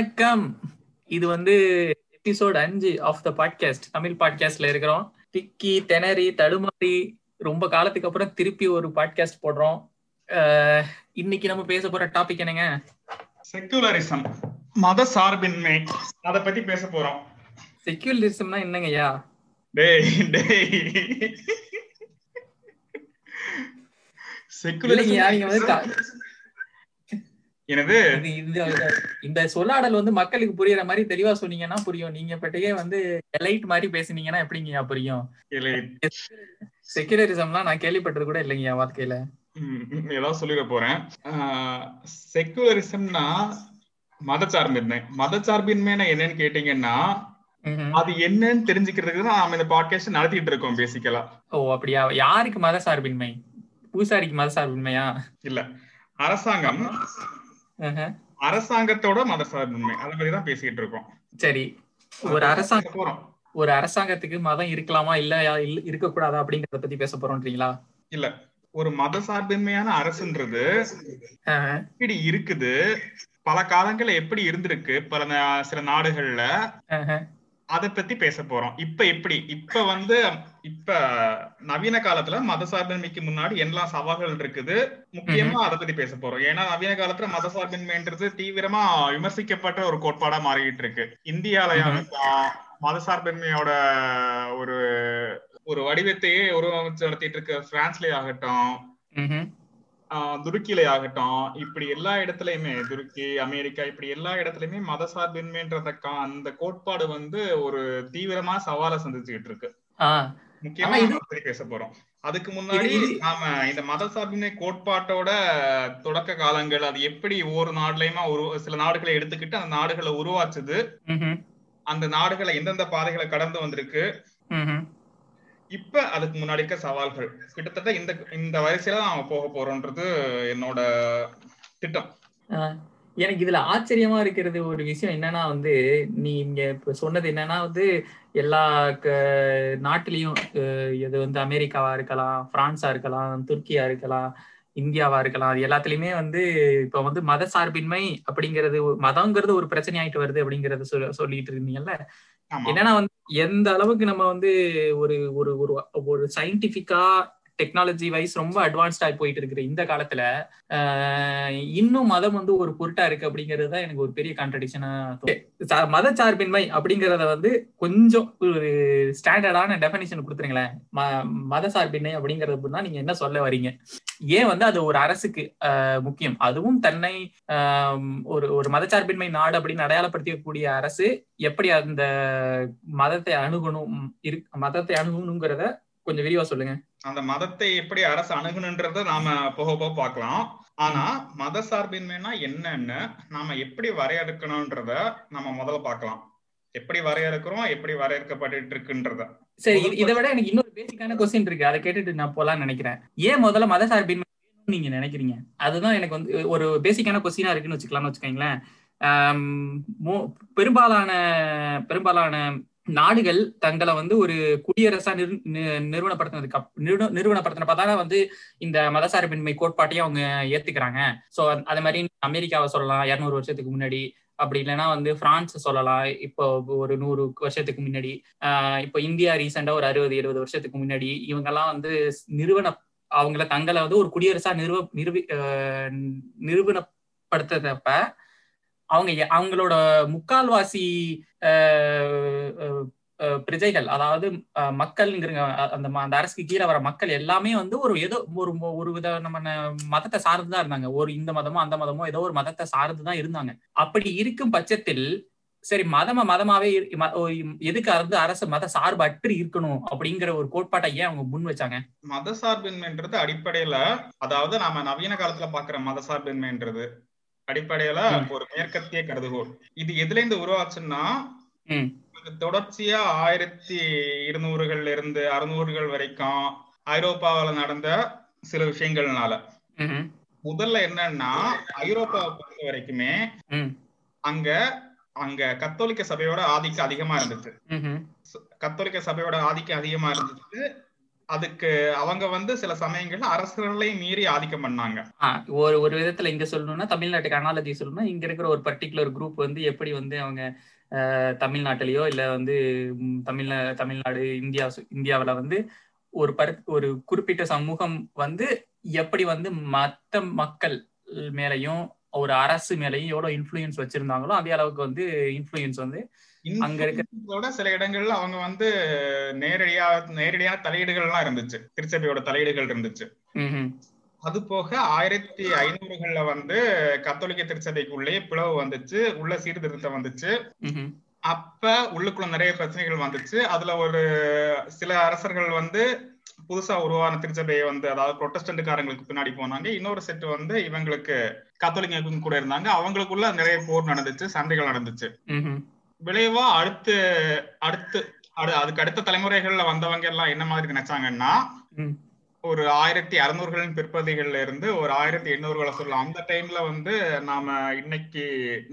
வணக்கம். இது வந்து episode 5 of the podcast. Tamil பாட்காஸ்ட்ல இருக்கிறோம். திக்கி திணறி தடுமாறி ரொம்ப காலத்துக்கு அப்புறம் திருப்பி ஒரு பாட்காஸ்ட் போடுறோம். இன்னைக்கு நம்ம பேச போற டாபிக் என்னங்க? செக்குலரிசம், மத சார்பின்மை. அத பத்தி பேச போறோம். செக்குலரிசம்னா என்னங்கய்யா? இந்த சொல்லாடல் வந்து மக்களுக்கு புரியற மாதிரி தெளிவா சொன்னீங்கன்னா புரியும். நீங்க பட்டையே வந்து எலைட் மாதிரி பேசுனீங்கன்னா எப்படிங்கய்யா புரியும்? செக்குலரிசம்லாம் நான் கேள்விப்பட்டது கூட இல்லைங்கய்யா வாழ்க்கையில. ஏதாவது சொல்லிட போறேன். செக்குலரிசம்னா மதச்சார்பின்மை. மதச்சார்பின்மைன்னா என்னன்னு கேட்டீங்கன்னா அது என்னன்னு தெரிஞ்சுக்கிறதுக்கு தான் நாம இந்த பாட்காஸ்ட் நடத்திட்டு இருக்கோம் பேசிக்கலா. ஓ அப்படியா? யாருக்கு மதச்சார்பின்மை? பூசாரிக்கு மதச்சார்பின்மையா? இல்ல, அரசாங்கம், அரசாங்கத்தோட மதச்சார்பின்மை. அத பத்தி தான் பேசிட்டு இருக்கோம். சரி, ஒரு அரசாங்கத்துக்கு மதம் இருக்கலாமா இல்ல இருக்க கூடாதா அப்படிங்கறத பத்தி பேச போறோம்ன்றீங்களா? இல்ல, ஒரு மதச்சார்பின்மையான அரசுன்றது இப்படி இருக்குது. பல காலங்கள்ல எப்படி இருந்திருக்கு பல சில நாடுகள்ல, அதை பத்தி பேச போறோம். இப்ப நவீன காலத்துல மதசார்பின்மைக்கு முன்னாடி என்ன சவால்கள் இருக்குது, முக்கியமா அதை பத்தி பேச போறோம். ஏன்னா நவீன காலத்துல மதசார்பின்மைன்றது தீவிரமா விமர்சிக்கப்பட்ட ஒரு கோட்பாடா மாறிட்டு இருக்கு. இந்தியால மதசார்பின்மையோட ஒரு ஒரு வடிவத்தையே உருவமைச்சு நடத்திட்டு இருக்க பிரான்ஸ்லயே ஆகட்டும், துருக்கியில ஆகட்டும், இப்படி எல்லா இடத்துலயுமே, துருக்கி, அமெரிக்கா, இப்படி எல்லா இடத்துலயுமே மதசார்பின்மைன்றத அந்த கோட்பாடு வந்து ஒரு தீவிரமா சவாலை சந்திச்சுக்கிட்டு இருக்கு. முக்கியமா பேச போறோம். அதுக்கு முன்னாடி நாம இந்த மதசார்பின்மை கோட்பாட்டோட தொடக்க காலங்கள், அது எப்படி ஒவ்வொரு நாடுலயுமா சில நாடுகளை எடுத்துக்கிட்டு அந்த நாடுகளை உருவாச்சுது, அந்த நாடுகளை எந்தெந்த பாதைகளை கடந்து வந்திருக்கு, இப்ப அதுக்கு முன்னாடி இருக்க சவால்கள், கிட்டத்தட்ட இந்த வயசுல நாம போக போறோம்ன்றது என்னோட திட்டம். எனக்கு இதுல ஆச்சரியமா இருக்கிறது ஒரு விஷயம் என்னன்னா, வந்து நீங்க இப்ப சொன்னது என்னன்னா வந்து எல்லா நாட்டிலையும், இது வந்து அமெரிக்காவா இருக்கலாம், பிரான்ஸா இருக்கலாம், துருக்கியா இருக்கலாம், இந்தியாவா இருக்கலாம், அது எல்லாத்துலயுமே வந்து இப்ப வந்து மத சார்பின்மை அப்படிங்கிறது, மதங்கிறது ஒரு பிரச்சனையாயிட்டு வருது அப்படிங்கறத சொல்லிட்டு இருந்தீங்கல்ல. என்னன்னா வந்து எந்த அளவுக்கு நம்ம வந்து ஒரு ஒரு ஒரு சயின்டிபிக்கா, டெக்னாலஜி வைஸ் ரொம்ப அட்வான்ஸ்டா போயிட்டு இருக்கிற இந்த காலத்துல இன்னும் மதம் வந்து ஒரு பொருட்டா இருக்கு அப்படிங்கிறது தான் எனக்கு ஒரு பெரிய கான்ட்ரடிக்ஷனா தோணும். மதச்சார்பின்மை அப்படிங்கறத வந்து கொஞ்சம் ஒரு ஸ்டாண்டர்டான டெபினிஷன் கொடுத்துருங்களேன். மதச்சார்பின்மை அப்படிங்கறது அப்படின்னா நீங்க என்ன சொல்ல வரீங்க? ஏன் வந்து அது ஒரு அரசுக்கு முக்கியம், அதுவும் தன்னை ஒரு ஒரு மதச்சார்பின்மை நாடு அப்படின்னு அடையாளப்படுத்தக்கூடிய அரசு எப்படி அந்த மதத்தை அணுகணுங்கிறத கொஞ்சம் விரிவா சொல்லுங்க. அந்த மதத்தை எப்படி அரசு அணுகணுன்றத நாம போக போக பார்க்கலாம். ஆனா மத சார்பின்மைனா என்னன்னு நாம எப்படி வரையறுக்கணும்ன்றத நம்ம முதல்ல பார்க்கலாம். எப்படி வரையறுக்கிறோம், எப்படி வரையறுக்கப்பட்டு இருக்குன்றத. சரி, இதை விட எனக்கு இன்னொரு பேசிக்கான கொஸ்டின் இருக்கு, அதை கேட்டுட்டு நான் போலான்னு நினைக்கிறேன். ஏன் முதல்ல மத சார்பின்மை நீங்க நினைக்கிறீங்க? அதுதான் எனக்கு வந்து ஒரு பேசிக்கான கொஸ்டினா இருக்குன்னு வச்சுக்கோங்களேன். பெரும்பாலான நாடுகள் தங்களை வந்து ஒரு குடியரசா நிறுவனப்படுத்தினப்பதான் வந்து இந்த மதசார்பின்மை கோட்பாட்டையும் அவங்க ஏத்துக்கிறாங்க. சோ அது மாதிரி அமெரிக்காவை சொல்லலாம் 200 வருஷத்துக்கு முன்னாடி, அப்படி இல்லைன்னா வந்து பிரான்ஸ் சொல்லலாம் இப்போ ஒரு 100 வருஷத்துக்கு முன்னாடி, இப்போ இந்தியா ரீசெண்டா ஒரு 60-70 வருஷத்துக்கு முன்னாடி. இவங்கெல்லாம் வந்து தங்களை வந்து ஒரு குடியரசா நிறுவனப்படுத்தப்ப அவங்களோட முக்கால்வாசி பிரஜைகள், அதாவது மக்கள்ங்கிறங்க, அந்த அரசுக்கு கீழே வர மக்கள் எல்லாமே வந்து ஒரு ஏதோ ஒரு வித நம்ம மதத்தை சார்ந்துதான் இருந்தாங்க. ஒரு இந்த மதமோ அந்த மதமோ ஏதோ ஒரு மதத்தை சார்ந்துதான் இருந்தாங்க. அப்படி இருக்கும் பட்சத்தில் சரி, மதமாவே எதுக்கு அரசு மத சார்பற்று இருக்கணும் அப்படிங்கிற ஒரு கோட்பாட்டை ஏன் அவங்க முன் வச்சாங்க? மத சார்பின்மைன்றது அடிப்படையில, அதாவது நாம நவீன காலத்துல பாக்குற மத சார்பின்மைன்றது அடிப்படையில ஒரு மேற்கத்திய கருதுகோள். இது எதுல இருந்து உருவாச்சுன்னா, தொடர்ச்சியா 1200கள்ல இருந்து 600கள் வரைக்கும் ஐரோப்பாவில நடந்த சில விஷயங்கள்னால. முதல்ல என்னன்னா, ஐரோப்பாவை பொறுத்த வரைக்குமே அங்க கத்தோலிக்க சபையோட ஆதிக்கம் அதிகமா இருந்துச்சு. அதுக்கு அவங்க வந்து சில சமயங்கள்ல அரசுகளை மீறி ஆதிக்கம் பண்ணாங்க. ஒரு ஒரு விதத்துல இங்க சொல்லணும்னா, தமிழ்நாட்டுக்கு அனாலஜி சொல்லணும்னா, இங்க இருக்கிற ஒரு பர்டிகுலர் குரூப் வந்து எப்படி வந்து அவங்க தமிழ்நாட்டிலயோ இல்ல வந்து தமிழ்நாடு இந்தியாவில வந்து ஒரு குறிப்பிட்ட சமூகம் வந்து எப்படி வந்து மற்ற மக்கள் மேலையும் ஒரு அரசு மேலையும் எவ்வளவு இன்ஃப்ளூயன்ஸ் வச்சிருந்தாங்களோ அதே அளவுக்கு வந்து இன்ஃப்ளூயன்ஸ் வந்து அங்க இருக்கிறதோட சில இடங்கள்ல அவங்க வந்து நேரடியான தலையீடுகள்லாம் இருந்துச்சு, திருச்சபையோட தலையீடுகள் இருந்துச்சு. அது போக 1500s வந்து கத்தோலிக்க திருச்சபைக்குள்ளே பிளவு வந்துச்சு, உள்ள சீர்திருத்தம் வந்துச்சு. அப்ப உள்ளுக்குள்ள நிறைய பிரச்சனைகள் வந்துச்சு. அதுல ஒரு சில அரசர்கள் வந்து புதுசா உருவான திருச்சபையை வந்து, அதாவது புரொட்டஸ்டன்ட்காரங்களுக்கு பின்னாடி போனாங்க. இன்னொரு செட் வந்து இவங்களுக்கு கத்தோலிக்க கூட இருந்தாங்க. அவங்களுக்குள்ள நிறைய போர் நடந்துச்சு, சண்டைகள் நடந்துச்சு. விளைவா அதுக்கு அடுத்த தலைமுறைகள்ல வந்தவங்க எல்லாம் என்ன மாதிரி நினைச்சாங்கன்னா, ஒரு 1600s பிற்பகுதிகள்ல இருந்து ஒரு 1800s சொல்லலாம், அந்த டைம்ல வந்து நாம இன்னைக்கு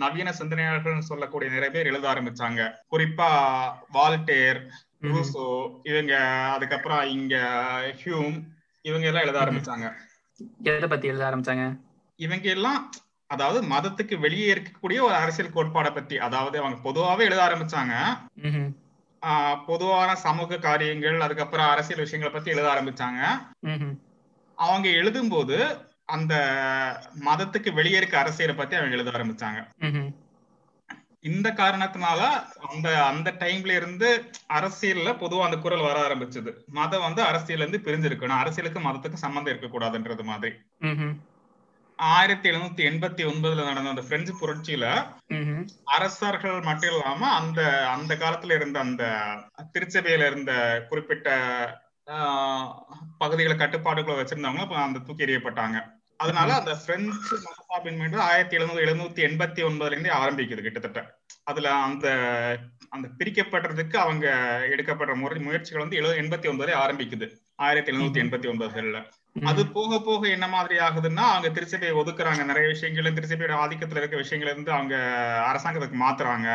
நவீன சிந்தனையாளர்கள் சொல்லக்கூடிய நிறைய பேர் எழுத ஆரம்பிச்சாங்க. குறிப்பா வால்டேர், ரூசோ இவங்க, அதுக்கப்புறம் இங்க ஹியூம், இவங்க எல்லாம் எழுத ஆரம்பிச்சாங்க. எதை பத்தி எழுத ஆரம்பிச்சாங்க இவங்க எல்லாம்? அதாவது மதத்துக்கு வெளியே இருக்கக்கூடிய ஒரு அரசியல் கோட்பாடை பத்தி. அதாவது அவங்க பொதுவாவே எழுத ஆரம்பிச்சாங்க, பொதுவான சமூக காரியங்கள், அதுக்கப்புறம் அரசியல் விஷயங்களை பத்தி எழுத ஆரம்பிச்சாங்க. அவங்க எழுதும்போது அந்த மதத்துக்கு வெளியே இருக்க அரசியலை பத்தி அவங்க எழுத ஆரம்பிச்சாங்க. இந்த காரணத்தினால அந்த அந்த டைம்ல இருந்து அரசியல்ல பொதுவா அந்த குரல் வர ஆரம்பிச்சது. மதம் வந்து அரசியல் இருந்து பிரிஞ்சிருக்கணும், அரசியலுக்கு மதத்துக்கு சம்பந்தம் இருக்கக்கூடாதுன்றது மாதிரி. 1789 நடந்த அந்த பிரெஞ்சு புரட்சியில அரசர்கள் மட்டும் இல்லாம அந்த அந்த காலத்துல இருந்த அந்த திருச்சபையில இருந்த குறிப்பிட்ட பகுதிகளை கட்டுப்பாட்டுக்குள்ள வச்சிருந்தவங்க அந்த தூக்கி எறியப்பட்டாங்க. அதனால அந்த பிரெஞ்சு மதசார்பின்மை 1789 இருந்தே ஆரம்பிக்குது கிட்டத்தட்ட. அதுல அந்த அந்த பிரிக்கப்படுறதுக்கு அவங்க எடுக்கப்படுற முயற்சிகள் வந்து 1789 ஆரம்பிக்குது, 1789. அது போக போக என்ன மாதிரி ஆகுதுன்னா, அவங்க திருச்சபையை ஒதுக்குறாங்க, நிறைய விஷயங்கள்ல திருச்சபையோட ஆதிக்கத்துல இருக்க விஷயங்கள்ல இருந்து அவங்க அரசாங்கத்துக்கு மாத்துறாங்க.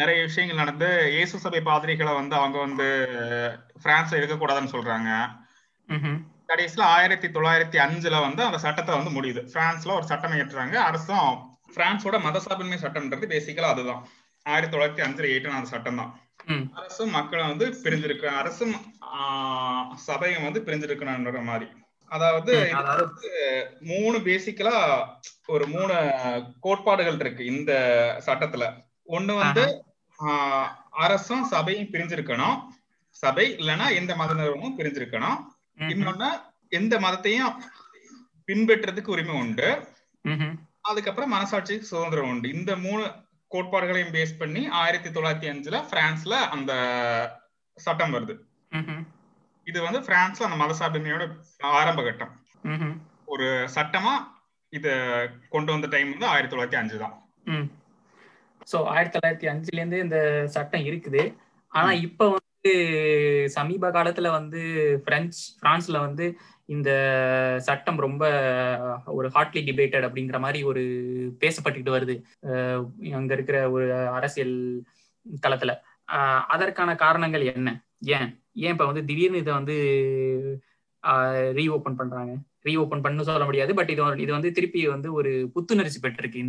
நிறைய விஷயங்கள் நடந்து இயேசு சபை பாதிரிகளை வந்து அவங்க வந்து பிரான்ஸ்ல இருக்கக்கூடாதுன்னு சொல்றாங்க. கடைசியில 1905 வந்து அந்த சட்டத்தை வந்து முடியுது. பிரான்ஸ்ல ஒரு சட்டம் ஏற்றுறாங்க, அரசும் பிரான்ஸோட மதசார்பின்மை சட்டம்ன்றது பேசிக்கலா அதுதான். 1905 ஏற்றின அந்த சட்டம் தான் அரசும் மக்களும் வந்து பிரிஞ்சிருக்க, அரசும் சபையும் வந்து பிரிஞ்சிருக்கணும்ன்ற மாதிரி. அதாவது 3 பேசிக்கலா ஒரு 3 கோட்பாடுகள் இருக்கு இந்த சட்டத்துல. ஒண்ணு வந்து அரசும் சபையும் பிரிஞ்சிருக்கணும், சபை இல்லைன்னா எந்த மத நிறுவனமும் பிரிஞ்சிருக்கணும். இன்னொன்னு, எந்த மதத்தையும் பின்பற்றதுக்கு உரிமை உண்டு. அதுக்கப்புறம் மனசாட்சிக்கு சுதந்திரம் உண்டு. இந்த 3 கோட்பாடுகளையும் பேஸ் பண்ணி 1905 பிரான்ஸ்ல அந்த சட்டம் வருது. இது வந்து பிரான்ஸ்ல அந்த மதசார்பின்மையோட ஆரம்ப கட்டம். ஒரு சட்டமா இது கொண்டு வந்த டைம் வந்து 1905 தான். சோ 1905 இருந்து இந்த சட்டம் இருக்குது. ஆனா இப்ப வந்து சமீப காலத்துல வந்து பிரான்ஸ்ல வந்து இந்த சட்டம் ரொம்ப ஒரு ஹாட்லி டிபேட்டட் அப்படிங்கிற மாதிரி ஒரு பேசப்பட்டுக்கிட்டு வருது அங்க இருக்கிற ஒரு அரசியல் களத்துல. அதற்கான காரணங்கள் என்ன? ஏன் இப்ப வந்து திடீர்னு இதை வந்து ரீஓபன் பண்றாங்க? ரீஓபன் பண்ணு சொல்ல முடியாது, பட் இது வந்து திருப்பி வந்து ஒரு புத்துணர்ச்சி பெற்றிருக்கு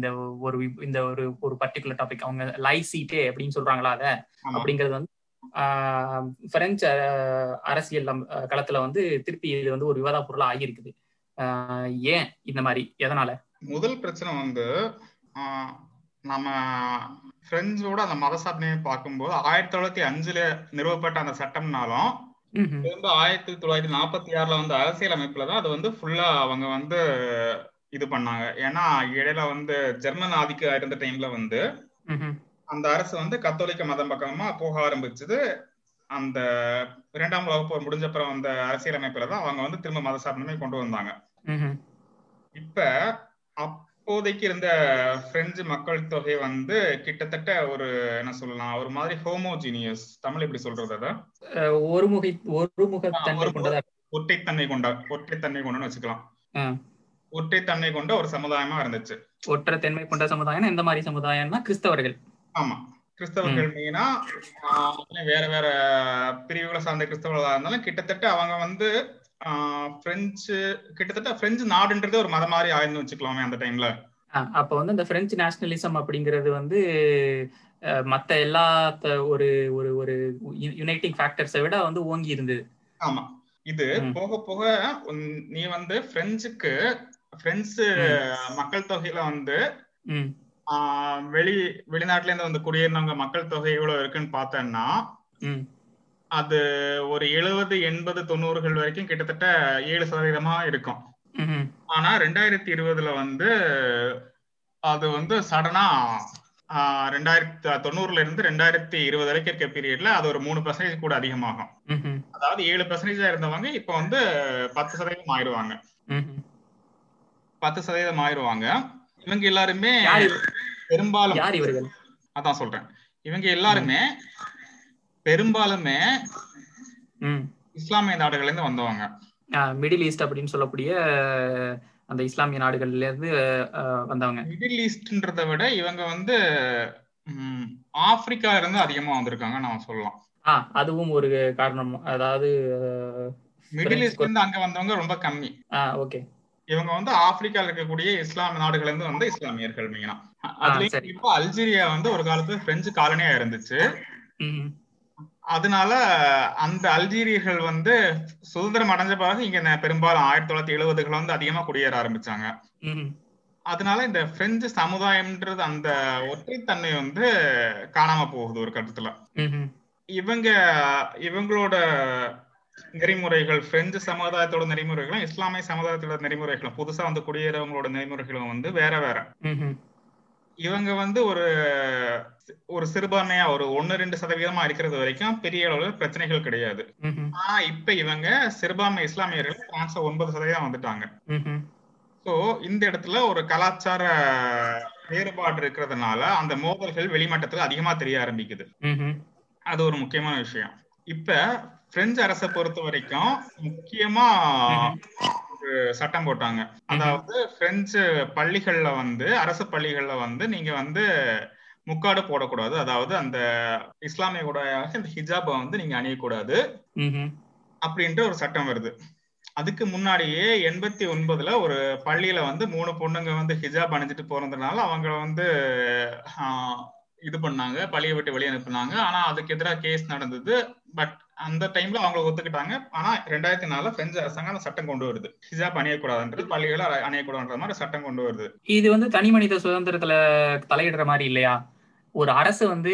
இந்த ஒரு பர்டிகுலர் டாபிக். அவங்க லைசீட்டே அப்படின்னு சொல்றாங்களா, அதை அப்படிங்கிறது வந்து பிரெஞ்சு அரசியல் களத்துல வந்து திருப்பி இது வந்து ஒரு விவாத பொருளா ஆகியிருக்குது. ஏன் இந்த மாதிரி, எதனால? முதல் பிரச்சனை வந்து நம்ம பிரெஞ்சோட அந்த மதசார்பின்மையை பார்க்கும்போது 1905 நிறுவப்பட்ட அந்த சட்டம்னாலும் திரும்ப 1946 வந்து அரசியல் அமைப்புலதான் அது வந்து ஃபுல்லா அவங்க வந்து இது பண்ணாங்க. ஏன்னா இடையில வந்து ஜெர்மன் ஆதிக்க இருந்த டைம்ல வந்து அந்த அரசு வந்து கத்தோலிக்க மதம் பக்கமா போக ஆரம்பிச்சது. அந்த 2ஆம் உலகப்போர் முடிஞ்சப்புறம் அந்த அரசியல் அமைப்புலதான் அவங்க வந்து திரும்ப மதசார்பின்மை கொண்டு வந்தாங்க. இப்ப அப்போதைக்கு இருந்த பிரெஞ்சு மக்கள் தொகை வந்து கிட்டத்தட்ட ஒரு என்ன சொல்லலாம், ஒரு மாதிரி ஹோமோஜீனியஸ், தமிழ் எப்படி சொல்றது, அதை ஒற்றைத்தன்மை கொண்டன்னு வச்சுக்கலாம். ஒற்றைத்தன்மை கொண்ட ஒரு சமுதாயமா இருந்துச்சு. ஒற்றைத்தன்மை கொண்ட சமுதாயம். இந்த மாதிரி சமுதாயம்னா கிறிஸ்தவர்கள். ஆமா, கிறிஸ்தவர்கள் மெயினா வேற வேற பிரிவுகளை சார்ந்த கிறிஸ்தவர்களாக இருந்தாலும் கிட்டத்தட்ட அவங்க வந்து பிரெஞ்சு கிட்டத்தட்ட பிரெஞ்சு நாடுன்றது ஒரு மதம் மாதிரி ஆயிருந்து வச்சுக்கலாமே அந்த டைம்ல. அப்ப வந்து இந்த பிரெஞ்சு நேஷனலிசம் அப்படிங்கிறது வந்து மற்ற எல்லா ஒரு ஒரு ஒரு யுனைட்டிங் ஃபேக்டர்ஸை விட வந்து ஓங்கி இருந்தது. ஆமா, இது போக போக நீ வந்து பிரெஞ்சுக்கு பிரெஞ்சு மக்கள் தொகையில வந்து வெளிநாட்டுல இருந்து வந்து குடியேறினவங்க மக்கள் தொகை எவ்வளவு இருக்குன்னு பார்த்தேன்னா அது ஒரு 70, 80, 90 வரைக்கும் கிட்டத்தட்ட 7% இருக்கும். ஆனா 2020 வந்து அது வந்து சடனா 2090 இருந்து 2020 வரைக்கும் இருக்க பீரியட்ல அது ஒரு 3% கூட அதிகமாகும். அதாவது 7% இருந்தவங்க இப்ப வந்து 10% ஆயிடுவாங்க. 10% ஆயிடுவாங்க. இவங்க எல்லாருமே பெரும்பாலும் அதான் சொல்றேன், இவங்க எல்லாருமே பெரும்பாலுமே இஸ்லாமிய நாடுகள்ல இருந்து வந்தவங்க. மிடில் ஈஸ்ட் அப்படின்னு சொல்லக்கூடிய அந்த இஸ்லாமிய நாடுகள்ல இருந்து வந்தவங்க. மிடில் ஈஸ்ட்ன்றத விட இவங்க வந்து ஆப்பிரிக்கால இருந்து அதிகமா வந்திருக்காங்க நாம சொல்லலாம். அதுவும் ஒரு காரணம். அதாவது மிடில் ஈஸ்ட்ல இருந்து அங்க வந்தவங்க ரொம்ப கம்மி. ஓகே, இவங்க வந்து ஆப்பிரிக்கால இருக்கக்கூடிய இஸ்லாமிய நாடுகள்ல இருந்து வந்து இஸ்லாமியர்கள் மெயினா. அதுலயும் இப்ப அல்ஜீரியா வந்து ஒரு காலத்துல பிரெஞ்சு காலனியா இருந்துச்சு. அதனால அந்த அல்ஜீரியர்கள் வந்து சுதந்திரம் அடைஞ்ச பிறகு இங்க பெரும்பாலும் 1970 வந்து அதிகமா குடியேற ஆரம்பிச்சாங்க. அதனால இந்த பிரெஞ்சு சமுதாயம்ன்றது அந்த ஒற்றைத்தன்மை வந்து காணாம போகுது ஒரு கட்டத்துல. இவங்களோட நெறிமுறைகள், பிரெஞ்சு சமுதாயத்தோட நெறிமுறைகளும் இஸ்லாமிய சமுதாயத்தோட நெறிமுறைகளும் புதுசா வந்து குடியேறவங்களோட நெறிமுறைகளும் வந்து வேற வேற. இவங்க வந்து ஒரு சிறுபான்மையா ஒரு 1-2% இருக்கிறது வரைக்கும் பெரிய அளவுல பிரச்சனைகள் கிடையாது. ஆனா இப்ப இவங்க சிறுபான்மை இஸ்லாமியர்கள் பிரான்ஸ்ல 9% வந்துட்டாங்க. சோ இந்த இடத்துல ஒரு கலாச்சார வேறுபாடு இருக்கிறதுனால அந்த மோதல்கள் வெளிமட்டத்துல அதிகமா தெரிய ஆரம்பிக்குது. அது ஒரு முக்கியமான விஷயம். இப்ப பிரெஞ்சு அரசை பொறுத்த வரைக்கும் முக்கியமா சட்டம் போட்டாங்க. அதாவது பிரெஞ்சு பள்ளிகள்ல வந்து அரசு பள்ளிகள்ல வந்து நீங்க வந்து முக்காடு போடக்கூடாது. அதாவது அந்த இஸ்லாமிய உடையாக இந்த ஹிஜாபை வந்து நீங்க அணியக்கூடாது அப்படின்ற ஒரு சட்டம் வருது. அதுக்கு முன்னாடியே 1989 ஒரு பள்ளியில வந்து 3 பொண்ணுங்க வந்து ஹிஜாப் அணிஞ்சிட்டு போறதுனால அவங்க வந்து இது பண்ணாங்க, பள்ளியை விட்டு வெளியே அனுப்புனாங்க. ஆனா அதுக்கு எதிராக கேஸ் நடந்தது. பட் அந்த டைம்ல அவங்க ஒத்துக்கிட்டாங்க. ஆனா 2004 பிரெஞ்சு அரசாங்கம் அந்த சட்டம் கொண்டு வருது, ஹிஜாப் அணியக்கூடாதுன்றது, பள்ளிகளை அணியக்கூடாதுன்ற மாதிரி சட்டம் கொண்டு வருது. இது வந்து தனி மனித சுதந்திரத்துல தலையிடுற மாதிரி இல்லையா? ஒரு அரசு வந்து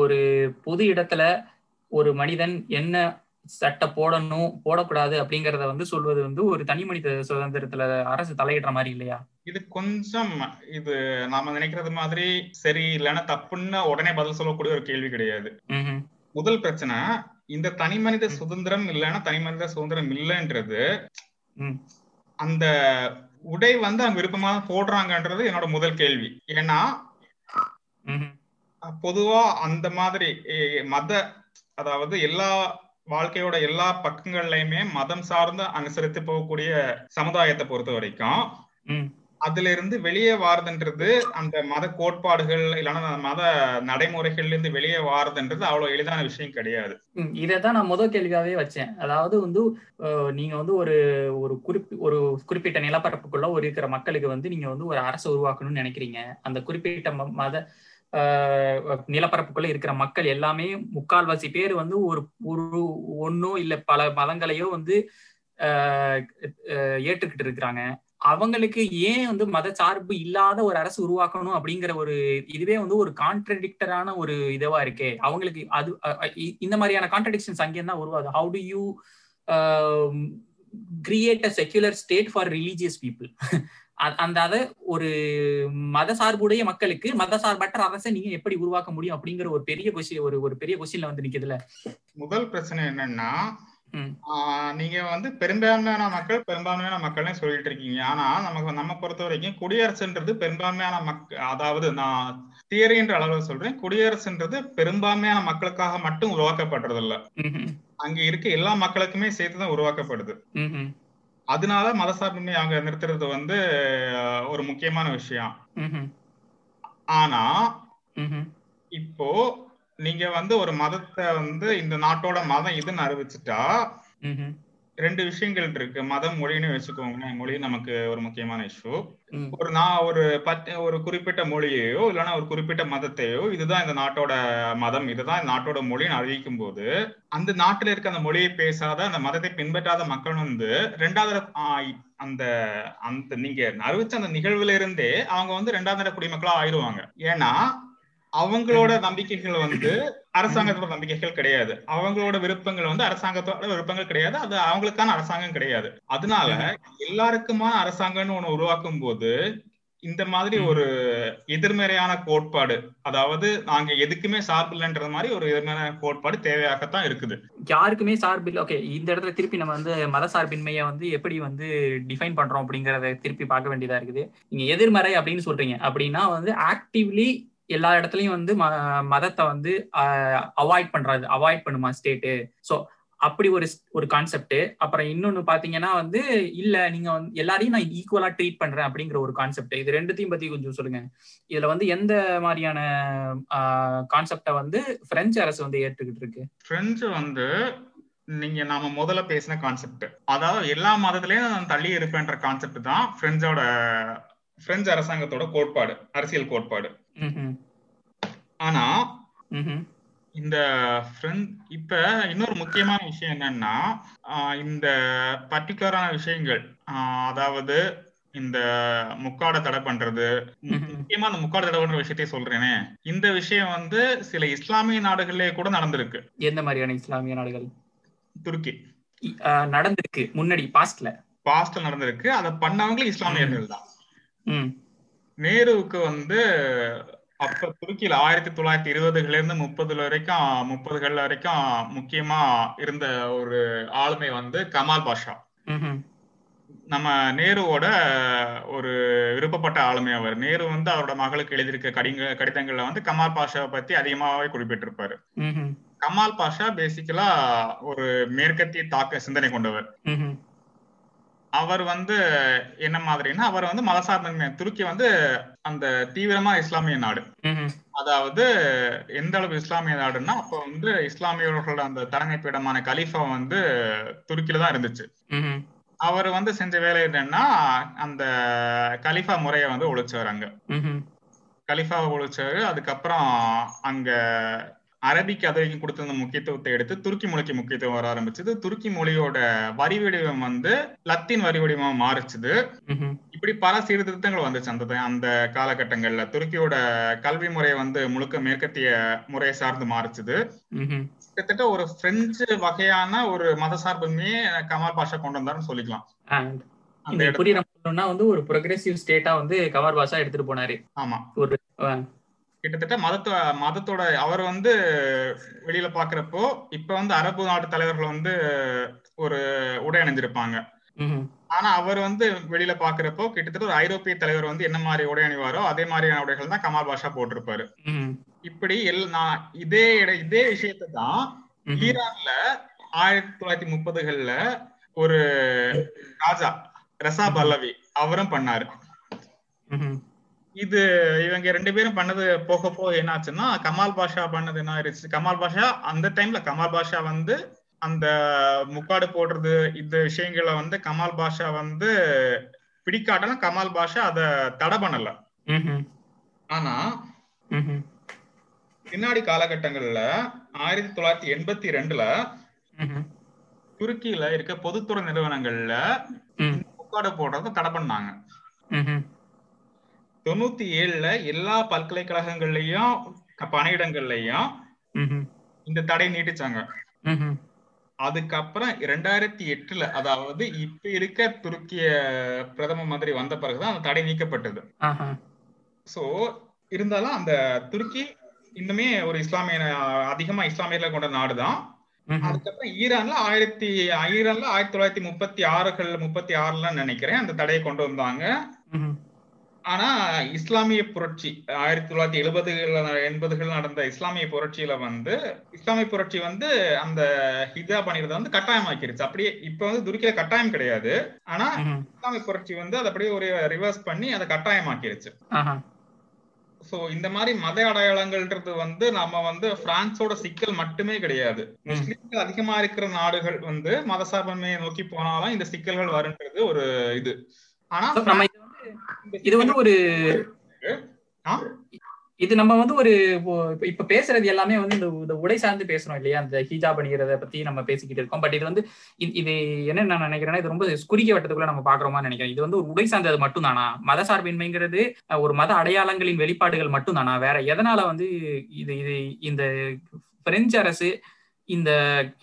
ஒரு பொது இடத்துல ஒரு மனிதன் என்ன சட்டை போடணும் போடக்கூடாது அப்படிங்கறத வந்து சொல்வது வந்து ஒரு தனி மனித சுதந்திரத்துல அரசு தலையிடுற மாதிரி இல்லையா? இது கொஞ்சம் இது நாம நினைக்கிறது மாதிரி சரி இல்லைன்னா தப்புன்னு உடனே பதில் சொல்லக்கூடிய ஒரு கேள்வி கிடையாது. முதல் பிரச்சனை இந்த தனி மனித சுதந்திரம் இல்லைன்னா தனி மனித சுதந்திரம் இல்லைன்றது அந்த உடை வந்து அவங்க விருப்பமா போடுறாங்கன்றது என்னோட முதல் கேள்வி. ஏன்னா பொதுவா அந்த மாதிரி அதாவது எல்லா வாழ்க்கையோட எல்லா பக்கங்கள்லயுமே மதம் சார்ந்து அனுசரித்து போகக்கூடிய சமுதாயத்தை பொறுத்த வரைக்கும் அதுல இருந்து வெளியே வாரதுன்றது அந்த மத கோட்பாடுகள் இல்லைன்னா மத நடைமுறைகள்ல இருந்து வெளியே வாரதுன்றது அவ்வளவு எளிதான விஷயம் கிடையாது. இதைதான் நான் முதல் கேள்வியாவே வச்சேன். அதாவது வந்து நீங்க வந்து ஒரு குறிப்பிட்ட நிலப்பரப்புக்குள்ள ஒரு இருக்கிற மக்களுக்கு வந்து நீங்க வந்து ஒரு அரசு உருவாக்கணும்னு நினைக்கிறீங்க. அந்த குறிப்பிட்ட மத நிலப்பரப்புக்குள்ள இருக்கிற மக்கள் எல்லாமே முக்கால்வாசி பேர் வந்து ஒரு ஒன்னோ இல்ல பல மதங்களையோ வந்து ஏற்றுக்கிட்டு இருக்கிறாங்க. அவங்களுக்கு ஏன் வந்து மத சார்பு இல்லாத ஒரு அரசு உருவாக்கணும் அப்படிங்கிற ஒரு இதுவே வந்து ஒரு கான்ட்ரடிக்டரான ஒரு இதுவா இருக்கே அவங்களுக்கு. அது இந்த மாதிரியான கான்ட்ரடிக்ஷன்ஸ் அங்கேதான் உருவாது. How do you create a secular state for religious people? அந்த அதை ஒரு மத சார்புடைய மக்களுக்கு மத சார்பற்ற அரசை நீங்க எப்படி உருவாக்க முடியும் அப்படிங்கிற ஒரு பெரிய கொஸ்டின்ல வந்து நிக்குதுல. முதல் பிரச்சனை என்னன்னா நீங்க வந்து பெரும்பான்மையான மக்கள்னே சொல்லிட்டு இருக்கீங்க. ஆனா நம்ம பொறுத்த வரைக்கும் குடியரசுன்றது பெரும்பான்மையான மக்கள், அதாவது நான் தியரின்ற அளவுல சொல்றேன், குடியரசுன்றது பெரும்பான்மையான மக்களுக்காக மட்டும் உருவாக்கப்படுறது இல்ல, அங்க இருக்க எல்லா மக்களுக்குமே சேர்த்துதான் உருவாக்கப்படுது. அதனால மதசார்பின்மையை அவங்க நிறுத்துறது வந்து ஒரு முக்கியமான விஷயம். ஆனா இப்போ நீங்க வந்து ஒரு மதத்தை வந்து இந்த நாட்டோட மதம் இதுன்னு அறிவிச்சுட்டா ரெண்டு விஷயங்கள் இருக்கு. மதம் மொழின்னு வச்சுக்கோங்க, மொழி நமக்கு ஒரு முக்கியமான இஷ்யூ. ஒரு ஒரு குறிப்பிட்ட மொழியையோ இல்லைன்னா ஒரு குறிப்பிட்ட மதத்தையோ இதுதான் இந்த நாட்டோட மதம், இதுதான் இந்த நாட்டோட மொழின்னு அறிவிக்கும் போது அந்த நாட்டில் இருக்க அந்த மொழியை பேசாத அந்த மதத்தை பின்பற்றாத மக்கள் வந்து ரெண்டாவது அந்த அந்த நீங்க அறிவிச்ச அந்த நிகழ்வுல இருந்தே அவங்க வந்து ரெண்டாவது தர குடிமக்களா ஆயிடுவாங்க. ஏன்னா அவங்களோட நம்பிக்கைகள் வந்து அரசாங்கத்தோட நம்பிக்கைகள் கிடையாது, அவங்களோட விருப்பங்கள் வந்து அரசாங்கத்தோட விருப்பங்கள் கிடையாது, அது அவங்களுக்கான அரசாங்கம் கிடையாது. அதனால எல்லாருக்குமான அரசாங்கம்னு ஒண்ணு உருவாக்கும் போது இந்த மாதிரி ஒரு எதிர்மறையான கோட்பாடு, அதாவது நாங்க எதுக்குமே சார்பு இல்லைன்ற மாதிரி ஒரு எதிர்மறையான கோட்பாடு தேவையாகத்தான் இருக்குது. யாருக்குமே சார்பு இல்லை. ஓகே, இந்த இடத்துல திருப்பி நம்ம வந்து மத சார்பின்மையை வந்து எப்படி வந்து டிஃபைன் பண்றோம் அப்படிங்கறத திருப்பி பார்க்க வேண்டியதா இருக்குது. நீங்க எதிர்மறை அப்படின்னு சொல்றீங்க அப்படின்னா வந்து ஆக்டிவ்லி எல்லா இடத்துலயும் வந்து மதத்தை வந்து அவாய்ட் பண்றது, அவாய்ட் பண்ணுமா ஸ்டேட்டு? ஸோ அப்படி ஒரு கான்செப்ட். அப்புறம் இன்னொன்னு பாத்தீங்கன்னா வந்து இல்ல நீங்க வந்து எல்லாரையும் நான் ஈக்குவலா ட்ரீட் பண்றேன் அப்படிங்கிற ஒரு கான்செப்ட். இது ரெண்டுத்தையும் பத்தி கொஞ்சம் சொல்லுங்க. இதுல வந்து எந்த மாதிரியான கான்செப்டை வந்து பிரெஞ்சு அரசு வந்து ஏற்றுக்கிட்டு இருக்கு? பிரெஞ்சு வந்து நீங்க நாம முதல்ல பேசின கான்செப்ட், அதாவது எல்லா மதத்திலயும் நான் தள்ளி இருப்பேன்ற கான்செப்ட் தான் பிரெஞ்சு அரசாங்கத்தோட கோட்பாடு, அரசியல் கோட்பாடு. ஆனா இந்த இப்ப இன்னொரு முக்கியமான விஷயம் என்னன்னா இந்த பர்டிகுலரான விஷயங்கள், அதாவது இந்த முக்காடை தடை பண்றது, முக்கியமா அந்த முக்காடை தடை பண்ற விஷயத்தையே சொல்றேனே, இந்த விஷயம் வந்து சில இஸ்லாமிய நாடுகள்லயே கூட நடந்திருக்கு. எந்த மாதிரியான இஸ்லாமிய நாடுகள்? துருக்கி நடந்திருக்கு, முன்னாடி பாஸ்ட்ல நடந்திருக்கு. அதை பண்ணவங்களும் இஸ்லாமியர்கள் தான். நேருவுக்கு வந்து அப்ப துருக்கியில 1920s to 1930s முக்கியமா இருந்த ஒரு ஆளுமை வந்து கமால் பாஷா, நம்ம நேருவோட ஒரு விருப்பப்பட்ட ஆளுமை. அவர் நேரு வந்து அவரோட மகளுக்கு எழுதியிருக்க கடிதங்கள்ல வந்து கமால் பாஷாவை பத்தி அதிகமாவே குறிப்பிட்டிருப்பாரு. கமால் பாஷா பேசிக்கலா ஒரு மேற்கத்திய தாக்க சிந்தனை கொண்டவர். அவர் வந்து என்ன மாதிரின்னா அவர் வந்து மதசார்பின்மை, துருக்கி வந்து அந்த தீவிரமா இஸ்லாமிய நாடு, அதாவது எந்த அளவு இஸ்லாமிய நாடுன்னா அப்ப வந்து இஸ்லாமியர்களோட அந்த தலைமை பீடமான கலீஃபா வந்து துருக்கில தான் இருந்துச்சு. அவர் வந்து செஞ்ச வேலை என்னன்னா அந்த கலீஃபா முறைய வந்து ஒழிச்சாரு, அங்க கலீஃபாவை ஒழிச்சாரு. அதுக்கப்புறம் அங்க அரபிக்கு அது வரைக்கும் கொடுத்திருந்த முக்கியத்துவத்தை எடுத்து துருக்கி மொழிக்கு முக்கியத்துவம் வர ஆரம்பிச்சது. துருக்கி மொழியோட வரி வடிவம் வந்து லத்தீன் வரி வடிவமா மாறிச்சுது. இப்படி பல சீர்திருத்தங்கள் வந்துச்சு அந்த காலகட்டங்கள்ல. துருக்கியோட கல்வி முறை வந்து முழுக்க மேற்கத்திய முறையை சார்ந்து மாறிச்சுது. கிட்டத்தட்ட ஒரு பிரெஞ்சு வகையான ஒரு மதசார்புமே கமால் பாஷா கொண்டு வந்தாருன்னு சொல்லிக்கலாம். அந்த புரியுறோம்னா வந்து ஒரு ப்ரோக்ரெசிவ் ஸ்டேட்டா வந்து கமால் பாஷா எடுத்துட்டு போனாரு. ஆமா, ஒரு கிட்டத்தட்ட மதத்தோட அவர் வந்து வெளியில பாக்குறப்போ இப்ப வந்து அரபு நாட்டு தலைவர்கள் வந்து ஒரு உடை அணிஞ்சிருப்பாங்க. ஆனா அவர் வந்து வெளியில பாக்குறப்போ கிட்டத்தட்ட ஒரு ஐரோப்பிய தலைவர் வந்து என்ன மாதிரி உடை அணிவாரோ அதே மாதிரியான உடைகள் தான் கமால் பாஷா போட்டிருப்பாரு. இப்படி இதே விஷயத்தை தான் ஈரான்ல 1930s ஒரு ராஜா ரசா பல்லவி அவரும் பண்ணாரு. இது இவங்க ரெண்டு பேரும் பண்ணது போக போக என்னாச்சுன்னா கமால் பாஷா பண்ணது என்ன ஆயிடுச்சு, கமால் பாஷா வந்து அந்த முக்காடு போடுறது இந்த விஷயங்களை வந்து கமால் பாஷா வந்து பிடிக்காட்டாலும் கமால் பாஷா அத தடை பண்ணல. ஆனா பின்னாடி காலகட்டங்கள்ல 1982 துருக்கியில இருக்க பொதுத்துறை நிறுவனங்கள்ல முக்காடு போடுறத தடை பண்ணாங்க. 1997 எல்லா பல்கலைக்கழகங்கள்லயும் பணியிடங்கள்லயும் இந்த தடை நீட்டிச்சாங்க. அதுக்கப்புறம் 2008, அதாவது இப்ப இருக்க துருக்கிய பிரதம மந்திரி வந்த பிறகுதான் அந்த தடை நீக்கப்பட்டது. சோ இருந்தாலும் அந்த துருக்கி இன்னுமே ஒரு இஸ்லாமிய அதிகமா இஸ்லாமியர்களை கொண்ட நாடுதான். அதுக்கப்புறம் ஈரான்ல 1936 நினைக்கிறேன் அந்த தடையை கொண்டு வந்தாங்க. ஆனா இஸ்லாமிய புரட்சி 1970s நடந்த இஸ்லாமிய புரட்சி வந்து அந்த ஹிஜாப் அணிகிறத வந்து கட்டாயமாக்கிருச்சு. அப்படியே இப்ப வந்து துருக்கியில கட்டாயம் கிடையாது, ஆனா இஸ்லாமிய புரட்சி வந்து அதை அப்படியே ஒரு ரிவர்ஸ் பண்ணி அதை கட்டாயமாக்கிருச்சு. சோ இந்த மாதிரி மத அடையாளங்கள்ன்றது வந்து நம்ம வந்து பிரான்ஸோட சிக்கல் மட்டுமே கிடையாது. முஸ்லிம்கள் அதிகமா இருக்கிற நாடுகள் வந்து மதசார்பன்மை நோக்கி போனாலும் இந்த சிக்கல்கள் வரும்ன்றது ஒரு இது. ஆனா இது வந்து ஒரு இது நம்ம வந்து ஒரு இப்ப பேசுறது எல்லாமே வந்து இந்த உடை சார்ந்து பேசுறோம் இல்லையா, அந்த ஹிஜாப் அணிகிறத பத்தி நம்ம பேசிக்கிட்டு இருக்கோம். பட் இது வந்து இது என்ன நான் நினைக்கிறேன்னா, இது ரொம்ப குறுகிய வட்டத்துக்குள்ள நம்ம பாக்குறோமான்னு நினைக்கிறேன். இது வந்து ஒரு உடை சார்ந்தது மட்டும் தானா? மதசார்பின்மைங்கிறது ஒரு மத அடையாளங்களின் வெளிப்பாடுகள் மட்டும் தானா? வேற எதனால வந்து இது இது இந்த பிரெஞ்சு அரசு இந்த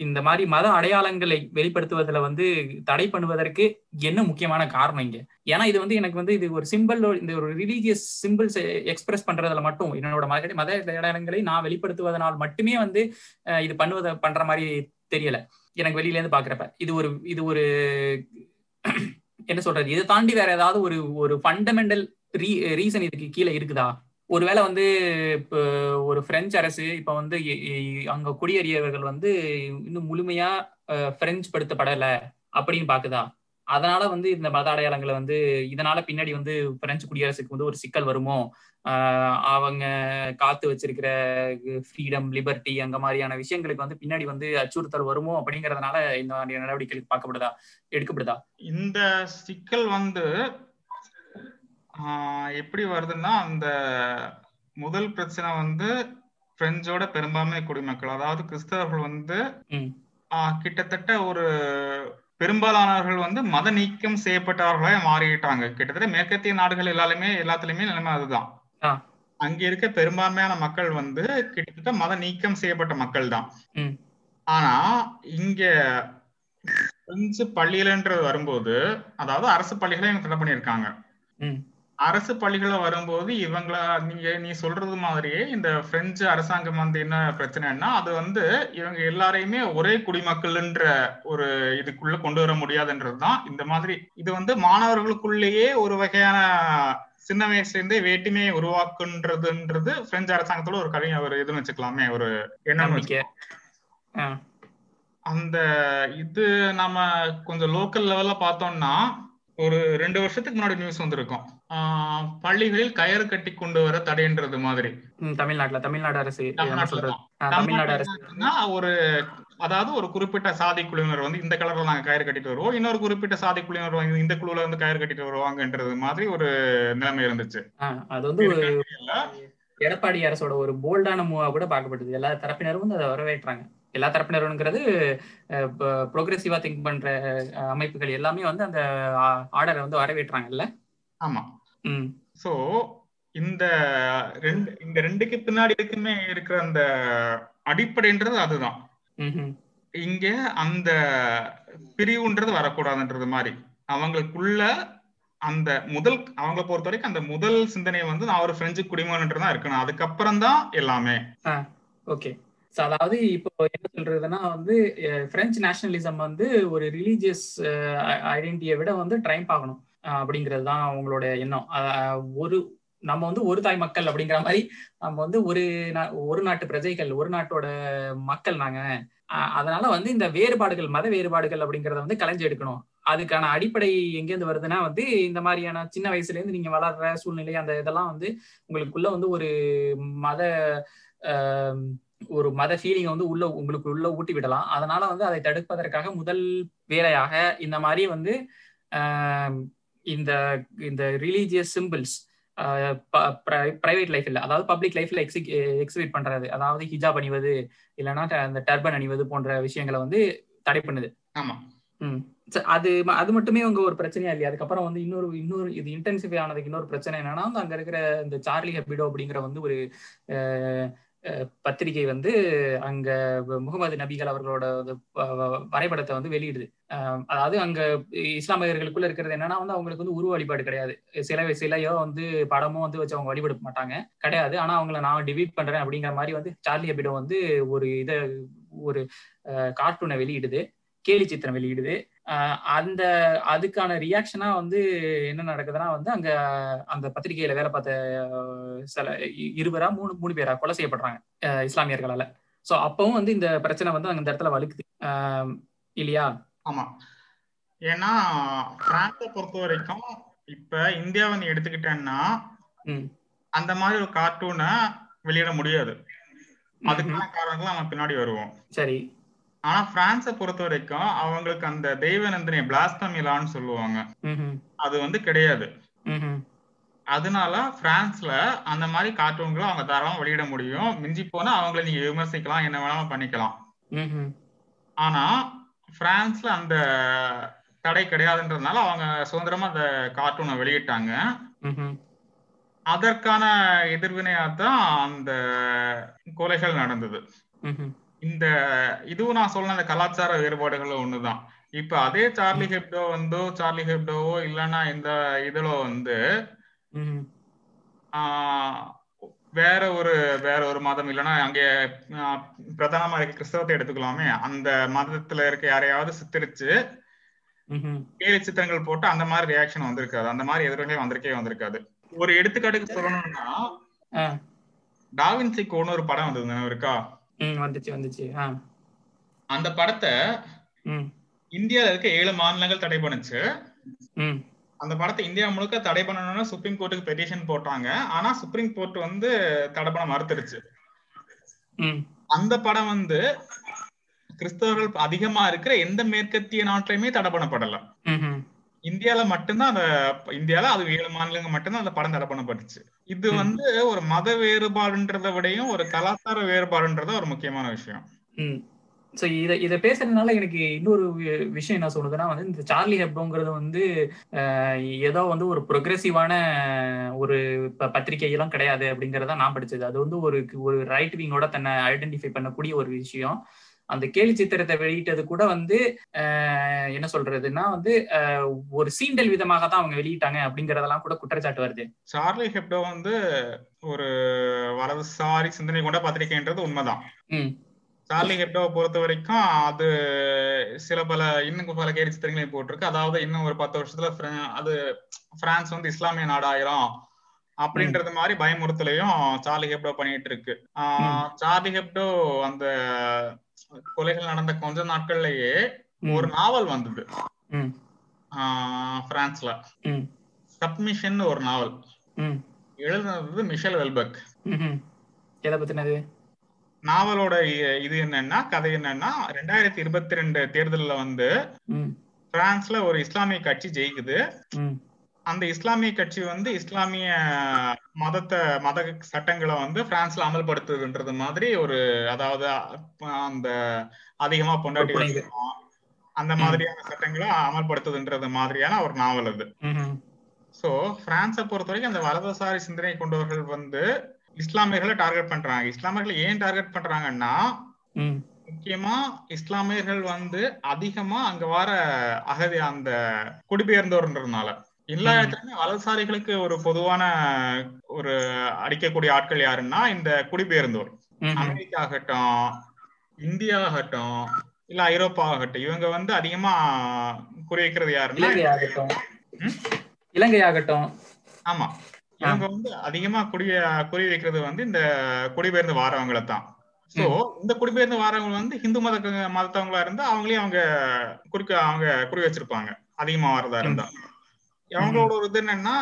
இந்த மாதிரி மத அடையாளங்களை வெளிப்படுத்துவதில் வந்து தடை பண்ணுவதற்கு என்ன முக்கியமான காரணம் இங்க? ஏன்னா இது வந்து எனக்கு வந்து இது ஒரு சிம்பிளோ, இந்த ஒரு ரிலீஜியஸ் சிம்பிள்ஸ் எக்ஸ்பிரஸ் பண்றதுல மட்டும் என்னோட மத அடையாளங்களை நான் வெளிப்படுத்துவதனால் மட்டுமே வந்து இது பண்ற மாதிரி தெரியல எனக்கு வெளியில இருந்து பாக்குறப்ப. இது ஒரு என்ன சொல்றது, இதை தாண்டி வேற ஏதாவது ஒரு ஃபண்டமெண்டல் ரீசன் இதுக்கு கீழே இருக்குதா? ஒருவேளை வந்து இப்போ ஒரு பிரெஞ்சு அரசு இப்போ வந்து அங்க குடியேறியவர்கள் வந்து இன்னும் முழுமையா பிரெஞ்சு படுத்தப்படல அப்படின்னு பாக்குதா? அதனால வந்து இந்த மத அடையாளங்களை வந்து இதனால பின்னாடி வந்து பிரெஞ்சு குடியரசுக்கு வந்து ஒரு சிக்கல் வருமோ, அவங்க காத்து வச்சிருக்கிற ஃப்ரீடம், லிபர்ட்டி அந்த மாதிரியான விஷயங்களுக்கு வந்து பின்னாடி வந்து அச்சுறுத்தல் வருமோ அப்படிங்கறதுனால இந்த மாதிரியான நடவடிக்கைகள் பார்க்கப்படுதா, எடுக்கப்படுதா? இந்த சிக்கல் வந்து எப்படி வருதுன்னா, அந்த முதல் பிரச்சனை வந்து பிரெஞ்சோட பெரும்பான்மை குடிமக்கள், அதாவது கிறிஸ்தவர்கள் வந்து கிட்டத்தட்ட ஒரு பெரும்பாலானவர்கள் வந்து மத நீக்கம் செய்யப்பட்டவர்களாக மாறிட்டாங்க. கிட்டத்தட்ட மேற்கத்திய நாடுகள் எல்லாத்துலயுமே நிலைமை அதுதான். அங்க இருக்க பெரும்பான்மையான மக்கள் வந்து கிட்டத்தட்ட மத நீக்கம் செய்யப்பட்ட மக்கள் தான். ஆனா இங்க பிரெஞ்சு பள்ளியிலன்றது வரும்போது, அதாவது அரசு பள்ளிகளை இவங்க தடை பண்ணியிருக்காங்க. அரசு பள்ளிகளை வரும்போது இவங்கள நீ சொல்றது மாதிரியே இந்த பிரெஞ்சு அரசாங்கம் வந்து என்ன பிரச்சனைன்னா, அது வந்து இவங்க எல்லாரையுமே ஒரே குடிமக்கள்ன்ற ஒரு இதுக்குள்ள கொண்டு வர முடியாதுன்றதுதான். இந்த மாதிரி இது வந்து மாணவர்களுக்குள்ளேயே ஒரு வகையான சின்ன வயசுல இருந்தே வேற்றுமையை உருவாக்குன்றதுன்றது பிரெஞ்சு அரசாங்கத்தோட ஒரு கவிஞர் ஒரு இதுன்னு வச்சுக்கலாமே, ஒரு என்ன அந்த இது. நம்ம கொஞ்சம் லோக்கல் லெவல்ல பார்த்தோம்னா, ஒரு 2 வருஷத்துக்கு முன்னாடி நியூஸ் வந்திருக்கும், பள்ளிகளில் கயிறு கட்டி கொண்டு வர தடைன்றது மாதிரி தமிழ்நாடு அரசுனா ஒரு, அதாவது ஒரு குறிப்பிட்ட சாதி குழுவினர் வந்து இந்த கலர்ல நாங்க கயிறு கட்டிட்டு வருவோம், இன்னொரு குறிப்பிட்ட சாதி குழுவினர் வந்து இந்த குழுல வந்து கயிறு கட்டிட்டு வருவாங்கன்றது மாதிரி ஒரு நிலைமை இருந்துச்சு. அது வந்து எடப்பாடி அரசோட ஒரு போல்டான மூவா கூட பார்க்கப்பட்டது. எல்லா தரப்பினரும் வந்து அதை வரவேற்றாங்க. எல்லா தரப்பினருங்கிறது ப்ரோக்ரெசிவா திங்க் பண்ற அமைப்புகள் எல்லாமே வந்து அந்த ஆர்டரை வந்து வரவேற்றாங்கல்ல. ஆமா. சோ இந்த ரெண்டுக்கு பின்னாடி இருக்குமே இருக்கிற அந்த அடிப்படைன்றது அதுதான். இங்க அந்த பிரிவுன்றது வரக்கூடாதுன்றது மாதிரி அவங்களுக்குள்ள அந்த முதல் அவங்களை பொறுத்த வரைக்கும் அந்த முதல் சிந்தனை வந்து நான் ஒரு பிரெஞ்சு குடிமகன்றதான் இருக்கணும், அதுக்கப்புறம் தான் எல்லாமே ஓகே. அதாவது இப்போ என்ன சொல்றதுன்னா வந்து பிரெஞ்சு நேஷனலிசம் வந்து ஒரு ரிலீஜியஸ் ஐடென்டிட்டியை விட வந்து ட்ரைம்ப் ஆகணும் அப்படிங்கிறது தான் அவங்களோட எண்ணம். ஒரு நம்ம வந்து ஒரு தாய் மக்கள் அப்படிங்கிற மாதிரி நம்ம வந்து ஒரு நாட்டு பிரஜைகள், ஒரு நாட்டோட மக்கள் நாங்க. அதனால வந்து இந்த வேறுபாடுகள், மத வேறுபாடுகள் அப்படிங்கறத வந்து களைஞ்சு எடுக்கணும். அதுக்கான அடிப்படை எங்கேருந்து வருதுன்னா வந்து இந்த மாதிரியான சின்ன வயசுல இருந்து நீங்க வளர்ற சூழ்நிலை, அந்த இதெல்லாம் வந்து உங்களுக்குள்ள வந்து ஒரு மத ஃபீலிங்கை வந்து உங்களுக்கு உள்ள ஊட்டி விடலாம். அதனால வந்து அதை தடுப்பதற்காக முதல் வேலையாக இந்த மாதிரி வந்து இந்த ரிலீஜியஸ் சிம்பிள்ஸ் பிரைவேட் லைஃப்ல, அதாவது பப்ளிக் லைஃப்ல எக்ஸிபிட் பண்றது, அதாவது ஹிஜாப் அணிவது இல்லைன்னா அந்த டர்பன் அணிவது போன்ற விஷயங்களை வந்து தடை பண்ணுது. ஆமா. அது மட்டுமே அவங்க ஒரு பிரச்சனையா இல்லையா? அதுக்கப்புறம் வந்து இன்னொரு இது இன்டென்சிஃபை ஆனதுக்கு இன்னொரு பிரச்சனை என்னன்னா, அங்க இருக்கிற இந்த சார்லி ஹெபிடோ அப்படிங்கிற வந்து ஒரு பத்திரிகை வந்து அங்க முகமது நபிகள் அவர்களோட வரைபடத்தை வந்து வெளியிடுது. அதாவது அங்க இஸ்லாமியர்களுக்குள்ள இருக்கிறது என்னன்னா வந்து அவங்களுக்கு வந்து உருவ வழிபாடு கிடையாது. சிலையோ வந்து படமோ வந்து வச்சு அவங்க வழிபட மாட்டாங்க, கிடையாது. ஆனா அவங்கள நான் டிவீட் பண்றேன் அப்படிங்கிற மாதிரி வந்து சார்லி ஹெபிடோ வந்து ஒரு கார்ட்டூனை வெளியிடுது, கேலி சித்திரம் வெளியிடுது. அந்த அதுக்கான ரியாக்ஷனா வந்து என்ன நடக்குதுன்னா வந்து அங்க அந்த பத்திரிகையில வேலை பார்த்த சில 2-3 பேரா கொலை செய்யப்படுறாங்க இஸ்லாமியர்களால. சோ அப்பவும் வந்து இந்த பிரச்சனை வந்து அந்த இடத்துல வலுக்குது இல்லையா? ஆமா. ஏன்னா பிரான்ஸை பொறுத்த வரைக்கும், இப்ப இந்தியாவை நீ எடுத்துக்கிட்டேன்னா அந்த மாதிரி ஒரு கார்ட்டூனை வெளியிட முடியாது. அதுக்கான காரணங்களும் நம்ம பின்னாடி வருவோம். சரி, ஆனா பிரான்ஸை பொறுத்த வரைக்கும் அவங்களுக்கு அந்த தெய்வ நந்தினி பிளாஸ்பமிலான்னு சொல்லுவாங்க, அது வந்து கிடையாது. அதனால பிரான்ஸ்ல அந்த மாதிரி கார்ட்டூன்களை அவங்க தாராளமா வெளியிட முடியும். மிஞ்சி போனா அவங்களை நீங்க விமர்சிக்கலாம், என்ன வேணாலும் பண்ணிக்கலாம். ஆனா பிரான்ஸ்ல அந்த தடை கிடையாதுன்றதுனால அவங்க சுதந்திரமா அந்த கார்ட்டூனை வெளியிட்டாங்க. அதற்கான எதிர்வினையாதான் அந்த கொலைகள் நடந்தது. இந்த இதுவும் நான் சொன்ன அந்த கலாச்சார வேறுபாடுகளும் ஒண்ணுதான். இப்ப அதே சார்லி ஹெப்டோவோ இல்லைன்னா இந்த இதுல வந்து வேற ஒரு மதம் இல்லைன்னா அங்கே பிரதானமா இருக்க கிறிஸ்தவத்தை எடுத்துக்கலாமே, அந்த மதத்துல இருக்க யாரையாவது சித்தரிச்சு கேலி சித்திரங்கள் போட்டு அந்த மாதிரி ரியாக்ஷன் வந்திருக்காது, அந்த மாதிரி எதிர்வினை வந்திருக்காது. ஒரு எடுத்துக்காட்டுக்கு சொல்லணும்னா டாவின்சிக்கு ஒன்னு ஒரு படம் வந்தது இருக்கா, அந்த படத்தை இந்தியால இருக்க 7 மாநிலங்கள் தடை பண்ணுச்சு. அந்த படத்தை இந்தியா முழுக்க தடை பண்ணணும்னா சுப்ரீம் கோர்ட்டுக்கு பெட்டிஷன் போட்டாங்க. ஆனா சுப்ரீம் கோர்ட் வந்து தடை பண்ண மறுத்துருச்சு. அந்த படம் வந்து கிறிஸ்தவர்கள் அதிகமா இருக்கிற எந்த மேற்கத்திய நாட்டிலையுமே தடை பண்ணப்படல, இந்தியால மட்டும்தான் அந்த இந்தியால அது 7 மாநிலங்கள் மட்டும்தான் அந்த படம் தடை பண்ணப்பட்டுச்சு. இது வந்து ஒரு மத வேறுபாடுன்றத விடையும் ஒரு கலாச்சார வேறுபாடுன்றத ஒரு முக்கியமான விஷயம். ஸோ இதை பேசுறதுனால எனக்கு இன்னொரு விஷயம் என்ன சொல்லுதுன்னா வந்து இந்த சார்லி ஹெப்டோங்கிறது வந்து ஏதோ வந்து ஒரு ப்ரொக்ரெசிவான ஒரு பத்திரிகையெல்லாம் கிடையாது அப்படிங்கிறத நான் படிச்சது. அது வந்து ஒரு ரைட் விங்கோட தன்னை ஐடென்டிஃபை பண்ணக்கூடிய ஒரு விஷயம். அந்த கேலி சித்திரத்தை வெளியிட்டது கூட வந்து என்ன சொல்றதுன்னா வந்து ஒரு சீண்டல் விதமாக தான் அவங்க வெளியிட்டாங்க அப்படிங்கறதெல்லாம் கூட குற்றச்சாட்டு வருது. சார்லி ஹெப்டோ வந்து ஒரு வரதுசாரி சிந்தனை கொண்ட பத்திரிகைன்றது உண்மைதான். சார்லி ஹெப்டோவை பொறுத்த வரைக்கும் அது சில பல இன்னும் பல கேலி சித்திரங்களையும் போட்டிருக்கு. அதாவது இன்னும் ஒரு 10 வருஷத்துல அது பிரான்ஸ் வந்து இஸ்லாமிய நாடாயிரும் அப்படின்றது மாதிரி பயமுறுத்தலையும் சார்லி ஹெப்டோ பண்ணிட்டு இருக்கு. சார்லி ஹெப்டோ அந்த கொலைகள் நடந்த கொஞ்ச நாட்கள்லயே ஒரு நாவல் வந்தது பிரான்ஸ்ல, சப்மிஷன் ஒரு நாவல். எழுதுனது மிஷல் வெல்பெக். நாவலோட இது என்னன்னா, கதை என்னன்னா 2022 தேர்தலில் வந்து பிரான்ஸ்ல ஒரு இஸ்லாமிய கட்சி ஜெயிக்குது. அந்த இஸ்லாமிய கட்சி வந்து இஸ்லாமிய மத சட்டங்களை வந்து பிரான்ஸ்ல அமல்படுத்துதுன்றது மாதிரி ஒரு, அதாவது அந்த அதிகமா பொண்டாட்டி அந்த மாதிரியான சட்டங்களை அமல்படுத்துதுன்றது மாதிரியான ஒரு நாவல் அது. சோ பிரான்ஸை பொறுத்த வரைக்கும் அந்த வலதுசாரி சிந்தனை கொண்டவர்கள் வந்து இஸ்லாமியர்களை டார்கெட் பண்றாங்க. இஸ்லாமியர்களை ஏன் டார்கெட் பண்றாங்கன்னா, முக்கியமா இஸ்லாமியர்கள் வந்து அதிகமா அங்க வர அகதி அந்த குடிபெயர்ந்தோர்ன்றதுனால எல்லா இடத்துலயுமே வலதுசாரிகளுக்கு ஒரு பொதுவான ஒரு அடிக்கக்கூடிய ஆட்கள் யாருன்னா இந்த குடிபெயர்ந்தோர். அமெரிக்கா ஆகட்டும், இந்தியா ஆகட்டும், இல்ல ஐரோப்பா ஆகட்டும், இவங்க வந்து அதிகமா குறிவைக்கிறது யாருன்னா இலங்கை ஆகட்டும். ஆமா, இவங்க வந்து அதிகமா குறிவைக்கிறது வந்து இந்த குடிபெயர்ந்து வாரவங்களை தான். சோ இந்த குடிபெயர்ந்து வாரவங்க வந்து ஹிந்து மதத்தவங்களா இருந்தா அவங்களையும் அவங்க குறி வச்சிருப்பாங்க அதிகமா வாரதா இருந்தா. இவங்களோட ஒரு இது என்னன்னா,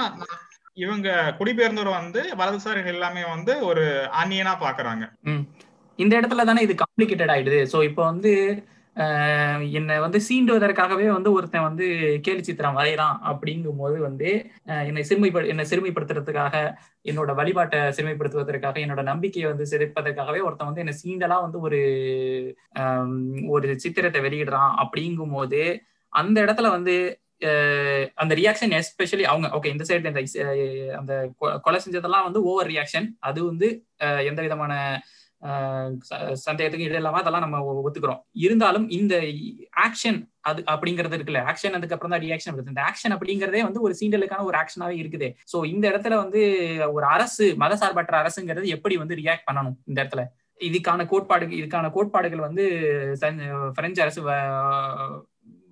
இவங்க குடிபெயர்ந்தோர் வந்து வலதுசாரிகள் எல்லாமே வந்து ஒரு அன்னியனா பாக்குறாங்க. இந்த இடத்துல தானே இது காம்ப்ளிகேட்டட் ஆயிடுது. சோ இப்போ வந்து என்னை வந்து சீண்டுவதற்காகவே வந்து ஒருத்தன் வந்து கேலி சித்திரம் வரையறான் அப்படிங்கும் போது வந்து என்னை சிறுமைப்படுத்துறதுக்காக, என்னோட வழிபாட்டை சிறுமைப்படுத்துவதற்காக, என்னோட நம்பிக்கையை வந்து சிதைப்பதற்காகவே ஒருத்தன் வந்து என்னை சீண்டலா வந்து ஒரு சித்திரத்தை வெளியிடுறான் அப்படிங்கும் போது அந்த இடத்துல வந்து அந்த ரியாக்ஷன் எஸ்பெஷலி அவங்க ஓகே இந்த சைடு அந்த கொலை செஞ்சதெல்லாம் வந்து ஓவர் ரியாக்ஷன், அது வந்து எந்த விதமான சந்தேகத்துக்கும் இடையில்லாம அதெல்லாம் நம்ம ஒத்துக்கிறோம். இருந்தாலும் இந்த ஆக்ஷன் அது அப்படிங்கிறது இருக்குல்ல, ஆக்ஷன் அதுக்கப்புறம் தான் ரியாக்ஷன் வருது. இந்த ஆக்ஷன் அப்படிங்கிறதே வந்து ஒரு சீண்டலுக்கான ஒரு ஆக்ஷனாவே இருக்குது. ஸோ இந்த இடத்துல வந்து ஒரு அரசு, மதசார்பற்ற அரசுங்கிறது எப்படி வந்து ரியாக்ட் பண்ணணும் இந்த இடத்துல, இதுக்கான கோட்பாடுகள் வந்து பிரெஞ்சு அரசு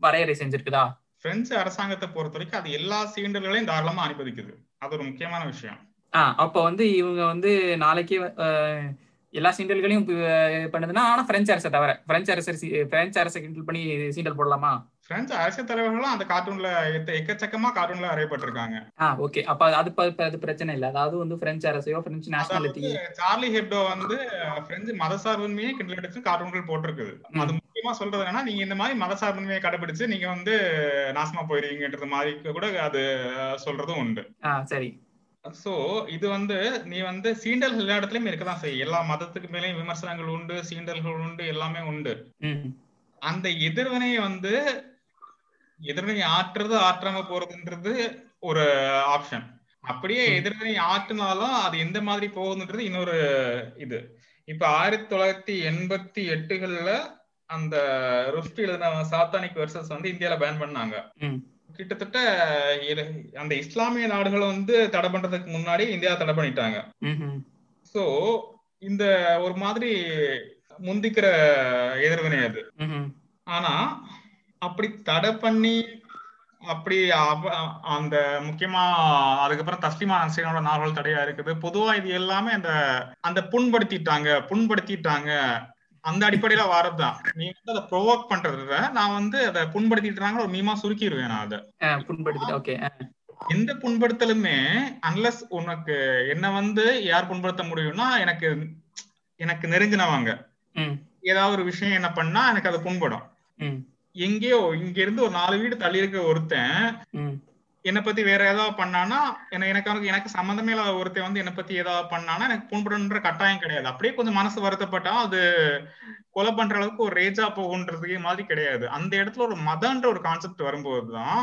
வரையறை செஞ்சிருக்குதா? பிரெஞ்சு அரசாங்கத்தை பொறுத்த வரைக்கும் அது எல்லா சீண்டல்களையும் தாராளமா அனுமதிக்குது. அது ஒரு முக்கியமான விஷயம். அப்ப வந்து இவங்க வந்து நாளைக்கு எல்லா சீண்டல்களையும் பண்ணுதுன்னா, ஆனா பிரெஞ்சு அரசை தவிர பிரெஞ்சு அரசு கிண்டல் பண்ணி சீண்டல் போடலாமா? பிரெஞ்சு அரசியல் தலைவர்களும் அந்த கார்ட்டூன்ல எக்கச்சக்கமா கார்ட்டூன்ல அறையப்பட்டிருக்காங்க. ஓகே, அப்ப அது பிரச்சனை இல்ல. அதாவது வந்து பிரெஞ்சு அரசியோ பிரெஞ்சு நேஷனாலிட்டி, சார்லி ஹெப்டோ வந்து பிரெஞ்சு மதசார்பின்மையை கிண்டல் எடுத்து கார்ட்டூன்கள் போட்டிருக்குது. அது முக்கியமா சொல்றது என்னன்னா, நீங்க இந்த மாதிரி மதசார்பின்மையை கடைபிடிச்சு நீங்க வந்து நாசமா போயிருவீங்கன்றது மாதிரி கூட அது சொல்றதும் உண்டு. சரி, சோ இது வந்து நீ வந்து சீண்டல்கள் எல்லா இடத்துலயும் இருக்கதான் செய்யும். எல்லா மதத்துக்கு மேலேயும் விமர்சனங்கள் உண்டு, சீண்டல்கள் உண்டு, எல்லாமே உண்டு. அந்த எதிர்வினையை வந்து எதிர்வினை ஆற்றுறது ஆற்றாம போறதுன்றது ஒரு ஆப்ஷன். அப்படியே எதிர்வினை ஆற்றினாலும் அது எந்த மாதிரி போகுதுன்றது இன்னொரு இது. இப்ப 1988 அந்த ருஷ்டி எழுதின சாத்தானிக் வெர்சஸ் வந்து இந்தியால பேன் பண்ணாங்க. கிட்டத்தட்ட அந்த இஸ்லாமிய நாடுகளை வந்து தடை பண்றதுக்கு முன்னாடி இந்தியா தடை பண்ணிட்டாங்க. சோ இந்த ஒரு மாதிரி முந்திக்கிற எதிர்வினை அது. ஆனா அப்படி தடை பண்ணி அப்படி அந்த முக்கியமா அதுக்கப்புறம் தஸ்லிமா நஸ்ரீனோட நாவல் தடையா இருக்குது. பொதுவா இது எல்லாமே அந்த புண்படுத்திட்டாங்க அந்த அடிப்படையில வரதுதான். நீ வந்து அதை ப்ரொவோக் பண்றத நான் வந்து அதை புண்படுத்திட்டாங்க ஒரு மீமா சுருக்கிடுவேன். நான் அதை புண்படுத்தி எந்த புண்படுத்தலுமே அன்லஸ் உனக்கு என்ன வந்து யார் புண்படுத்த முடியும்னா எனக்கு நெருங்கினவாங்க ஏதாவது ஒரு விஷயம் என்ன பண்ணா எனக்கு அது புண்படும். எங்கேயோ இங்க இருந்து ஒரு 4 வீடு தள்ளி இருக்க ஒருத்தன் என்னை பத்தி வேற ஏதாவது பண்ணானா எனக்கு சம்பந்தமே இல்லாத ஒருத்தன் வந்து என்னை பத்தி ஏதாவது பண்ணானா எனக்கு புண்படுன்ற கட்டாயம் கிடையாது. அப்படியே கொஞ்சம் மனசு வருத்தப்பட்டா அது கொலை பண்ற அளவுக்கு ஒரு ரேஜா போகுன்றது மாதிரி கிடையாது. அந்த இடத்துல ஒரு மதன்ற ஒரு கான்செப்ட் வரும்போதுதான்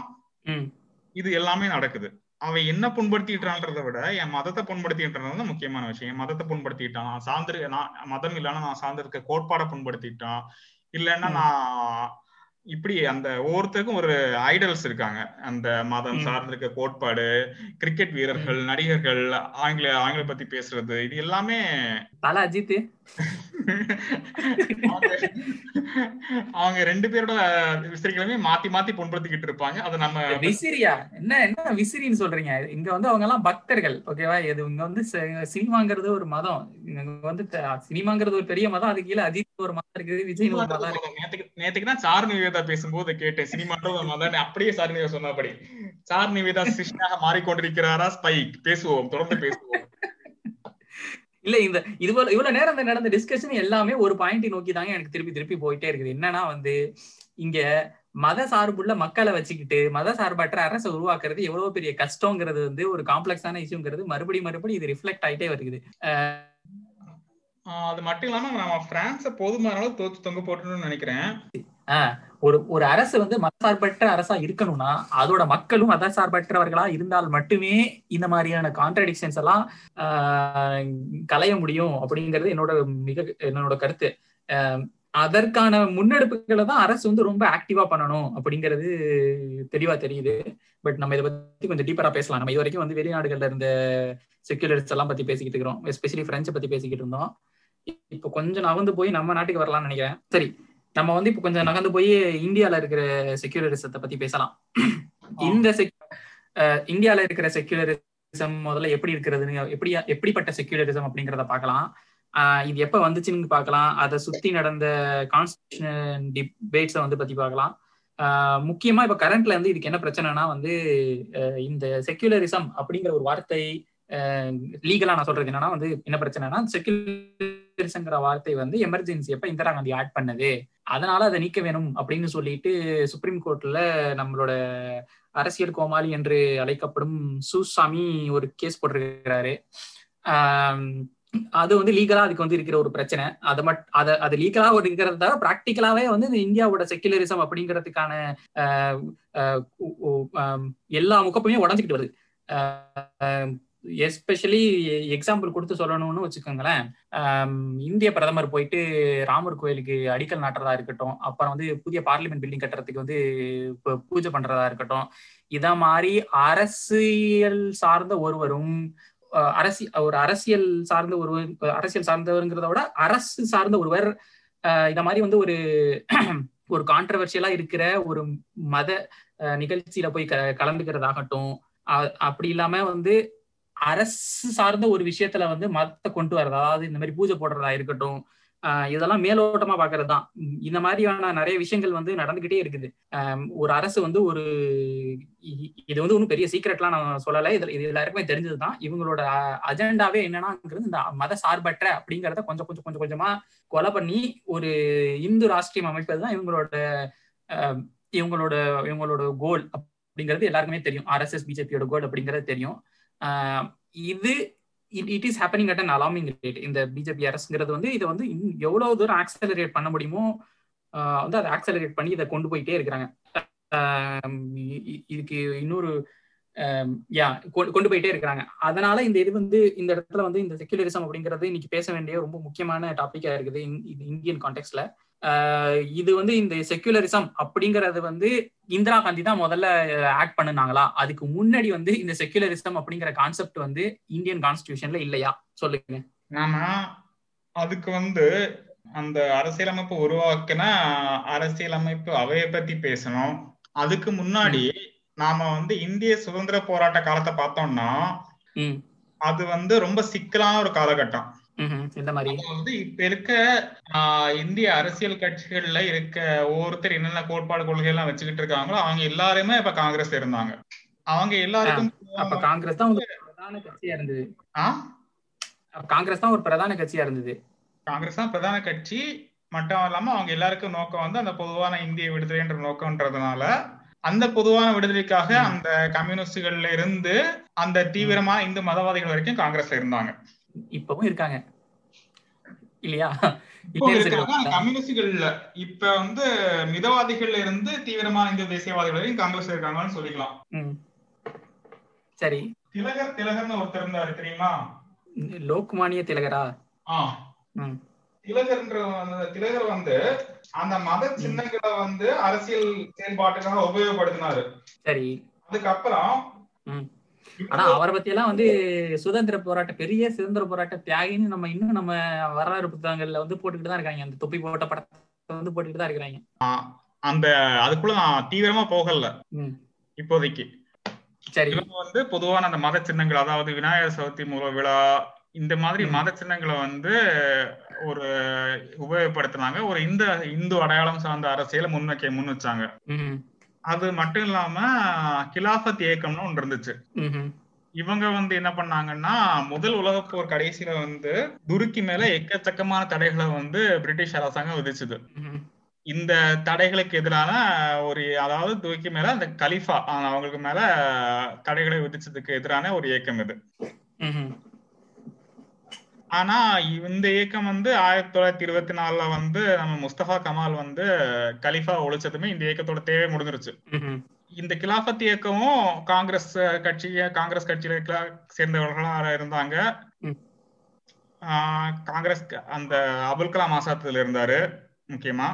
இது எல்லாமே நடக்குது. அவன் என்ன புண்படுத்திட்டான்றதை விட என் மதத்தை புண்படுத்தின்றது தான் முக்கியமான விஷயம். என் மதத்தை புண்படுத்திட்டான், நான் சார்ந்திருக்க, நான் மதம் இல்லைன்னா நான் சார்ந்திருக்க கோட்பாடை புண்படுத்திட்டான், இல்லைன்னா நான் இப்படி அந்த ஒவ்வொருத்தருக்கும் ஒரு ஐடல்ஸ் இருக்காங்க. அந்த மதம் சார்ந்திருக்க கோட்பாடு, கிரிக்கெட் வீரர்கள், நடிகர்கள், ஆங்கில பத்தி பேசுறது, இது எல்லாமே தல அஜித் அவங்க 2 பேரோட விசிறிகளுமே மாத்தி மாத்தி புண்படுத்திக்கிட்டு இருப்பாங்க. அது நம்ம விசிறியா என்ன விசிறின்னு சொல்றீங்க? இங்க வந்து அவங்க எல்லாம் பக்தர்கள். ஓகேவா, இது இங்க வந்து சினிமாங்கிறது ஒரு மதம், வந்து சினிமாங்கிறது ஒரு பெரிய மதம், அது கீழே அஜித் ஒரு மதம் இருக்குது, விஜய் ஒரு மதம் இருக்கு. நேத்துக்குதான் சார் நிவேதா பேசும்போது கேட்டேன், சினிமான்றது ஒரு மதம். அப்படியே சார் நிவேதா சொன்னபடி சார் நிவேதா சிஷ்டாக மாறிக்கொண்டிருக்கிறாரா? ஸ்பைக் பேசுவோம், தொடர்ந்து பேசுவோம். இல்ல இந்த இவ்வளவு நேரம் நடந்த டிஸ்கஷன் எல்லாமே ஒரு பாயிண்ட் நோக்கி தாங்க எனக்கு திருப்பி போயிட்டே இருக்குது. என்னன்னா வந்து இங்க மத சார்புள்ள மக்களை வச்சுக்கிட்டு மத சார்பற்ற அரசை உருவாக்குறது எவ்வளவு பெரிய கஷ்டங்கிறது வந்து ஒரு காம்ப்ளெக்ஸான இஷ்யூங்கிறது மறுபடியும் இது ரிஃப்ளெக்ட் ஆயிட்டே வருது. அது மட்டும் இல்லாம நம்ம பிரான்ஸ போதுமான தோத்து தொங்க போட்டணும்னு நினைக்கிறேன். ஒரு அரசு வந்து மத சார்பற்ற அரசா இருக்கணும்னா அதோட மக்களும் மத சார்பற்றவர்களா இருந்தால் மட்டுமே இந்த மாதிரியான கான்ட்ராடிக்ஷன்ஸ் எல்லாம் களைய முடியும் அப்படிங்கிறது என்னோட கருத்து. அதற்கான முன்னெடுப்புகளை தான் அரசு வந்து ரொம்ப ஆக்டிவா பண்ணணும் அப்படிங்கிறது தெளிவா தெரியுது. பட் நம்ம இதை பத்தி கொஞ்சம் டீப்பரா பேசலாம். நம்ம இது வரைக்கும் வந்து வெளிநாடுகள்ல இருந்த செக்யூலரிஸ்ட் எல்லாம் பத்தி பேசிக்கிட்டு இருக்கிறோம், எஸ்பெஷலி பிரெஞ்சை பத்தி பேசிக்கிட்டு இருந்தோம். இப்போ கொஞ்சம் நகர்ந்து போய் நம்ம நாட்டுக்கு வரலாம்னு நினைக்கிறேன். சரி, நம்ம வந்து இப்ப கொஞ்சம் நகர்ந்து போய் இந்தியால இருக்கிற செக்யூலரிசத்தை பத்தி பேசலாம். இந்தியால இருக்கிற செக்யூலரிசம் முதல்ல எப்படி இருக்கிறதுன்னு, எப்படிப்பட்ட செக்யூலரிசம் அப்படிங்கிறத பாக்கலாம். இது எப்ப வந்துச்சுன்னு பாக்கலாம். அதை சுத்தி நடந்த கான்ஸ்டிடியூஷன் டிபேட்ஸை வந்து பத்தி பாக்கலாம். முக்கியமா இப்ப கரண்ட்ல வந்து இதுக்கு என்ன பிரச்சனைனா வந்து இந்த செக்யூலரிசம் அப்படிங்கிற ஒரு வார்த்தை லீகலா நான் சொல்றது என்னன்னா வந்து என்ன பிரச்சனைனா, செக்யூலரிசம்ங்கிற வார்த்தை வந்து எமர்ஜென்சி எப்ப இந்திரா காந்தி ஆட் பண்ணது, அதனால அதை நீக்க வேணும் அப்படின்னு சொல்லிட்டு சுப்ரீம் கோர்ட்ல நம்மளோட அரசியல் கோமாளி என்று அழைக்கப்படும் சுசாமி ஒரு கேஸ் போட்டிருக்கிறாரு. அது வந்து லீகலா அதுக்கு வந்து இருக்கிற ஒரு பிரச்சனை. அது லீகலா இருக்கிறத தவிர பிராக்டிக்கலாவே வந்து இந்த இந்தியாவோட செக்யூலரிசம் அப்படிங்கிறதுக்கான எல்லா முகப்புமே உடஞ்சுக்கிட்டு வருது. எஸ்பெஷலி எக்ஸாம்பிள் கொடுத்து சொல்லணும்னு வச்சுக்கோங்களேன், இந்திய பிரதமர் போயிட்டு ராமர் கோயிலுக்கு அடிக்கல் நாட்டுறதா இருக்கட்டும், அப்புறம் வந்து புதிய பார்லிமெண்ட் பில்டிங் கட்டுறதுக்கு வந்து பூஜை பண்றதா இருக்கட்டும், இத மாதிரி அரசியல் சார்ந்த ஒருவரும் அரசியல் சார்ந்தவருங்கிறத விட அரசு சார்ந்த ஒருவர் இத மாதிரி வந்து ஒரு கான்ட்ரவர்ஷியலா இருக்கிற ஒரு மத நிகழ்ச்சியில போய் கலந்துக்கிறதாகட்டும், அப்படி இல்லாம வந்து அரசு சார்ந்த ஒரு விஷயத்துல வந்து மதத்தை கொண்டு வரதா, அதாவது இந்த மாதிரி பூஜை போடுறதா இருக்கட்டும், இதெல்லாம் மேலோட்டமா பாக்குறது தான். இந்த மாதிரியான நிறைய விஷயங்கள் வந்து நடந்துகிட்டே இருக்குது. ஒரு அரசு வந்து ஒரு இது வந்து ஒன்றும் பெரிய சீக்ரெட்லாம் நான் சொல்லலை, இது எல்லாருக்குமே தெரிஞ்சதுதான். இவங்களோட அஜெண்டாவே என்னன்னாங்கிறது இந்த மத சார்பற்ற அப்படிங்கிறத கொஞ்சம் கொஞ்சம் கொஞ்சம் கொஞ்சமா கொலை பண்ணி ஒரு இந்து ராஷ்டிரியம் அமைப்பது தான் இவங்களோட கோல் அப்படிங்கிறது எல்லாருக்குமே தெரியும். RSS பிஜேபியோட கோல் அப்படிங்கிறது தெரியும். இது it is happening at an alarming rate. இந்த பிஜேபி அரசுங்கிறது வந்து இதை வந்து எவ்வளவு தூரம் ஆக்சலரேட் பண்ண முடியுமோ வந்து அதை ஆக்சலரேட் பண்ணி இதை கொண்டு போயிட்டே இருக்கிறாங்க. இதுக்கு இன்னொரு கொண்டு போயிட்டே இருக்கிறாங்க. அதனால இந்த இது வந்து இந்த இடத்துல வந்து இந்த செக்யூலரிசம் அப்படிங்கிறது இன்னைக்கு பேச வேண்டிய ரொம்ப முக்கியமான டாபிக்கா இருக்குது இந்தியன் கான்டெக்ட்ல. இது வந்து இந்த செக்யூலரிசம் அப்படிங்கறது வந்து இந்திரா காந்தி தான் முதல்ல ஆக்ட் பண்ணுனாங்களா? அதுக்கு முன்னாடி வந்து இந்த செக்யூலரிசம் அப்படிங்கிற கான்செப்ட் வந்து இந்தியன் கான்ஸ்டிடியூஷன்ல இல்லையா? சொல்லுங்க. ஆமா, அதுக்கு வந்து அந்த அரசியலமைப்பு உருவாக்குனா அரசியலமைப்பு அவையை பத்தி பேசணும். அதுக்கு முன்னாடி நாம வந்து இந்திய சுதந்திர போராட்ட காலத்தை பார்த்தோம்னா அது வந்து ரொம்ப சிக்கலான ஒரு காலகட்டம். வந்து இப்ப இருக்க இந்திய அரசியல் கட்சிகள்ல இருக்க ஒவ்வொருத்தர் என்னென்ன கோட்பாடு கொள்கை எல்லாம் வச்சுக்கிட்டு இருக்காங்களோ அவங்க எல்லாருமே இப்ப காங்கிரஸ் இருந்தாங்க. அவங்க எல்லாருக்கும் காங்கிரஸ் தான் ஒரு பிரதான கட்சியா இருந்தது. காங்கிரஸ் தான் பிரதான கட்சி மட்டும் இல்லாம அவங்க எல்லாருக்கும் நோக்கம் வந்து அந்த பொதுவான இந்திய விடுதலைன்ற நோக்கம்ன்றதுனால அந்த பொதுவான விடுதலைக்காக அந்த கம்யூனிஸ்டுகள்ல இருந்து அந்த தீவிரமான இந்து மதவாதிகள் வரைக்கும் காங்கிரஸ்ல இருந்தாங்க. இப்பவும் இருக்காங்க இல்லையா? கம்யூனிஸ்டுகள்ல இப்ப வந்து மிதவாதிகள்ல இருந்து தீவிரமான இந்து தேசியவாதிகள் வரைக்கும் காங்கிரஸ் இருக்காங்கன்னு சொல்லிக்கலாம். சரி, திலகர்னு ஒருத்தர் இருந்தாரு தெரியுமா? லோக்மானிய திலகரா? திலகர் வந்து அந்த மத சின்னங்களை வந்து அரசியல் செயல்பாட்டுக்காக உபயோகப்படுத்தினாரு. சரி, அதுக்கப்புறம் ஆனா அவரை பத்தி எல்லாம் வந்து சுதந்திர போராட்ட பெரிய சுதந்திர போராட்ட தியாகின்னு நம்ம இன்னும் நம்ம வரலாறு புத்தகங்கள்ல வந்து போட்டுக்கிட்டு தான் இருக்காங்க. அந்த தொப்பி போட்ட படத்தை வந்து போட்டுக்கிட்டு தான் இருக்கிறாங்க. அந்த அதுக்குள்ள நான் தீவிரமா போகல இப்போதைக்கு. சரி, இவங்க வந்து பொதுவான அந்த மத சின்னங்கள், அதாவது விநாயகர் சதுர்த்தி மூல விழா, இந்த மாதிரி மத சின்னங்களை வந்து ஒரு உபயோகப்படுத்தினாங்க. ஒரு இந்து அடையாளம் சார்ந்த அரசியல முன் வச்சாங்க. அது மட்டும் இல்லாம கிலாபத் இயக்கம்னு ஒன்று இருந்துச்சு. இவங்க வந்து என்ன பண்ணாங்கன்னா, முதல் உலகப் போர் கடைசியில வந்து துருக்கி மேல எக்கச்சக்கமான தடைகளை வந்து பிரிட்டிஷ் அரசாங்கம் விதிச்சுது. இந்த தடைகளுக்கு எதிரான ஒரு, அதாவது துருக்கி மேல அந்த கலிஃபா அவங்களுக்கு மேல தடைகளை விதிச்சதுக்கு எதிரான ஒரு இயக்கம் இது. ஆனா இந்த இயக்கம் வந்து 1924 வந்து நம்ம முஸ்தபா கமால் வந்து கலிஃபா ஒழிச்சதுமே இந்த இயக்கத்தோட தேவை முடிஞ்சிருச்சு. இந்த கிலாபத் இயக்கமும் காங்கிரஸ் கட்சியில சேர்ந்தவர்களா இருந்தாங்க. காங்கிரஸ் அந்த அபுல் கலாம் ஆசாத்ல இருந்தாரு முக்கியமா.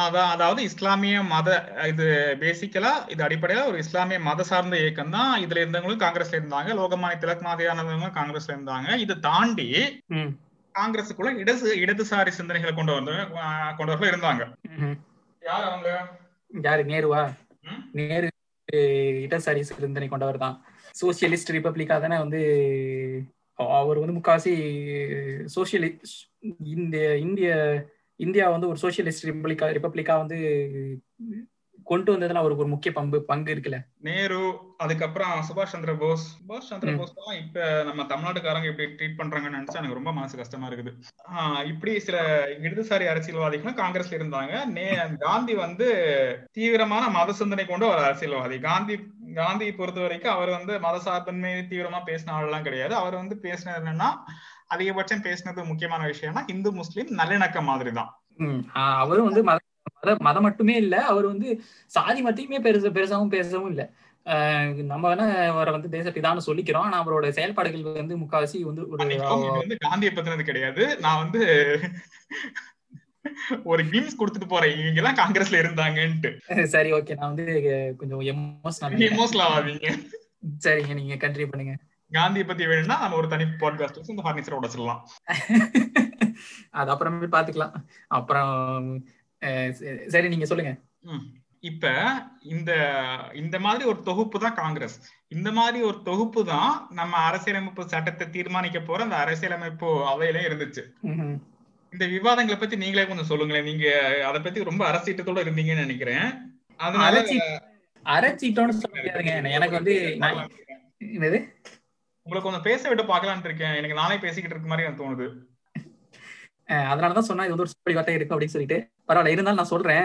அதாவது இஸ்லாமிய மத, இது பேசிக்கலா இது அடிப்படையா ஒரு இஸ்லாமிய மத சார்ந்த இயக்கம் தான். இதுல இருந்தவங்களும் காங்கிரஸ்ல இருந்தாங்க. லோகமானிய திலக் மாதிரியானவங்களும் காங்கிரஸ்ல இருந்தாங்க. இதை தாண்டி காங்கிரஸுக்குள்ள இடதுசாரி சிந்தனைகளை கொண்டவர்கள் இருந்தாங்க. யார் அவங்க? யாரு? நேருவா? நேரு இடதுசாரி சிந்தனை கொண்டவர் தான். சோசியலிஸ்ட் ரிபப்ளிக்கா தானே வந்து அவர் வந்து முக்காவாசி சோசியலிஸ்ட். இந்தியா வந்து ஒரு சோசியலிஸ்ட் ரிபப்ளிக்கா வந்து கொண்டு வந்ததுல அவருக்கு ஒரு முக்கிய பங்கு இருக்குல்ல. நேரு, அதுக்கப்புறம் சுபாஷ் சந்திர போஸ் தான் இப்ப நம்ம தமிழ்நாட்டுக்காரங்க இப்படி ட்ரீட் பண்றாங்கன்னு நினைச்சா எனக்கு ரொம்ப மனசு கஷ்டமா இருக்குது. இப்படி சில இடதுசாரி அரசியல்வாதிகளும் காங்கிரஸ்ல இருந்தாங்க. காந்தி வந்து தீவிரமான மத சிந்தனை கொண்டு ஒரு அரசியல்வாதி. காந்தியை பொறுத்த வரைக்கும் அவர் வந்து மத சார்பின்மை தீவிரமா பேசின ஆள்லாம் கிடையாது. அவர் வந்து பேசினது என்னன்னா, அதிகபட்சம் பேசினது முக்கியமான விஷயம்னா இந்து முஸ்லீம் நல்லிணக்கம் மாதிரி தான். அவரும் வந்து மதம் மட்டுமே இல்ல, அவர் வந்து சாதி மட்டுமே பெருசாவும் பேசவும் இல்ல. நம்ம வேணா அவரை வந்து தேசப்பிதான்னு சொல்லிக்கிறோம், ஆனா அவரோட செயல்பாடுகள் வந்து முக்காவாசி வந்து ஒரு காந்தியை பத்தினது கிடையாது. நான் வந்து ஒரு கிளிம்ஸ் கொடுத்துட்டு போறேன், இவங்க எல்லாம் காங்கிரஸ்ல இருந்தாங்கன்ட்டு. சரி, ஓகே, நான் வந்து கொஞ்சம் எமோஷனல் ஆவாதீங்க. சரிங்க, நீங்க கண்டினியூ பண்ணுங்க. காந்தியை பத்தி வேணும்னா நம்ம ஒரு தனி பாட்காஸ்ட் இந்த ஃபர்னிச்சர் உடைச்சிடலாம், அது அப்புறமே பாத்துக்கலாம். அப்புறம் சரி, நீங்க சொல்லுங்க. இப்ப இந்த இந்த மாதிரி ஒரு தொகுப்பு தான் காங்கிரஸ். இந்த மாதிரி ஒரு தொகுப்பு தான் நம்ம அரசியலமைப்பு சட்டத்தை தீர்மானிக்க போற அந்த அரசியலமைப்பு அவையில இருந்துச்சு. இந்த விவாதங்களை பத்தி நீங்களே கொஞ்சம் சொல்லுங்களேன். நீங்க அதை பத்தி ரொம்ப அரசீட்டத்தோட இருந்தீங்கன்னு நினைக்கிறேன். அதனால அரசீட்டோட சொல்லுங்க. எனக்கு வந்து உங்களுக்கு கொஞ்சம் பேச விட்டு பாக்கலான்னு இருக்கேன். எனக்கு நானே பேசிக்கிட்டு இருக்க மாதிரி எனக்கு தோணுது. அதனாலதான் சொன்னா இது வந்து ஒரு சூப்பர் வார்த்தை இருக்கு அப்படின்னு சொல்லிட்டு பரவாயில்ல. இருந்தாலும் நான் சொல்றேன்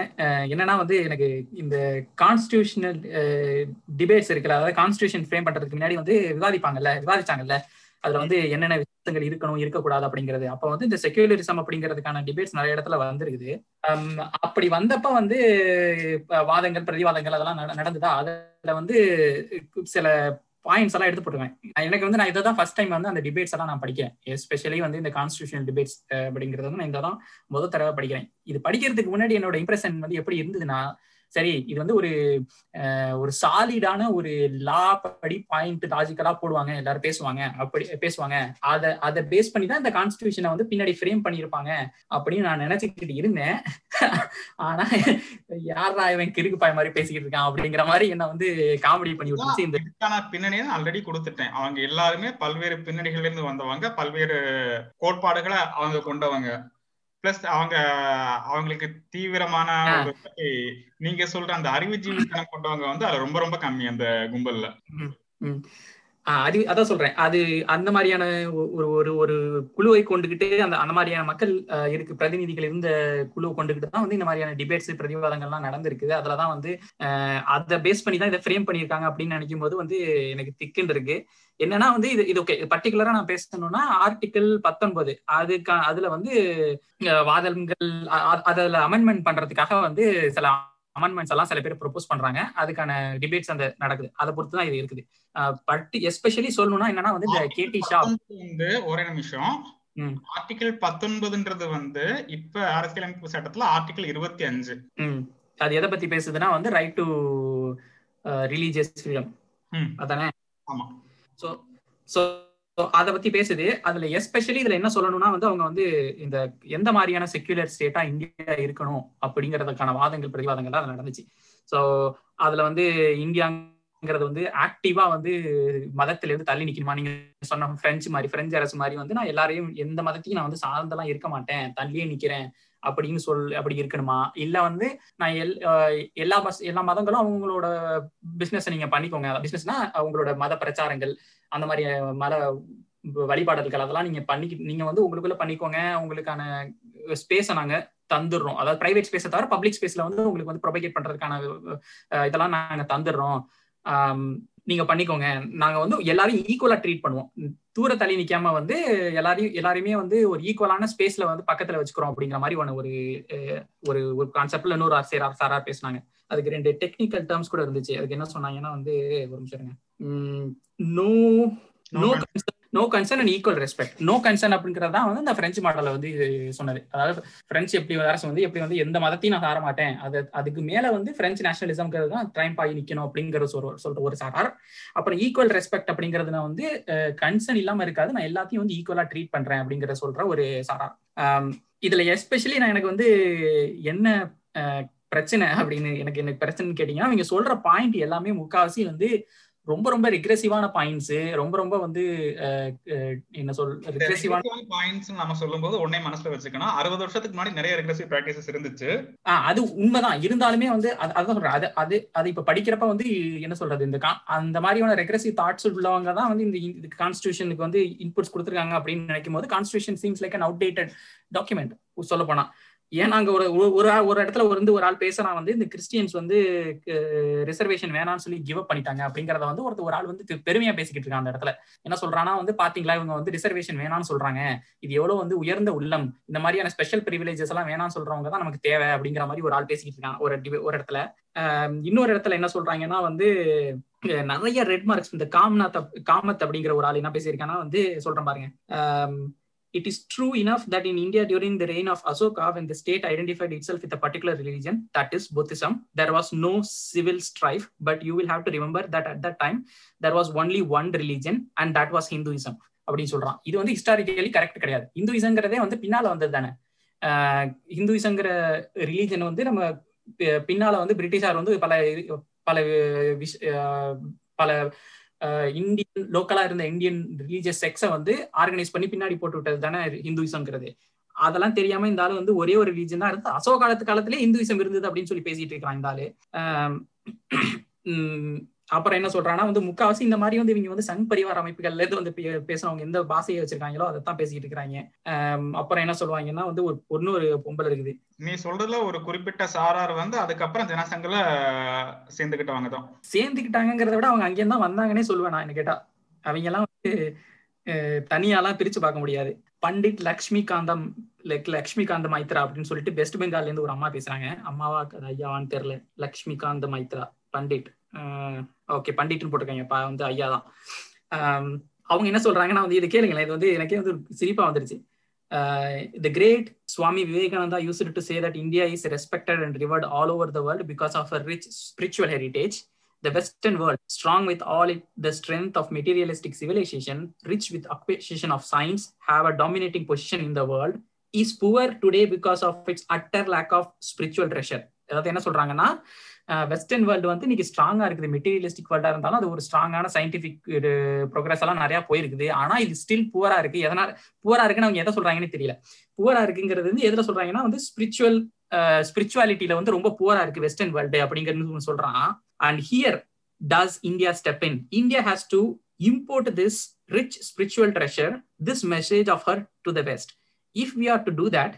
என்னன்னா வந்து எனக்கு இந்த கான்ஸ்டியூஷனல் டிபேட்ஸ் இருக்குல்ல, அதாவது கான்ஸ்டியூஷன் ஃப்ரேம் பண்றதுக்கு முன்னாடி வந்து விவாதிச்சாங்கல்ல, அதுல வந்து என்னென்ன விஷயங்கள் இருக்கணும் இருக்கக்கூடாது அப்படிங்கிறது. அப்ப வந்து இந்த செக்யூலரிசம் அப்படிங்கிறதுக்கான டிபேட்ஸ் நிறைய இடத்துல வந்திருக்குது. அப்படி வந்தப்ப வந்து வாதங்கள் பிரதிவாதங்கள் அதெல்லாம் நடந்ததா, அதுல வந்து சில பாயிண்ட்ஸ் எல்லாம் எடுத்து போட்டுருவேன். எனக்கு வந்து நான் இதை தான் ஃபர்ஸ்ட் டைம் வந்து அந்த டிபேட்ஸ் எல்லாம் நான் படிக்கிறேன். எஸ்பெஷலி வந்து இந்த கான்ஸ்டியூஷனல் டிபேட்ஸ் அப்படிங்கிறது வந்து நான் இதை தான் முதல் தடவை படிக்கிறேன். இது படிக்கிறதுக்கு முன்னாடி என்னோட இம்ப்ரெஷன் வந்து எப்படி இருந்ததுன்னா, சரி இது வந்து ஒரு சாலிடான ஒரு லா படி பாயிண்ட் லாஜிக்கலா போடுவாங்க, எல்லாரும் பேசுவாங்க, அதை பேஸ் பண்ணி தான் இந்த கான்ஸ்டியூஷனை வந்து பின்னாடி ஃப்ரேம் பண்ணியிருப்பாங்க அப்படின்னு நான் நினைச்சுக்கிட்டு இருந்தேன். ஆனா யாரா இவன் கிறுக்கு பாய் மாதிரி பேசிக்கிட்டு இருக்கான் அப்படிங்கிற மாதிரி என்ன வந்து காமெடி பண்ணி விட்டுச்சு. இந்த பின்னணியை ஆல்ரெடி கொடுத்துட்டேன். அவங்க எல்லாருமே பல்வேறு பின்னணிகள்ல இருந்து வந்தவங்க, பல்வேறு கோட்பாடுகளை அவங்க கொண்டவங்க. பிளஸ் அவங்களுக்கு தீவிரமான நீங்க சொல்ற அந்த அறிவுஜீவித்தனம் கொண்டவங்க வந்து அது ரொம்ப ரொம்ப கம்மி அந்த கும்பல்ல. அதான் சொல்றேன், அது அந்த மாதிரியான ஒரு குழுவை கொண்டுகிட்டு அந்த மாதிரியான மக்கள் இருக்கு, பிரதிநிதிகள் இருந்த குழுவை கொண்டுகிட்டு தான் வந்து இந்த மாதிரியான டிபேட்ஸ் பிரதிவாதங்கள்லாம் நடந்திருக்குது. அதுலதான் வந்து அதை பேஸ் பண்ணி தான் இதை ஃப்ரேம் பண்ணியிருக்காங்க அப்படின்னு நினைக்கும் போது வந்து எனக்கு திக்குன்னு இருக்கு. என்னன்னா வந்து இது ஓகே, பர்டிகுலரா நான் பேசணும்னா ஆர்டிகல் 19 அதுல வந்து வாதங்கள் அதுல அமெண்ட்மெண்ட் பண்றதுக்காக வந்து சில அமெண்ட்மெண்ட்ஸ் எல்லாம் சில பேர் ப்ரொபோஸ் பண்றாங்க. அதுக்கான டிபேட்ஸ் அந்த நடக்குது. அதை பொறுத்து தான் இது இருக்குது. எஸ்பெஷலி சொல்லணும்னா என்னன்னா வந்து இந்த கேடி ஷா வந்து ஒரே நிமிஷம் ஆர்டிகல் 19ன்றது வந்து இப்ப அரசியலமைப்பு சட்டத்துல ஆர்டிகல் 25. அது எதை பத்தி பேசுதுன்னா வந்து ரைட் டு ரிலீஜியஸ் ஃப்ரீடம் அதானே? ஆமா. சோ அதை பத்தி பேசுது. அதுல எஸ்பெஷலி இதுல என்ன சொல்லணும்னா வந்து அவங்க வந்து இந்த எந்த மாதிரியான செக்யூலர் ஸ்டேட்டா இந்தியா இருக்கணும் அப்படிங்கறதுக்கான வாதங்கள் பிரதிவாதங்கள் அது நடந்துச்சு. சோ அதுல வந்து இந்தியாங்கிறது வந்து ஆக்டிவா வந்து மதத்துல இருந்து தள்ளி நிக்கணுமா, நீங்க சொன்ன பிரெஞ்சு அரசு மாதிரி வந்து நான் எல்லாரையும் எந்த மதத்தையும் நான் வந்து சார்ந்தெல்லாம் இருக்க மாட்டேன், தள்ளியே நிக்கிறேன் அப்படின்னு அப்படி இருக்கணுமா, இல்ல வந்து நான் எல்லா மதங்களும் அவங்களோட பிசினஸ் நீங்க பண்ணிக்கோங்க, பிசினஸ்னா அவங்களோட மத பிரச்சாரங்கள் அந்த மாதிரி மத வழிபாடல்கள் அதெல்லாம் நீங்க நீங்க வந்து உங்களுக்குள்ள பண்ணிக்கோங்க, உங்களுக்கான ஸ்பேஸை நாங்க தந்துடுறோம், அதாவது பிரைவேட் ஸ்பேஸை தவிர பப்ளிக் ஸ்பேஸ்ல வந்து உங்களுக்கு வந்து ப்ரொபகேட் பண்றதுக்கான இதெல்லாம் நாங்க தந்துடுறோம், நீங்க பண்ணிக்கோங்க, நாங்க வந்து எல்லாரும் ஈக்குவலா ட்ரீட் பண்ணுவோம், தூர தள்ளி நிக்காம வந்து எல்லாரையுமே வந்து ஒரு ஈக்குவலான ஸ்பேஸ்ல வந்து பக்கத்துல வச்சுக்கிறோம் அப்படிங்கிற மாதிரி ஒரு கான்செப்ட்ல இன்னொரு சாரார் பேசினாங்க. அதுக்கு 2 டெக்னிக்கல் டேர்ம்ஸ் கூட இருந்துச்சு. அதுக்கு என்ன சொன்னாங்கன்னா வந்து ஒரு நிமிஷம், no concern and equal respect. No concern அப்படிங்கிறதா வந்து இந்த பிரெஞ்சு மாடல வந்து சொன்னது. அதாவது பிரெஞ்சு அரசு வந்து எப்படி வந்து எந்த மதத்தையும் நான் சார மாட்டேன், அதுக்கு மேல வந்து பிரெஞ்சு நேஷனலிசம்ங்கிறது தான் ட்ரைம்ப் ஆகி நிக்கணும் அப்படிங்கிற சொல்ற ஒரு சாரார். அப்புறம் ஈக்குவல் ரெஸ்பெக்ட் அப்படிங்கிறது நான் வந்து கன்சர்ன் இல்லாம இருக்காது, நான் எல்லாத்தையும் வந்து ஈக்குவலா ட்ரீட் பண்றேன் அப்படிங்கிற சொல்ற ஒரு சாரார். இதுல எஸ்பெஷலி நான் எனக்கு வந்து என்ன பிரச்சனை அப்படின்னு எனக்கு பிரச்சனைன்னு கேட்டீங்கன்னா, இவங்க சொல்ற பாயிண்ட் எல்லாமே முக்காவாசி வந்து ரொம்ப ரொம்ப ரிக்ரெசிவான பாயிண்ட்ஸ், ரொம்ப ரொம்ப வந்து என்ன சொல் ரிக்ரெசிவான பாயிண்ட்ஸ் நாம சொல்லும்போது ஒண்ணே மனசுல வச்சுக்கணும், 60 வருஷத்துக்கு முன்னாடி நிறைய ரிக்ரெசிவ் பிராக்டிசஸ் இருந்துச்சு. அது உண்மைதான். இருந்தாலுமே வந்து அதான் சொல்றேன், அது இப்ப படிக்கிறப்ப வந்து என்ன சொல்றது, இந்த அந்த மாதிரியான ரெக்ரெசிவ் தாட்ஸ் உள்ளவங்க தான் வந்து இந்த கான்ஸ்டியூஷனுக்கு வந்து இன்புட்ஸ் கொடுத்துருக்காங்க அப்படின்னு நினைக்கும் போது constitution seems like an outdated document சொல்ல போனா. ஏன் நாங்க ஒரு இடத்துல இருந்து ஒரு ஆள் பேசுனா வந்து இந்த கிறிஸ்டியன்ஸ் வந்து ரிசர்வேஷன் வேணாம்னு சொல்லி கிவ் அப் பண்ணிட்டாங்க அப்படிங்கறத வந்து ஒரு ஆள் வந்து பெருமையா பேசிக்கிட்டு இருக்காங்க. அந்த இடத்துல என்ன சொல்றானா வந்து பாத்தீங்களா இவங்க வந்து ரிசர்வேஷன் வேணாம்னு சொல்றாங்க, இது எவ்வளவு வந்து உயர்ந்த உள்ளம், இந்த மாதிரியான ஸ்பெஷல் பிரிவிலேஜஸ் எல்லாம் வேணாம்னு சொல்றவங்க தான் நமக்கு தேவை அப்படிங்கிற மாதிரி ஒரு ஆள் பேசிக்கிட்டு இருக்காங்க ஒரு இடத்துல. இன்னொரு இடத்துல என்ன சொல்றாங்கன்னா வந்து நிறைய ரெட் மார்க்ஸ் இந்த காமத் அப்படிங்கிற ஒரு ஆள் என்ன பேசியிருக்காங்கன்னா வந்து சொல்றேன் பாருங்க, it is true enough that in India during the reign of Ashoka, when the state identified itself with a particular religion, that is Buddhism, there was no civil strife, but you will have to remember that at that time there was only one religion and that was Hinduism அப்படினு சொல்றான். இது வந்து historically correct கிடையாது. ஹிந்துயிசம்ங்கறதே வந்து பின்னால வந்தது தானே. ஹிந்துயிசம்ங்கற religion வந்து நம்ம பின்னால வந்து பிரிட்டிஷார் வந்து பல பல பல இந்தியன் லோக்கலா இருந்த இந்தியன் ரிலீஜியஸ் செக்ஸை வந்து ஆர்கனைஸ் பண்ணி பின்னாடி போட்டு விட்டது தானே ஹிந்துவிசம்ங்கிறது. அதெல்லாம் தெரியாம இந்த ஆளு வந்து ஒரே ஒரு ரிலீஜன் தான் இருந்து அசோக காலத்துலயே ஹிந்துவிசம் இருந்தது அப்படின்னு சொல்லி பேசிட்டு இருக்கான் இந்த ஆளு. அப்புறம் என்ன சொல்றாங்கன்னா வந்து முக்காவாசி இந்த மாதிரி வந்து இவங்க வந்து சங் பரிவார அமைப்புகள்ல இருந்து வந்து பேசுறவங்க எந்த பாஷையை வச்சிருக்காங்களோ அதைத்தான் பேசிட்டு இருக்கிறாங்க. அப்புறம் என்ன சொல்லுவாங்கன்னா வந்து ஒரு பொண்ணு ஒரு பொம்பளை இருக்குது நீ சொல்றதுல ஒரு குறிப்பிட்ட சாரார் வந்து அதுக்கப்புறம் ஜனசங்கல சேர்ந்துகிட்டவங்கதான் சேர்ந்துகிட்டாங்கிறத விட அவங்க அங்கேயும் தான் வந்தாங்கன்னே சொல்லுவேன் நான். என்ன கேட்டா அவங்க எல்லாம் வந்து தனியாலாம் பிரிச்சு பார்க்க முடியாது. பண்டிட் லக்ஷ்மிகாந்த மைத்ரா அப்படின்னு சொல்லிட்டு வெஸ்ட் பெங்கால்ல இருந்து ஒரு அம்மா பேசுறாங்க. அம்மாவா ஐயாவான்னு தெரியல. லக்ஷ்மிகாந்த மைத்ரா பண்டிட் ஓகே பண்டிட்னு போட்டிருக்காங்கப்பா வந்து ஐயா தான். அவங்க என்ன சொல்றாங்கன்னா வந்து இது கேளுங்களேன், இது வந்து எனக்கே வந்து சிரிப்பா வந்துருச்சு. The great Swami Vivekananda used to say that India is respected and revered all over the world because of her rich spiritual heritage. The Western world, strong with all the strength of materialistic civilization, rich with acquisition of science, have a dominating position in the world, is poor today because of its utter lack of spiritual treasure. அதாவது என்ன சொல்றாங்கன்னா western world வந்து இன்னைக்கு ஸ்ட்ராங்கா இருக்குது, materialistic வேர்ல்டா இருந்தாலும் அது ஒரு ஸ்ட்ராங்கான சயின்டிபிக் ப்ரோக்ரஸ் எல்லாம் நிறைய போயிருக்குது. ஆனா இது ஸ்டில் புவரா இருக்கு. எதனால புவரா இருக்குன்னு அவங்க எதை சொல்றாங்கன்னு தெரியல. புவரா இருக்குங்கிறது வந்து எதுல சொல்றாங்கன்னா வந்து ஸ்பிரிச்சுவாலிட்டியில வந்து ரொம்ப புவரா இருக்கு வெஸ்டர்ன் வேர்ல்டு அப்படிங்கிறது சொல்றான். And here does India step in. India has to import this rich spiritual treasure, this message of her to the west. If we are to do that,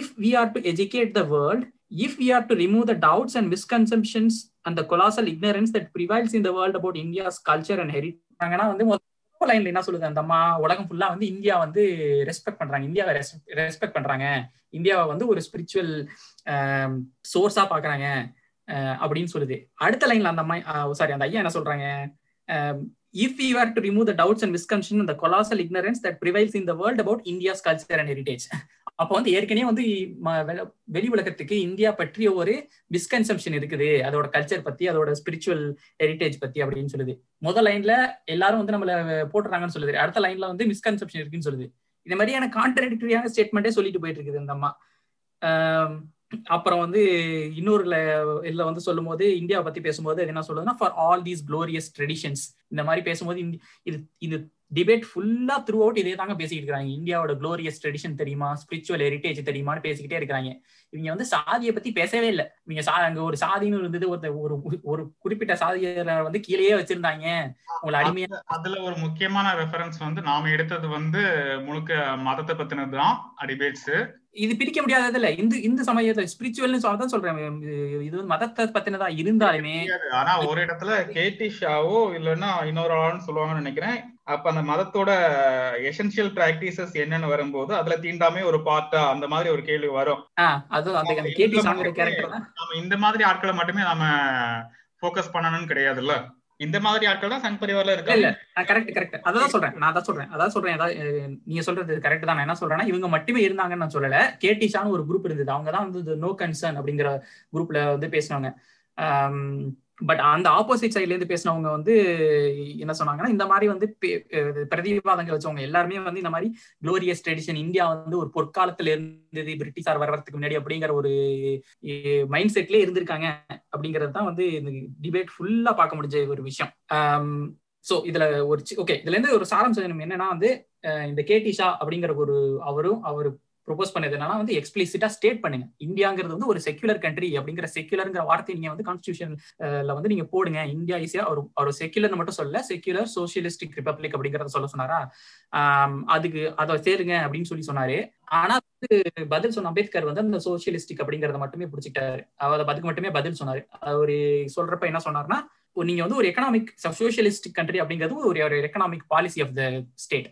if we are to educate the world, if we are to remove the doubts and misconceptions and the colossal ignorance that prevails in the world about India's culture and heritage, angana vandu one line la enna soludhu andha amma ulagam fulla vandu India vandu respect pandranga, India respect pandranga, India vandu or spiritual source ah paakranga appdin soludhu. Adutha line la andha amma sorry andha ayya enna solranga, if we were to remove the doubts and misconceptions and the colossal ignorance that prevails in the world about India's culture and heritage. அப்போ வந்து ஏற்கனவே வந்து வெளி உலகத்துக்கு India பற்றிய ஒரு misconception இருக்குது, அதோட கல்ச்சர் பத்தி, அதோட ஸ்பிரிச்சுவல் ஹெரிட்டேஜ் பத்தி அப்படின்னு சொல்லுது. முதல் லைன்ல எல்லாரும் வந்து நம்மள போட்டுறாங்கன்னு சொல்லுது. அடுத்த லைன்ல வந்து மிஸ்கன்செப்ஷன் இருக்குன்னு சொல்லுது. இந்த மாதிரியான கான்ட்ராடிக்டரியான ஸ்டேட்மெண்டே சொல்லிட்டு போயிட்டு இருக்குது இந்த அம்மா. அப்புறம் வந்து இன்னொரு இதுல வந்து சொல்லும் போது இந்தியாவை பத்தி பேசும்போது என்ன சொல்லுதுன்னா for all these glorious traditions இந்த மாதிரி பேசும்போது இது டிபேட் ஃபுல்லா த்ரூ அவுட் இதே தாங்க பேசிக்கிட்டு இருக்கிறாங்க. இந்தியாவோட க்ளோரியஸ் ட்ரெடிஷன் தெரியுமா, ஸ்பிரிச்சுவல் ஹெரிட்டேஜ் தெரியுமான்னு பேசிக்கிட்டே இருக்கிறாங்க. இவங்க வந்து சாதியை பத்தி பேசவே இல்லை. இவங்க அங்க ஒரு சாதின்னு இருந்தது, ஒரு குறிப்பிட்ட சாதியை வந்து கீழேயே வச்சிருந்தாங்க. உங்களை அடிமையா அதுல ஒரு முக்கியமான ரெஃபரன்ஸ் வந்து நாம எடுத்தது வந்து முழுக்க மதத்தை பத்தினதுதான் டிபேட்ஸ். இது பிரிக்க முடியாதது இல்ல. இந்து சமயத்தை ஸ்பிரிச்சுவல்னு சொல்றதான் சொல்றேன். இது வந்து மதத்தை பத்தினதா இருந்தாலுமே ஆனா ஒரு இடத்துல கேடி ஷாவோ இல்லைன்னா இன்னொரு ஆளுன்னு சொல்லுவாங்கன்னு நினைக்கிறேன். அப்ப அந்த மதத்தோட எசென்சியல் பிராக்டிசஸ் என்னன்னு வரும்போது அதுல தீண்டாமே ஒரு பார்ட்டா அந்த மாதிரி ஒரு கேள்வி வரும். இந்த மாதிரி ஆட்களை மட்டுமே நாம போக்கஸ் பண்ணணும்னு கிடையாதுல்ல. இந்த மாதிரி ஆட்கள் தான் சங் பரிவார்ல இருக்காங்க. அதான் சொல்றேன் நீங்க சொல்றது கரெக்ட் தான். நான் என்ன சொல்றேன்னா இவங்க மட்டுமே இருந்தாங்கன்னு நான் சொல்லல. கேடிஷான்னு ஒரு குரூப் இருந்தது, அவங்க தான் வந்து நோ கன்சர்ன் அப்படிங்கிற குரூப்ல வந்து பேசினாங்க. பட் அந்த ஆப்போசிட் சைட்ல இருந்து பேசினவங்க வந்து என்ன சொன்னாங்கன்னா இந்த மாதிரி வந்து பிரதிவாதங்கள் வச்சவங்க எல்லாருமே வந்து இந்த மாதிரி குளோரியஸ் ட்ரெடிஷன், இந்தியா வந்து ஒரு பொற்காலத்துல இருந்தது பிரிட்டிஷார் வர்றதுக்கு முன்னாடி அப்படிங்கிற ஒரு மைண்ட் செட்லயே இருந்திருக்காங்க அப்படிங்கறது தான் வந்து இந்த டிபேட் ஃபுல்லா பார்க்க முடிஞ்ச ஒரு விஷயம். ஸோ இதுல ஒரு ஓகே இதுல இருந்து ஒரு சாராம்சம் என்னன்னா வந்து இந்த கேடிஷா அப்படிங்கிற ஒரு அவரு ப்ரொபோஸ் பண்ணது என்னன்னா வந்து எக்ஸ்பிளிசிட்டா ஸ்டேட் பண்ணுங்க இந்தியாங்கிறது வந்து ஒரு செக்யூலர் கண்ட்ரி அப்படிங்கிற செக்யூலர்ங்கிற வார்த்தையை நீங்க வந்து கான்ஸ்டியூஷன்ல வந்து நீங்க போடுங்க. இந்தியா ஈஸியா ஒரு செக்யூலர்னு மட்டும் சொல்ல செக்யூலர் சோசியலிஸ்டிக் ரிபப்ளிக் அப்படிங்கிறத சொல்ல சொன்னாரா, அதுக்கு அதை சேருங்க அப்படின்னு சொல்லி சொன்னாரு. ஆனா பதில் சொன்ன அம்பேத்கர் வந்து அந்த சோசியலிஸ்டிக் அப்படிங்கறத மட்டுமே பிடிச்சிட்டாரு. அதுக்கு மட்டுமே பதில் சொன்னாரு. அவரு சொல்றப்ப என்ன சொன்னாருன்னா நீங்க வந்து ஒரு எக்கனாமிக் சோசியலிஸ்டிக் கண்ட்ரி அப்படிங்கிறது ஒரு economic policy of the state.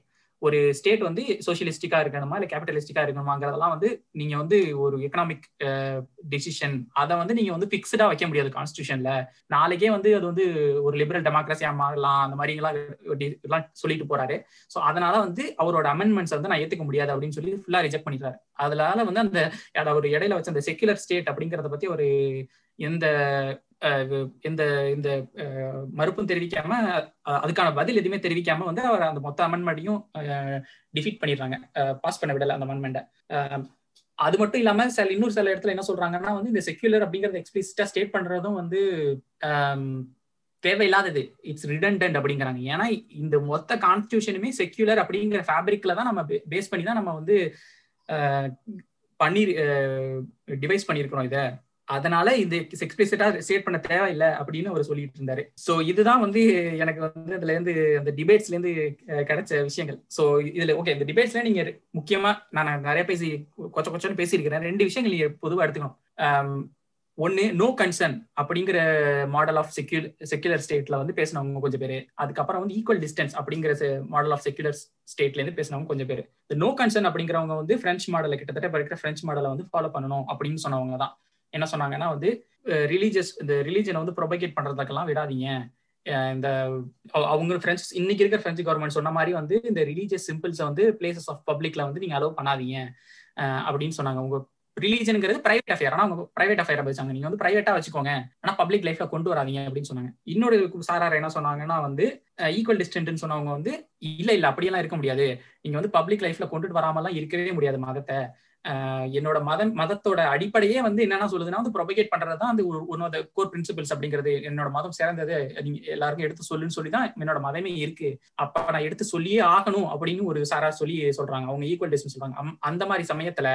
ஒரு ஸ்டேட் வந்து சோசியலிஸ்டிக்கா இருக்கணுமா இல்ல கேபிட்டலிஸ்டிக்கா இருக்கணுமாங்கிறதெல்லாம் வந்து நீங்க வந்து ஒரு எக்கனாமிக் டிசிஷன், அதை வந்து நீங்க வந்து பிக்ஸ்டா வைக்க முடியாது கான்ஸ்டியூஷன்ல. நாளைக்கே வந்து அது வந்து ஒரு லிபரல் டெமோக்ரஸியா மாறலாம் அந்த மாதிரி எல்லாம் சொல்லிட்டு போறாரு. ஸோ அதனால வந்து அவரோட அமெண்ட்மெண்ட்ஸ் வந்து நான் ஏத்துக்க முடியாது அப்படின்னு சொல்லி ஃபுல்லா ரிஜெக்ட் பண்ணிடுறாரு. அதனால வந்து அந்த ஒரு இடையில வச்ச அந்த செக்யூலர் ஸ்டேட் அப்படிங்கறத பத்தி ஒரு எந்த மறுப்பும் தெரிவிக்காம அதுக்கான பதில் எதுவுமே தெரிவிக்காம வந்து அவர் அந்த மொத்த அமெண்ட்மெண்ட்டையும் டிஃபீட் பண்ணிடுறாங்க, பாஸ் பண்ண விடல அந்த அமெண்ட்மெண்ட்டை. அது மட்டும் இல்லாம இன்னொரு சில இடத்துல என்ன சொல்றாங்கன்னா வந்து இந்த செக்யூலர் அப்படிங்கறது எக்ஸ்பிளிசிட்டா ஸ்டேட் பண்றதும் வந்து தேவையில்லாதது, இட்ஸ் ரிடண்டன்ட் அப்படிங்கிறாங்க. ஏன்னா இந்த மொத்த கான்ஸ்டியூஷனுமே செக்யூலர் அப்படிங்கிற ஃபேப்ரிக்ல தான் நம்ம பேஸ் பண்ணி தான் நம்ம வந்து பண்ணி டிவைஸ் பண்ணிருக்கிறோம் இதை. அதனால இது எக்ஸ்பிளிசிட்டா ஸ்டேட் பண்ண தேவையில்லை அப்படின்னு அவர் சொல்லிட்டு இருந்தாரு. ஸோ இதுதான் வந்து எனக்கு வந்து அதுல இருந்து அந்த டிபேட்ஸ்ல இருந்து கிடைச்ச விஷயங்கள். ஸோ இதுல ஓகே, இந்த டிபேட்ஸ்ல நீங்க முக்கியமா நான் நிறைய பேசி கொச்சன்னு பேசியிருக்கிறேன். ரெண்டு விஷயங்கள் நீங்க பொதுவாக எடுத்துக்கணும். ஒன்னு, நோ கன்சர்ன் அப்படிங்கிற மாடல் ஆஃப் செக்யூலர் ஸ்டேட்ல வந்து பேசினவங்க கொஞ்சம் பேரு. அதுக்கப்புறம் வந்து ஈக்குவல் டிஸ்டன்ஸ் அப்படிங்கிற மாடல் ஆஃப் செக்யூலர் ஸ்டேட்ல இருந்து பேசினவங்க கொஞ்சம் பேரு. இந்த நோ கன்சர்ன் அப்படிங்கிறவங்க வந்து பிரெஞ்சு மாடலை, கிட்டத்தட்ட இப்போ இருக்கிற பிரெஞ்சு மாடலை வந்து ஃபாலோ பண்ணணும் அப்படின்னு சொன்னவங்க தான். என்ன சொன்னாங்கன்னா வந்து ரிலீஜனை வந்து ப்ரொபகேட் பண்றதுக்கெல்லாம் விடாதீங்க. இந்த அவங்க பிரெஞ்சு, இன்னைக்கு இருக்கிற பிரெஞ்சு கவர்மெண்ட் சொன்ன மாதிரி வந்து இந்த ரிலீஜியஸ் சிம்பிள்ஸை வந்து பிளேசஸ் ஆஃப் பப்ளிக்ல வந்து நீங்க அலோவ் பண்ணாதீங்க அப்படின்னு சொன்னாங்க. உங்க ரிலீஜனுங்கிறது பிரைவேட் அஃபேர், ஆனா அவங்க பிரைவேட் அஃபேர் வச்சாங்க, நீங்க வந்து பிரைவேட்டா வச்சுக்கோங்க, ஆனா பப்ளிக் லைஃப்ல கொண்டு வராதீங்க அப்படின்னு சொன்னாங்க. இன்னொரு சாரார் என்ன சொன்னாங்கன்னா வந்து ஈக்குவல் டிஸ்டன்ட்னு சொன்னவங்க வந்து இல்ல அப்படியெல்லாம் இருக்க முடியாது, நீங்க வந்து பப்ளிக் லைஃப்ல கொண்டுட்டு வராமலாம் இருக்கவே முடியாது மதத்தை. என்னோட மதத்தோட அடிப்படையே வந்து என்னன்னா சொல்லுதுன்னா வந்து ப்ரொபகேட் பண்றதுதான் அந்த one of the core principles அப்படிங்கிறது. என்னோட மதம் சேர்ந்தது நீங்க எல்லாருக்கும் எடுத்து சொல்லுன்னு சொல்லிதான் என்னோட மதமே இருக்கு, அப்ப நான் எடுத்து சொல்லியே ஆகணும் அப்படின்னு ஒரு சாரா சொல்றாங்க. அவங்க ஈக்குவல் டிஸ்டன்ஸ் சொல்றாங்க. அந்த மாதிரி சமயத்துல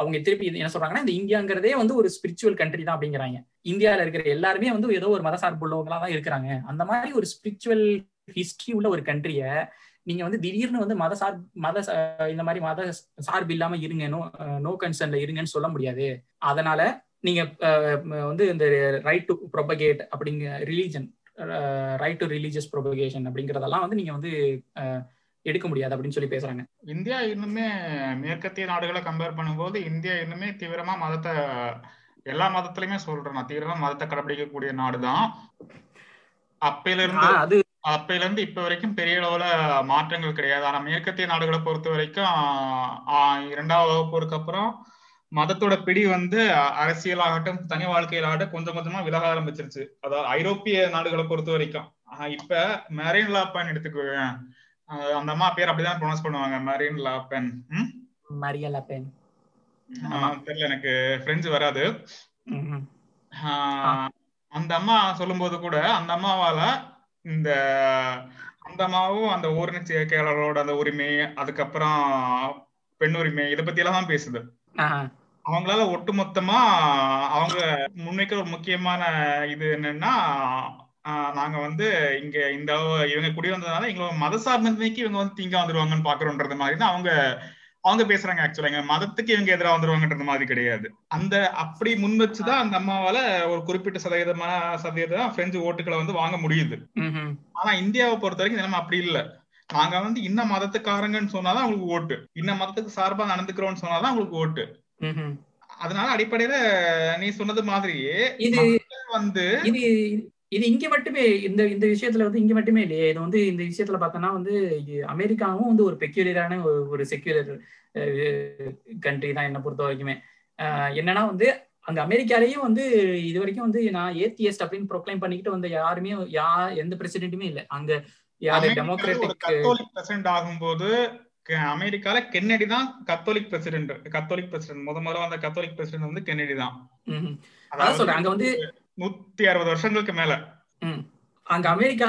அவங்க திருப்பி என்ன சொல்றாங்கன்னா இந்த இந்தியாங்கிறதே வந்து ஒரு ஸ்பிரிச்சுவல் கண்ட்ரி தான் அப்படிங்கிறாங்க. இந்தியாவில இருக்கிற எல்லாருமே வந்து ஏதோ ஒரு மத சார்பு உள்ளவங்களா தான் இருக்கிறாங்க. அந்த மாதிரி ஒரு ஸ்பிரிச்சுவல் ஹிஸ்டரி உள்ள ஒரு கண்ட்ரிய நீங்க வந்து திடீர்னு வந்து இந்த மாதிரி மத சார்பு இல்லாம இருங்க, நோ கன்சர்ன்ல இருங்கன்னு சொல்ல முடியாது. அதனால நீங்க வந்து இந்த ரைட் டு ப்ரொபகேட் அப்படிங்கிற religion, right to religious propagation அப்படிங்கறதெல்லாம் வந்து நீங்க வந்து எடுக்க முடியாது அப்படின்னு சொல்லி பேசுறாங்க. இந்தியா இன்னுமே மேற்கத்திய நாடுகளை கம்பேர் பண்ணும்போது இந்தியா இன்னுமே தீவிரமா மதத்தை, எல்லா மதத்திலயுமே சொல்றேன் நான், தீவிரமா மதத்தை கடைபிடிக்கக்கூடிய நாடுதான். அப்பையிலிருந்து இப்ப வரைக்கும் பெரிய அளவுல மாற்றங்கள் கிடையாது. ஆனா மேற்கத்திய நாடுகளை பொறுத்த வரைக்கும் 2வது வகுப்புக்கு அப்புறம் மதத்தோட பிடி வந்து அரசியலாகட்டும் தனி வாழ்க்கையிலாகட்டும் கொஞ்சம் கொஞ்சமா விலக ஆரம்பிச்சிருச்சு. அதாவது ஐரோப்பிய நாடுகளை பொறுத்த வரைக்கும் இப்ப மேரின் லாபன் எடுத்துக்கோங்க, அந்த அம்மா பேர் அப்படிதான் ப்ரொனவுன்ஸ் பண்ணுவாங்க, மேரின் லாபன், மரியா லாபன், தெரியல எனக்கு பிரெஞ்சு வராது. அந்த அம்மா சொல்லும் போது கூட அந்த அம்மாவால அந்த அம்மாவும் அந்த ஊரின சேர்க்கையாளர்களோட அந்த உரிமை, அதுக்கப்புறம் பெண் உரிமை, இதை பத்தி எல்லாம் தான் பேசுது. அவங்களால ஒட்டுமொத்தமா அவங்க முன்வைக்கிற ஒரு முக்கியமான இது என்னன்னா, நாங்க வந்து இங்க இந்த இவங்க குடி வந்ததுனால எங்களோட மத சார்ந்தமைக்கு இவங்க வந்து தீங்கா வந்துருவாங்கன்னு பாக்குறோன்றது மாதிரி தான் அவங்க பேசுறாங்க. ஆக்சுவலா எங்க மதத்துக்கு இவங்க எதிராக வந்துருவாங்கன்றது மாதிரி கிடையாது. அந்த அப்படி முன் வச்சுதான் அந்த அம்மாவால ஒரு குறிப்பிட்ட சதவீதம் பிரெஞ்சு ஓட்டுகளை வந்து வாங்க முடியுது. ஆனா இந்தியாவை பொறுத்த வரைக்கும் நம்ம அப்படி இல்லை. நாங்க வந்து இன்ன மதத்துக்காரங்கன்னு சொன்னாதான் அவங்களுக்கு ஓட்டு, இன்ன மதத்துக்கு சார்பா நடந்துக்கிறோம்னு சொன்னாதான் அவங்களுக்கு ஓட்டு. அதனால அடிப்படையில நீ சொன்னது மாதிரியே வந்து இது இங்க மட்டுமே இந்த விஷயத்துல வந்து இங்க மட்டுமே இல்லையே. இது வந்து இந்த விஷயத்துல பார்த்தோம்னா வந்து அமெரிக்காவும் வந்து ஒரு பெக்யூலியரான ஒரு செக்யூலர் கண்ட்ரி தான் என்னை பொறுத்த வரைக்குமே. என்னன்னா வந்து அங்க அமெரிக்காலேயும் வந்து இது வரைக்கும் வந்து நான் ஏத்தியஸ்ட் அப்படின்னு ப்ரொக்ளைம் பண்ணிக்கிட்டு வந்து யாருமே எந்த பிரசிடென்ட்டுமே இல்லை. அங்க யாரு டெமோக்ராட்டிக் பிரசிடென்ட் ஆகும்போது அமெரிக்கால கென்னடி தான் கத்தோலிக் பிரசிடென்ட் முதல்ல வந்த கத்தோலிக் பிரசிடென்ட் வந்து கென்னடி தான். அதான் சொல்றேன், அங்க வந்து 160 வருஷங்களுக்கு மேல அங்க அமெரிக்கா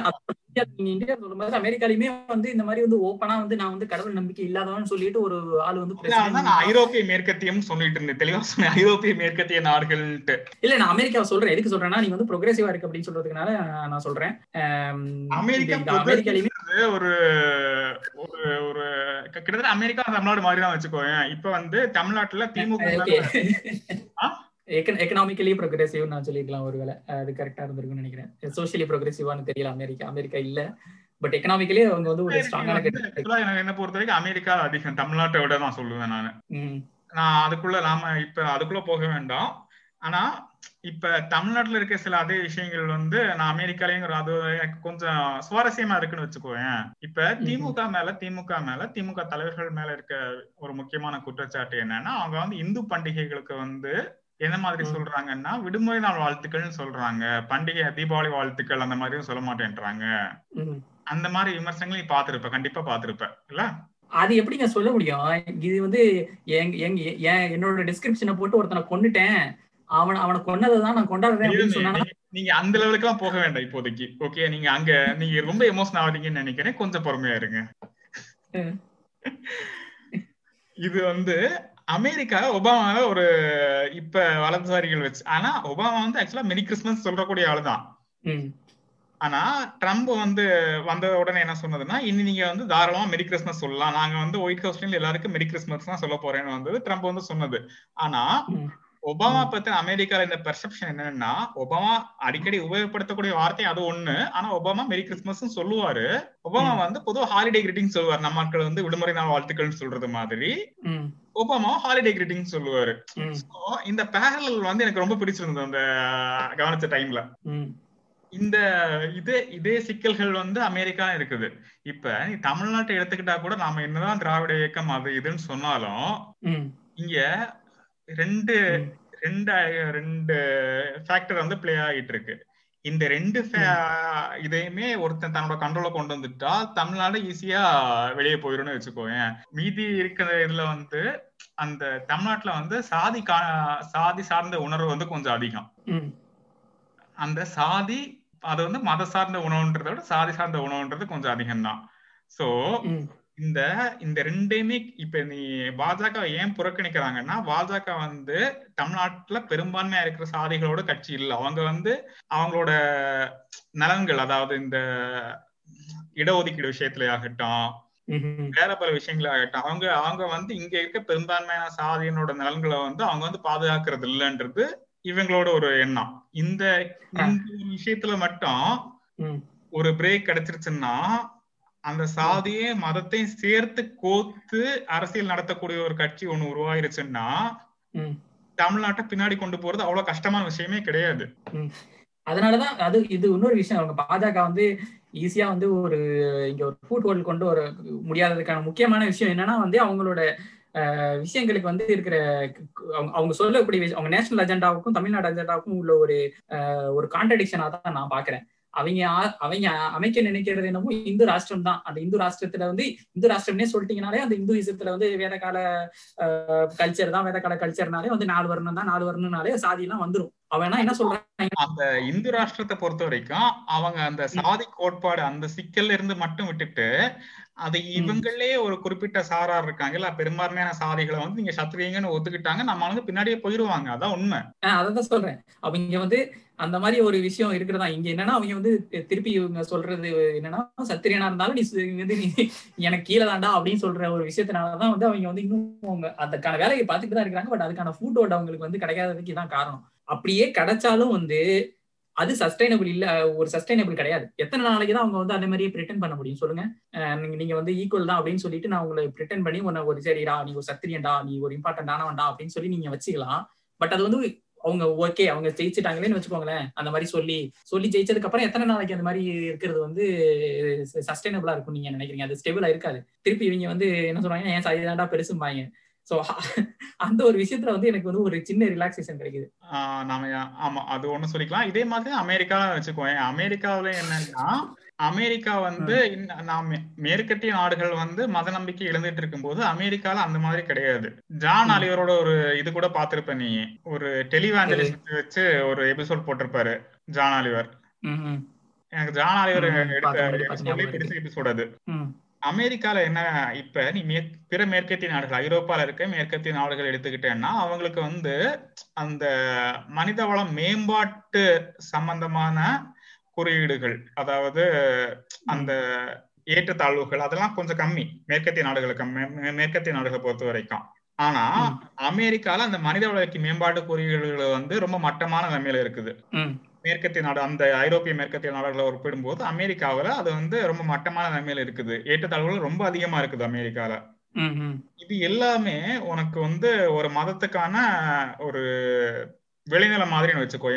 அமெரிக்காலுமே வந்து இந்த மாதிரி வந்து ஓப்பனா வந்து நான் வந்து கடவுள் நம்பிக்கை இல்லாதவன்னு சொல்லிட்டு ஒரு ஆள் வந்து ஐரோப்பிய மேற்கத்தியம் சொல்லிட்டு இருந்தேன். தெளிவா சொன்னேன், ஐரோப்பிய மேற்கத்திய நாடுகள் இல்ல, நான் அமெரிக்காவை சொல்றேன். எதுக்கு சொல்றேன்னா நீங்க வந்து ப்ரோக்ரெசிவா இருக்கு அப்படின்னு சொல்றதுனால நான் சொல்றேன். அமெரிக்காலுமே ஒரு ஒரு கிட்டத்தட்ட அமெரிக்கா தமிழ்நாடு மாதிரி தான் வச்சுக்கோங்க. இப்ப வந்து தமிழ்நாட்டுல திமுக எக்கனாமிக்கலி ப்ரோக்ரெசிவ் நான் சொல்லிருக்கலாம், ஒருவேளை அது கரெக்டா இருந்திருக்கும்னு நினைக்கிறேன். சோஷியலி ப்ரோக்ரெசிவானு தெரியல, அமெரிக்கா இல்ல, பட் எக்கனாமிக்கலி அவங்க வந்து ஒரு ஸ்ட்ராங்கான எனக்கு என்ன பொறுத்த வரைக்கும் அமெரிக்கா அதிகம் தமிழ்நாட்டை விட நான் சொல்லுவேன். நான் அதுக்குள்ள நாம இப்ப அதுக்குள்ள போக வேண்டாம். ஆனா இப்ப தமிழ்நாட்டுல இருக்க சில அதே விஷயங்கள் வந்து நான் அமெரிக்காலேங்கிற அது எனக்கு கொஞ்சம் சுவாரஸ்யமா இருக்குன்னு வச்சுக்கோவேன். இப்ப திமுக தலைவர்கள் மேல இருக்க ஒரு முக்கியமான குற்றச்சாட்டு என்னன்னா, அவங்க வந்து இந்து பண்டிகைகளுக்கு வந்து என்ன மாதிரி சொல்றாங்கன்னா விடுமுறை நாள் வாழ்த்துக்கள்னு சொல்றாங்க, பண்டிகை தீபாவளி வாழ்த்துக்கள் அந்த மாதிரியும் சொல்ல மாட்டேன்றாங்க. அந்த மாதிரி விமர்சனங்களையும் பாத்திருப்ப, கண்டிப்பா பாத்திருப்ப இல்ல. அது எப்படிங்க சொல்ல முடியும்? இது வந்து என்னோட டிஸ்கிரிப்ஷனை போட்டு ஒருத்தனை கொண்டுட்டேன், அவனை கொன்னதான் நான் கொண்டாடுறேன். நீங்க அந்த லெவலுக்கு எல்லாம் போக வேண்டாம் இப்போதைக்கு. ஓகே, நீங்க அங்க நீங்க ரொம்ப எமோஷனல் ஆவீங்கன்னு நினைக்கிறேன், கொஞ்சம் பொறுமையா இருங்க. இது வந்து அமெரிக்கா ஒபாமாவை ஒரு இப்ப வலதுசாரிகள் வச்சு, ஆனா ஒபாமா வந்து ஆக்சுவலா மெரி கிறிஸ்மஸ் சொல்லக்கூடிய ஆளுதான். ஆனா ட்ரம்ப் வந்து வந்த உடனே என்ன சொன்னதுன்னா, இனி நீங்க வந்து தாராளமா மெரி கிறிஸ்மஸ் சொல்லலாம், நாங்க வந்து ஒயிட் ஹவுஸ்ல எல்லாருக்கும் மெரி கிறிஸ்மஸ் தான் சொல்ல போறேன்னு வந்து ட்ரம்ப் வந்து சொன்னது. ஆனா ஒபாமா பத்தி அமெரிக்கால இந்த பெர்செப்ஷன் என்னன்னா, ஒபாமா அடிக்கடி உபயோகப்படுத்தக்கூடிய வார்த்தை அது ஒண்ணு. ஆனா ஒபாமா மெரி கிறிஸ்மஸ் சொல்லுவாரு, ஒபாமா வந்து பொதுவாக ஹாலிடே கிரீட்டிங் சொல்லுவாரு, நம்ம மக்கள் வந்து விடுமுறை நாள் வாழ்த்துக்கள் சொல்றது மாதிரி ஒபாமா ஹாலிடே கிரீட்டிங் சொல்லுவாரு. இந்த பேரலல் வந்து எனக்கு ரொம்ப பிடிச்சிருந்தது அந்த கவனிச்ச டைம்ல. இந்த இதே சிக்கல்கள் வந்து அமெரிக்கா இருக்குது. இப்ப தமிழ்நாட்டை எடுத்துக்கிட்டா கூட நாம என்னதான் திராவிட இயக்கம் அது இதுன்னு சொன்னாலும், இங்க ரெண்டு ரெண்டு ரெண்டு ஃபேக்டர் வந்து பிளே ஆகிட்டு இருக்கு. இந்த ரெண்டு இதையுமே ஒருத்தன் தன்னோட கண்ட்ரோல கொண்டு வந்துட்டா தமிழ்நாடு ஈஸியா வெளியே போயிரும்னு வச்சுக்கோவேன். மீதி இருக்கிற இதுல வந்து அந்த தமிழ்நாட்டுல வந்து சாதி சார்ந்த உணர்வு வந்து கொஞ்சம் அதிகம். அந்த சாதி அது வந்து மத சார்ந்த உணவுன்றத விட சாதி சார்ந்த உணவுன்றது கொஞ்சம் அதிகம்தான். சோ இந்த ரெண்டையுமே இப்ப நீ பாஜக ஏன் புறக்கணிக்கிறாங்கன்னா, பாஜக வந்து தமிழ்நாட்டுல பெரும்பான்மையா இருக்கிற சாதிகளோட கட்சி இல்லை. அவங்க வந்து அவங்களோட நலன்கள், அதாவது இந்த இடஒதுக்கீடு விஷயத்துல ஆகட்டும், வேற பல விஷயங்கள ஆகட்டும், அவங்க வந்து இங்க இருக்க பெரும்பான்மையான சாதியினோட நலன்களை வந்து அவங்க வந்து பாதுகாக்கிறது இல்லைன்றது இவங்களோட ஒரு எண்ணம். இந்த விஷயத்துல மட்டும் ஒரு பிரேக் கிடைச்சிருச்சுன்னா அந்த சாதியே மதத்தையும் சேர்த்து கோத்து அரசியல் நடத்தக்கூடிய ஒரு கட்சி ஒண்ணு உருவாயிருச்சுன்னா தமிழ்நாட்டை பின்னாடி கொண்டு போறது அவ்வளவு கஷ்டமான விஷயமே கிடையாது. அதனாலதான் இது இன்னொரு விஷயம், அவங்க பாஜக வந்து ஈஸியா வந்து இங்க ஒரு ஃபுட் ஹோல்ட் கொண்டு வர முடியாததுக்கான முக்கியமான விஷயம் என்னன்னா, வந்து அவங்களோட விஷயங்களுக்கு வந்து இருக்கிற அவங்க சொல்லக்கூடிய அவங்க நேஷனல் அஜெண்டாவுக்கும் தமிழ்நாடு அஜெண்டாவுக்கும் உள்ள ஒரு கான்ட்ரடிக்ஷனா தான் நான் பாக்குறேன். அவங்க அமைக்க நினைக்கிறது என்னமோ இந்து ராஷ்டிரம் தான். அந்த இந்து ராஷ்டிரத்துல வந்து இந்து ராஷ்டிரம்னே சொல்லிட்டீங்கனாலே அந்த இந்து இசத்துல வந்து வேதகால கல்ச்சர் தான். வேதகால கல்ச்சர்னாலே வந்து 4 வருணம் தான், 4 வருணம்னாலே சாதி எல்லாம் வந்துரும். அவனா என்ன சொல்றாங்க, அந்த இந்து ராஷ்டிரத்தை பொறுத்த வரைக்கும் அவங்க அந்த சாதி கோட்பாடு அந்த சிக்கல்ல இருந்து மட்டும் விட்டுட்டு அதை இவங்களே ஒரு குறிப்பிட்ட சாரார் இருக்காங்கல்ல பெரும்பான்மையான சாதிகளை வந்து நீங்க சத்திரியங்கன்னு ஒத்துக்கிட்டாங்க, நம்ம பின்னாடியே போயிருவாங்க. அதான் உண்மை. அதான் சொல்றேன். அவங்க வந்து அந்த மாதிரி ஒரு விஷயம் இருக்கிறதா இங்க. என்னன்னா அவங்க வந்து திருப்பி இவங்க சொல்றது என்னன்னா, சத்திரியனா இருந்தாலும் நீ எனக்கு கீழே தாண்டா அப்படின்னு சொல்ற ஒரு விஷயத்தினாலதான் வந்து அவங்க வந்து இன்னும் அதுக்கான வேலையை பார்த்துட்டு தான் இருக்கிறாங்க. பட் அதுக்கான ஃபுட் ஓட் அவங்களுக்கு வந்து கிடைக்காததுக்கு இதான் காரணம். அப்படியே கிடைச்சாலும் வந்து அது சஸ்டைனபிள் இல்ல, ஒரு சஸ்டைனபிள் கிடையாது. எத்தனை நாளைக்கு தான் அவங்க வந்து அந்த மாதிரியே பிரிட்டன் பண்ண முடியும் சொல்லுங்க? நீங்க வந்து ஈக்குவல் தான் அப்படின்னு சொல்லிட்டு நான் உங்களை பிரிட்டன் பண்ணி ஒரு சரிடா நீ ஒரு சத்திரியன்டா நீ ஒரு இம்பார்ட்டன்ட் ஆனவன்டா அப்படின்னு சொல்லி நீங்க வச்சுக்கலாம். பட் அது வந்து அவங்க ஓகே அவங்க ஜெயிச்சுட்டாங்களேன்னு வச்சுக்கோங்களேன், அந்த மாதிரி சொல்லி ஜெயிச்சதுக்கு அப்புறம் எத்தனை நாளைக்கு அந்த மாதிரி இருக்கிறது வந்து சஸ்டைனபிளா இருக்கும் நீங்க நினைக்கிறீங்க? அது ஸ்டேபிளா இருக்காது. திருப்பி இவங்க வந்து என்ன சொல்றாங்க, ஏன் சாதிதாண்டா பெருசும்பாங்க. சோ அந்த ஒரு விஷயத்துல வந்து எனக்கு வந்து ஒரு சின்ன ரிலாக்சேஷன் கிடைக்குது. ஆமா, அது ஒண்ணு சொல்லிக்கலாம். இதே மாதிரி அமெரிக்கா வச்சுக்கோங்க. அமெரிக்காவில என்னன்னா, அமெரிக்கா வந்து மேற்கத்திய நாடுகள் வந்து மத நம்பிக்கை இழந்துட்டு இருக்கும் போது அமெரிக்கால அந்த மாதிரி கிடையாது. ஜான் ஆலிவரோட ஒரு இது கூட பாத்திருப்ப நீ, ஒரு டெலிவாண்டலிஸ்ட் வச்சு ஒரு எபிசோட் போட்டிருப்பாரு ஜான் ஆலிவர். எனக்கு ஜான் ஆலிவர் எடுத்த எபிசோட் அது. அமெரிக்கால என்ன, இப்ப நீ பிற மேற்கத்திய நாடுகள், ஐரோப்பால இருக்க மேற்கத்திய நாடுகள் எடுத்துக்கிட்டேன்னா அவங்களுக்கு வந்து அந்த மனிதவள மேம்பாட்டு சம்பந்தமான குறியீடுகள், அதாவது அந்த ஏற்றத்தாழ்வுகள் அதெல்லாம் கொஞ்சம் கம்மி மேற்கத்திய நாடுகளை பொறுத்த வரைக்கும். ஆனா அமெரிக்கால அந்த மனித வளர்ச்சி மேம்பாட்டு குறியீடுகள் வந்து ரொம்ப மட்டமான நிலைமையில இருக்குது. மேற்கத்திய நாடு அந்த ஐரோப்பிய மேற்கத்திய நாடுகளை ஒப்பிடும் போது அமெரிக்காவில அது வந்து ரொம்ப மட்டமான நிலைமையில இருக்குது. ஏற்றத்தாழ்வுகள் ரொம்ப அதிகமா இருக்குது அமெரிக்கால. இது எல்லாமே உனக்கு வந்து ஒரு மதத்துக்கான ஒரு விளைநிலை மாதிரின்னு வச்சுக்கோ,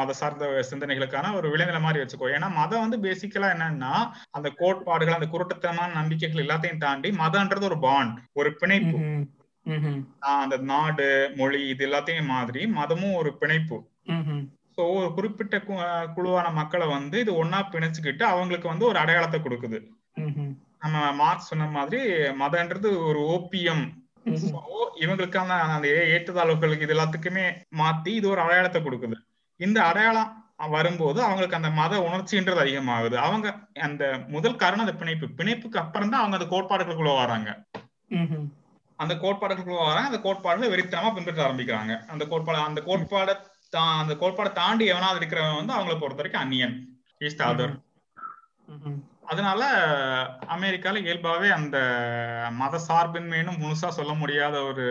மத சார்ந்த சிந்தனைகளுக்கான ஒரு விளைநிலை மாதிரி வச்சுக்கோ. ஏன்னா மதம் வந்து பேசிக்கலா என்னன்னா, அந்த கோட்பாடுகள் அந்த குருட்டுத்தனமான நம்பிக்கைகள் எல்லாத்தையும் தாண்டி மதம்ன்றது ஒரு பாண்ட், ஒரு பிணைப்பு. அந்த நாடு மொழி இது எல்லாத்தையும் மாதிரி மதமும் ஒரு பிணைப்பு. ஸோ ஒரு குறிப்பிட்ட குழுவான மக்களை வந்து இது ஒன்னா பிணைச்சுக்கிட்டு அவங்களுக்கு வந்து ஒரு அடையாளத்தை கொடுக்குது. நம்ம மார்க்ஸ் சொன்ன மாதிரி மதன்றது ஒரு ஓபியம். இவங்களுக்கான அந்த ஏற்றத்தாழ்வுகளுக்கு இது எல்லாத்துக்குமே மாத்தி இது ஒரு அடையாளத்தை கொடுக்குது. இந்த அடையாளம் வரும்போது அவங்களுக்கு அந்த மத உணர்ச்சின்றது அதிகமாகுது. அவங்க அந்த முதல் காரணம் அந்த பிணைப்பு, பிணைப்புக்கு அப்புறம் தான் அவங்க அந்த கோட்பாடுகளுக்குள்ள வராங்க. அந்த கோட்பாடுகளுக்குள்ள வராங்க, அந்த கோட்பாடுல வெறித்தனமா பின்பற்ற ஆரம்பிக்கிறாங்க. அந்த கோட்பாடை தாண்டி எவனாவது இருக்கிறவன் வந்து அவங்களை பொறுத்த வரைக்கும் அந்நியன், ஈஸ்ட் அதர். அதனால அமெரிக்கால இயல்பாவே அந்த மத சார்பின்மைன்னு முழுசா சொல்ல முடியாத ஒரு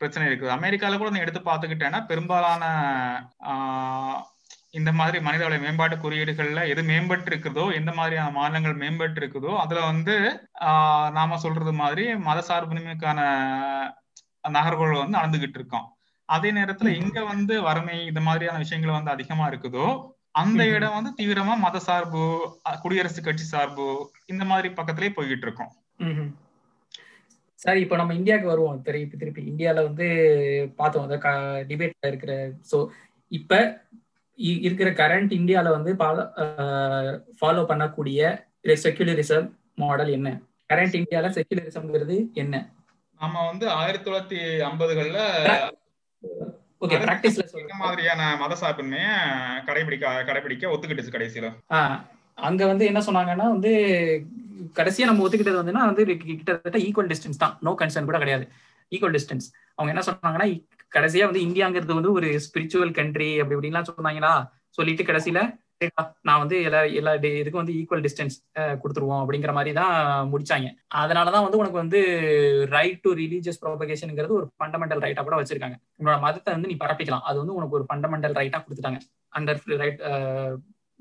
பிரச்சனை இருக்குது. அமெரிக்கால கூட நான் எடுத்து பார்த்துக்கிட்டேன்னா பெரும்பாலான இந்த மாதிரி மனிதவள மேம்பாட்டு குறியீடுகள்ல எது மேம்பட்டு இருக்குதோ, எந்த மாதிரியான மாநிலங்கள் மேம்பட்டு இருக்குதோ அதுல வந்து நாம சொல்றது மாதிரி மத சார்பின்மைக்கான நகர்வுகள் வந்து நடந்துகிட்டு இருக்கோம். அதே நேரத்துல இங்க வந்து வறுமை இந்த மாதிரியான விஷயங்கள் வந்து அதிகமா இருக்குதோ அந்த இடம் வந்து தீவிரமா மத சார்பு, குடியரசு கட்சி சார்பு, இந்த மாதிரி பக்கத்திலே போய்கிட்டு இருக்கோம். சரி, இப்போ நம்ம இந்தியாவுக்கு வருவோம். திருப்பி இந்தியாவில வந்து பார்த்தோம் அந்த டிபேட்ல இருக்கிற. ஸோ இப்ப இருக்கிற கரண்ட் இந்தியாவில வந்து ஃபாலோ பண்ணக்கூடிய செக்யூலரிசம் மாடல் என்ன? கரண்ட் இந்தியாவில செக்யூலரிசம்ங்கிறது என்ன? நம்ம வந்து 1950s மாதிரியான மத சார்பின்மையை கடைபிடிக்க ஒத்துக்கிட்டு கடைசியில அங்க வந்து என்ன சொன்னாங்கன்னா வந்து கடைசியா நம்ம ஒத்துக்கிட்டது வந்துன்னா வந்து கிட்டத்தட்ட ஈக்குவல் டிஸ்டன்ஸ் தான், நோ கன்சர்ன் கூட கிடையாது, ஈக்குவல் டிஸ்டன்ஸ். அவங்க என்ன சொன்னாங்கன்னா கடைசியா வந்து இந்தியாங்கிறது வந்து ஒரு ஸ்பிரிச்சுவல் கண்ட்ரி அப்படி இப்படின்லாம் சொன்னாங்களா, சொல்லிட்டு கடைசியில நான் வந்து எல்லா இதுக்கும் வந்து ஈக்குவல் டிஸ்டன்ஸ் கொடுத்துருவோம் அப்படிங்கிற மாதிரி தான் முடிச்சாங்க. அதனாலதான் வந்து உனக்கு வந்து ரைட் டு ரிலீஜியஸ் ப்ரோபகேஷன்ங்கிறது ஒரு ஃபண்டமெண்டல் ரைட்டா கூட வச்சிருக்காங்க. உன்னோட மதத்தை வந்து நீ பரப்பிக்கலாம், அது வந்து உனக்கு ஒரு ஃபண்டமெண்டல் ரைட்டா கொடுத்துட்டாங்க அண்டர் ரைட்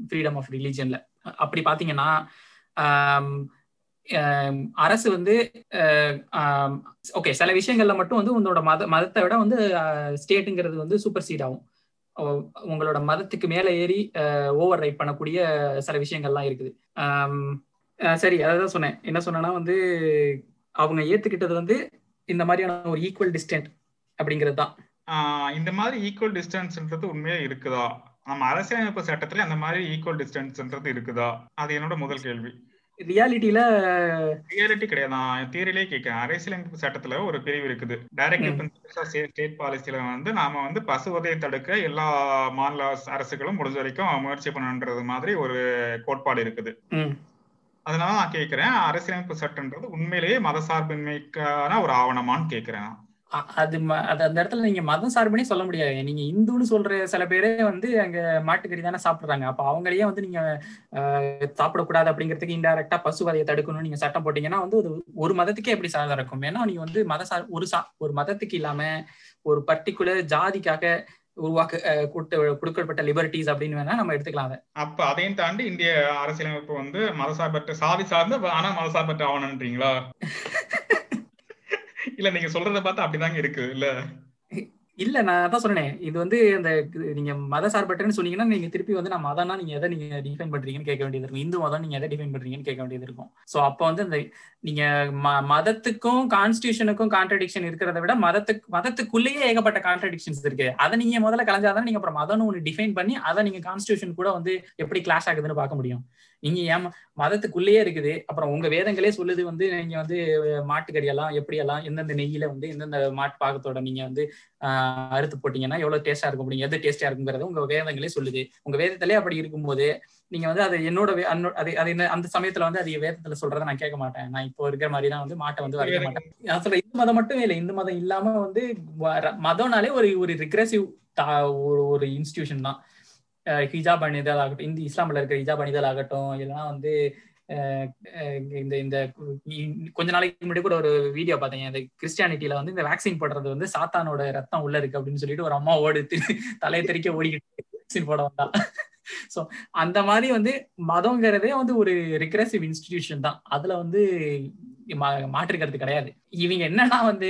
ஃப்ரீடம் ஆஃப் ரிலீஜியன்ல. அப்படி பாத்தீங்கன்னா அரசு வந்து ஓகே சில விஷயங்கள்ல மட்டும் வந்து உங்களோட மதத்தை விட வந்து ஸ்டேட்டுங்கிறது வந்து சூப்பர் சீட் ஆகும். உங்களோட மதத்துக்கு மேல ஏறி ஓவர் ரைட் பண்ணக்கூடிய சில விஷயங்கள்லாம் இருக்குது. சரி, அதான் சொன்னேன். என்ன சொன்னா வந்து அவங்க ஏத்துக்கிட்டது வந்து இந்த மாதிரியான ஒரு ஈக்குவல் டிஸ்டன்ஸ் அப்படிங்கிறது தான். இந்த மாதிரி ஈக்குவல் டிஸ்டன்ஸ்ன்றது உண்மையா இருக்குதா? நம்ம அரசியலமைப்பு சட்டத்துல அந்த மாதிரி ஈக்குவல் டிஸ்டன்ஸ்ன்றது இருக்குதா? அது என்னோட முதல் கேள்வி. ரியாலிட்டி கிடையாது, தியரிலேயே கேட்கிறேன். அரசியலமைப்பு சட்டத்துல ஒரு பிரிவு இருக்குது, டைரக்டிவ் பிரின்சிபல்ஸ் ஆஃப் ஸ்டேட் பாலிசியில வந்து நாம வந்து பசுவதையை தடுக்க எல்லா மாநில அரசுகளும் முடிஞ்ச வரைக்கும் முயற்சி பண்ணுன்றது மாதிரி ஒரு கோட்பாடு இருக்குது. அதனால நான் கேட்கிறேன், அரசியலமைப்பு சட்டம்ன்றது உண்மையிலேயே மத சார்பின்மைக்கான ஒரு ஆவணமானு கேட்கிறேன். அது அந்த இடத்துல நீங்க மதம் சார்புனே சொல்ல முடியாது. நீங்க இந்துன்னு சொல்ற சில பேரே வந்து அங்க மாட்டுக்கறி தானே சாப்பிடுறாங்க, அப்ப அவங்களையே வந்து நீங்க சாப்பிடக்கூடாது அப்படிங்கிறதுக்கு இன்டைரக்டா பசுவதையை தடுக்கணும்னு நீங்க சட்டம் போட்டீங்கன்னா வந்து ஒரு மதத்துக்கே எப்படி சாதா இருக்கும்? ஏன்னா நீங்க வந்து ஒரு மதத்துக்கு இல்லாம ஒரு பர்டிகுலர் ஜாதிக்காக கொடுக்கப்பட்ட லிபர்ட்டிஸ் அப்படின்னு வேணா நம்ம எடுத்துக்கலாம். அப்ப அதையும் தாண்டி இந்திய அரசியலமைப்பு வந்து மதசார்பற்ற, சாதி சார்ந்த, ஆனா மதசார்பற்ற ஆகணும்ன்றீங்களா? இல்ல நீங்க சொல்றத பார்த்தா அப்படிதாங்க இருக்கு. இல்ல நான் அதான் சொன்னேன், இது வந்து அந்த நீங்க மத சார்பற்றன்னு சொன்னீங்கன்னா நீங்க திருப்பி வந்து நான் மதம்னா நீங்க எதை நீங்க டிஃபைன் பண்றீங்கன்னு கேட்க வேண்டியது இருக்கும், இந்து மதம் நீங்க எதை டிஃபைன் பண்றீங்கன்னு கேட்க வேண்டியது இருக்கும். சோ அப்ப வந்து அந்த நீங்க மதத்துக்கும் கான்ஸ்டியூஷனுக்கும் கான்ட்ரடிக்ஷன் இருக்கிறத விட மதத்துக்குள்ளேயே ஏகப்பட்ட கான்ட்ரடிக்ஷன்ஸ் இருக்கு. அதை நீங்க முதல்ல கலைஞ்சாதான் நீங்க அப்புறம் மதம்னு ஒன்று டிஃபைன் பண்ணி அதை நீங்க கான்ஸ்டியூஷன் கூட வந்து எப்படி கிளாஷ் ஆகுதுன்னு பார்க்க முடியும். நீங்க மதத்துக்குள்ளேயே இருக்குது, அப்புறம் உங்க வேதங்களே சொல்லுது வந்து நீங்க வந்து மாட்டுக்கறியெல்லாம் எப்படியெல்லாம் எந்தெந்த நெய்யில வந்து எந்தெந்த மாட்டு பாகத்தோட நீங்க வந்து அறுத்து போட்டீங்கன்னா எவ்வளவு டேஸ்டா இருக்கும் அப்படிங்க, எது டேஸ்டா இருக்குங்கிறது உங்க வேதங்களே சொல்லுது. உங்க வேதத்திலே அப்படி இருக்கும்போது நீங்க வந்து அது அந்த சமயத்துல வந்து அது வேதத்துல சொல்றதை நான் கேட்க மாட்டேன். நான் இப்போ இருக்கிற மாதிரி தான் வந்து மாட்டை வந்து வரைய மாட்டேன். நான் சொல்ற இந்து மதம் மட்டும் இல்லை, இந்து மதம் இல்லாம வந்து மதம்னாலே ஒரு ரிக்ரெசிவ் ஒரு இன்ஸ்டிடியூஷன் தான். ஹிஜாப் அணிதல் ஆகட்டும், இந்த இஸ்லாமில் இருக்கிற ஹிஜாப் அணிதல் ஆகட்டும், இல்லைன்னா வந்து இந்த கொஞ்ச நாளைக்கு முன்னாடி கூட ஒரு வீடியோ பார்த்தீங்க, இந்த கிறிஸ்டியானிட்டியில வந்து இந்த வேக்சின் போடுறது வந்து சாத்தானோட ரத்தம் உள்ள இருக்கு அப்படின்னு சொல்லிட்டு ஒரு அம்மா தலையை தெறிக்க ஓடிக்கிட்டு வேக்சின் போட வந்தா. சோ அந்த மாதிரி வந்து மதங்கிறதே வந்து ஒரு ரிக்ரெசிவ் இன்ஸ்டிடியூஷன் தான், அதுல வந்து மாற்றுக்கிறது கிடையாது. இவங்க என்னன்னா வந்து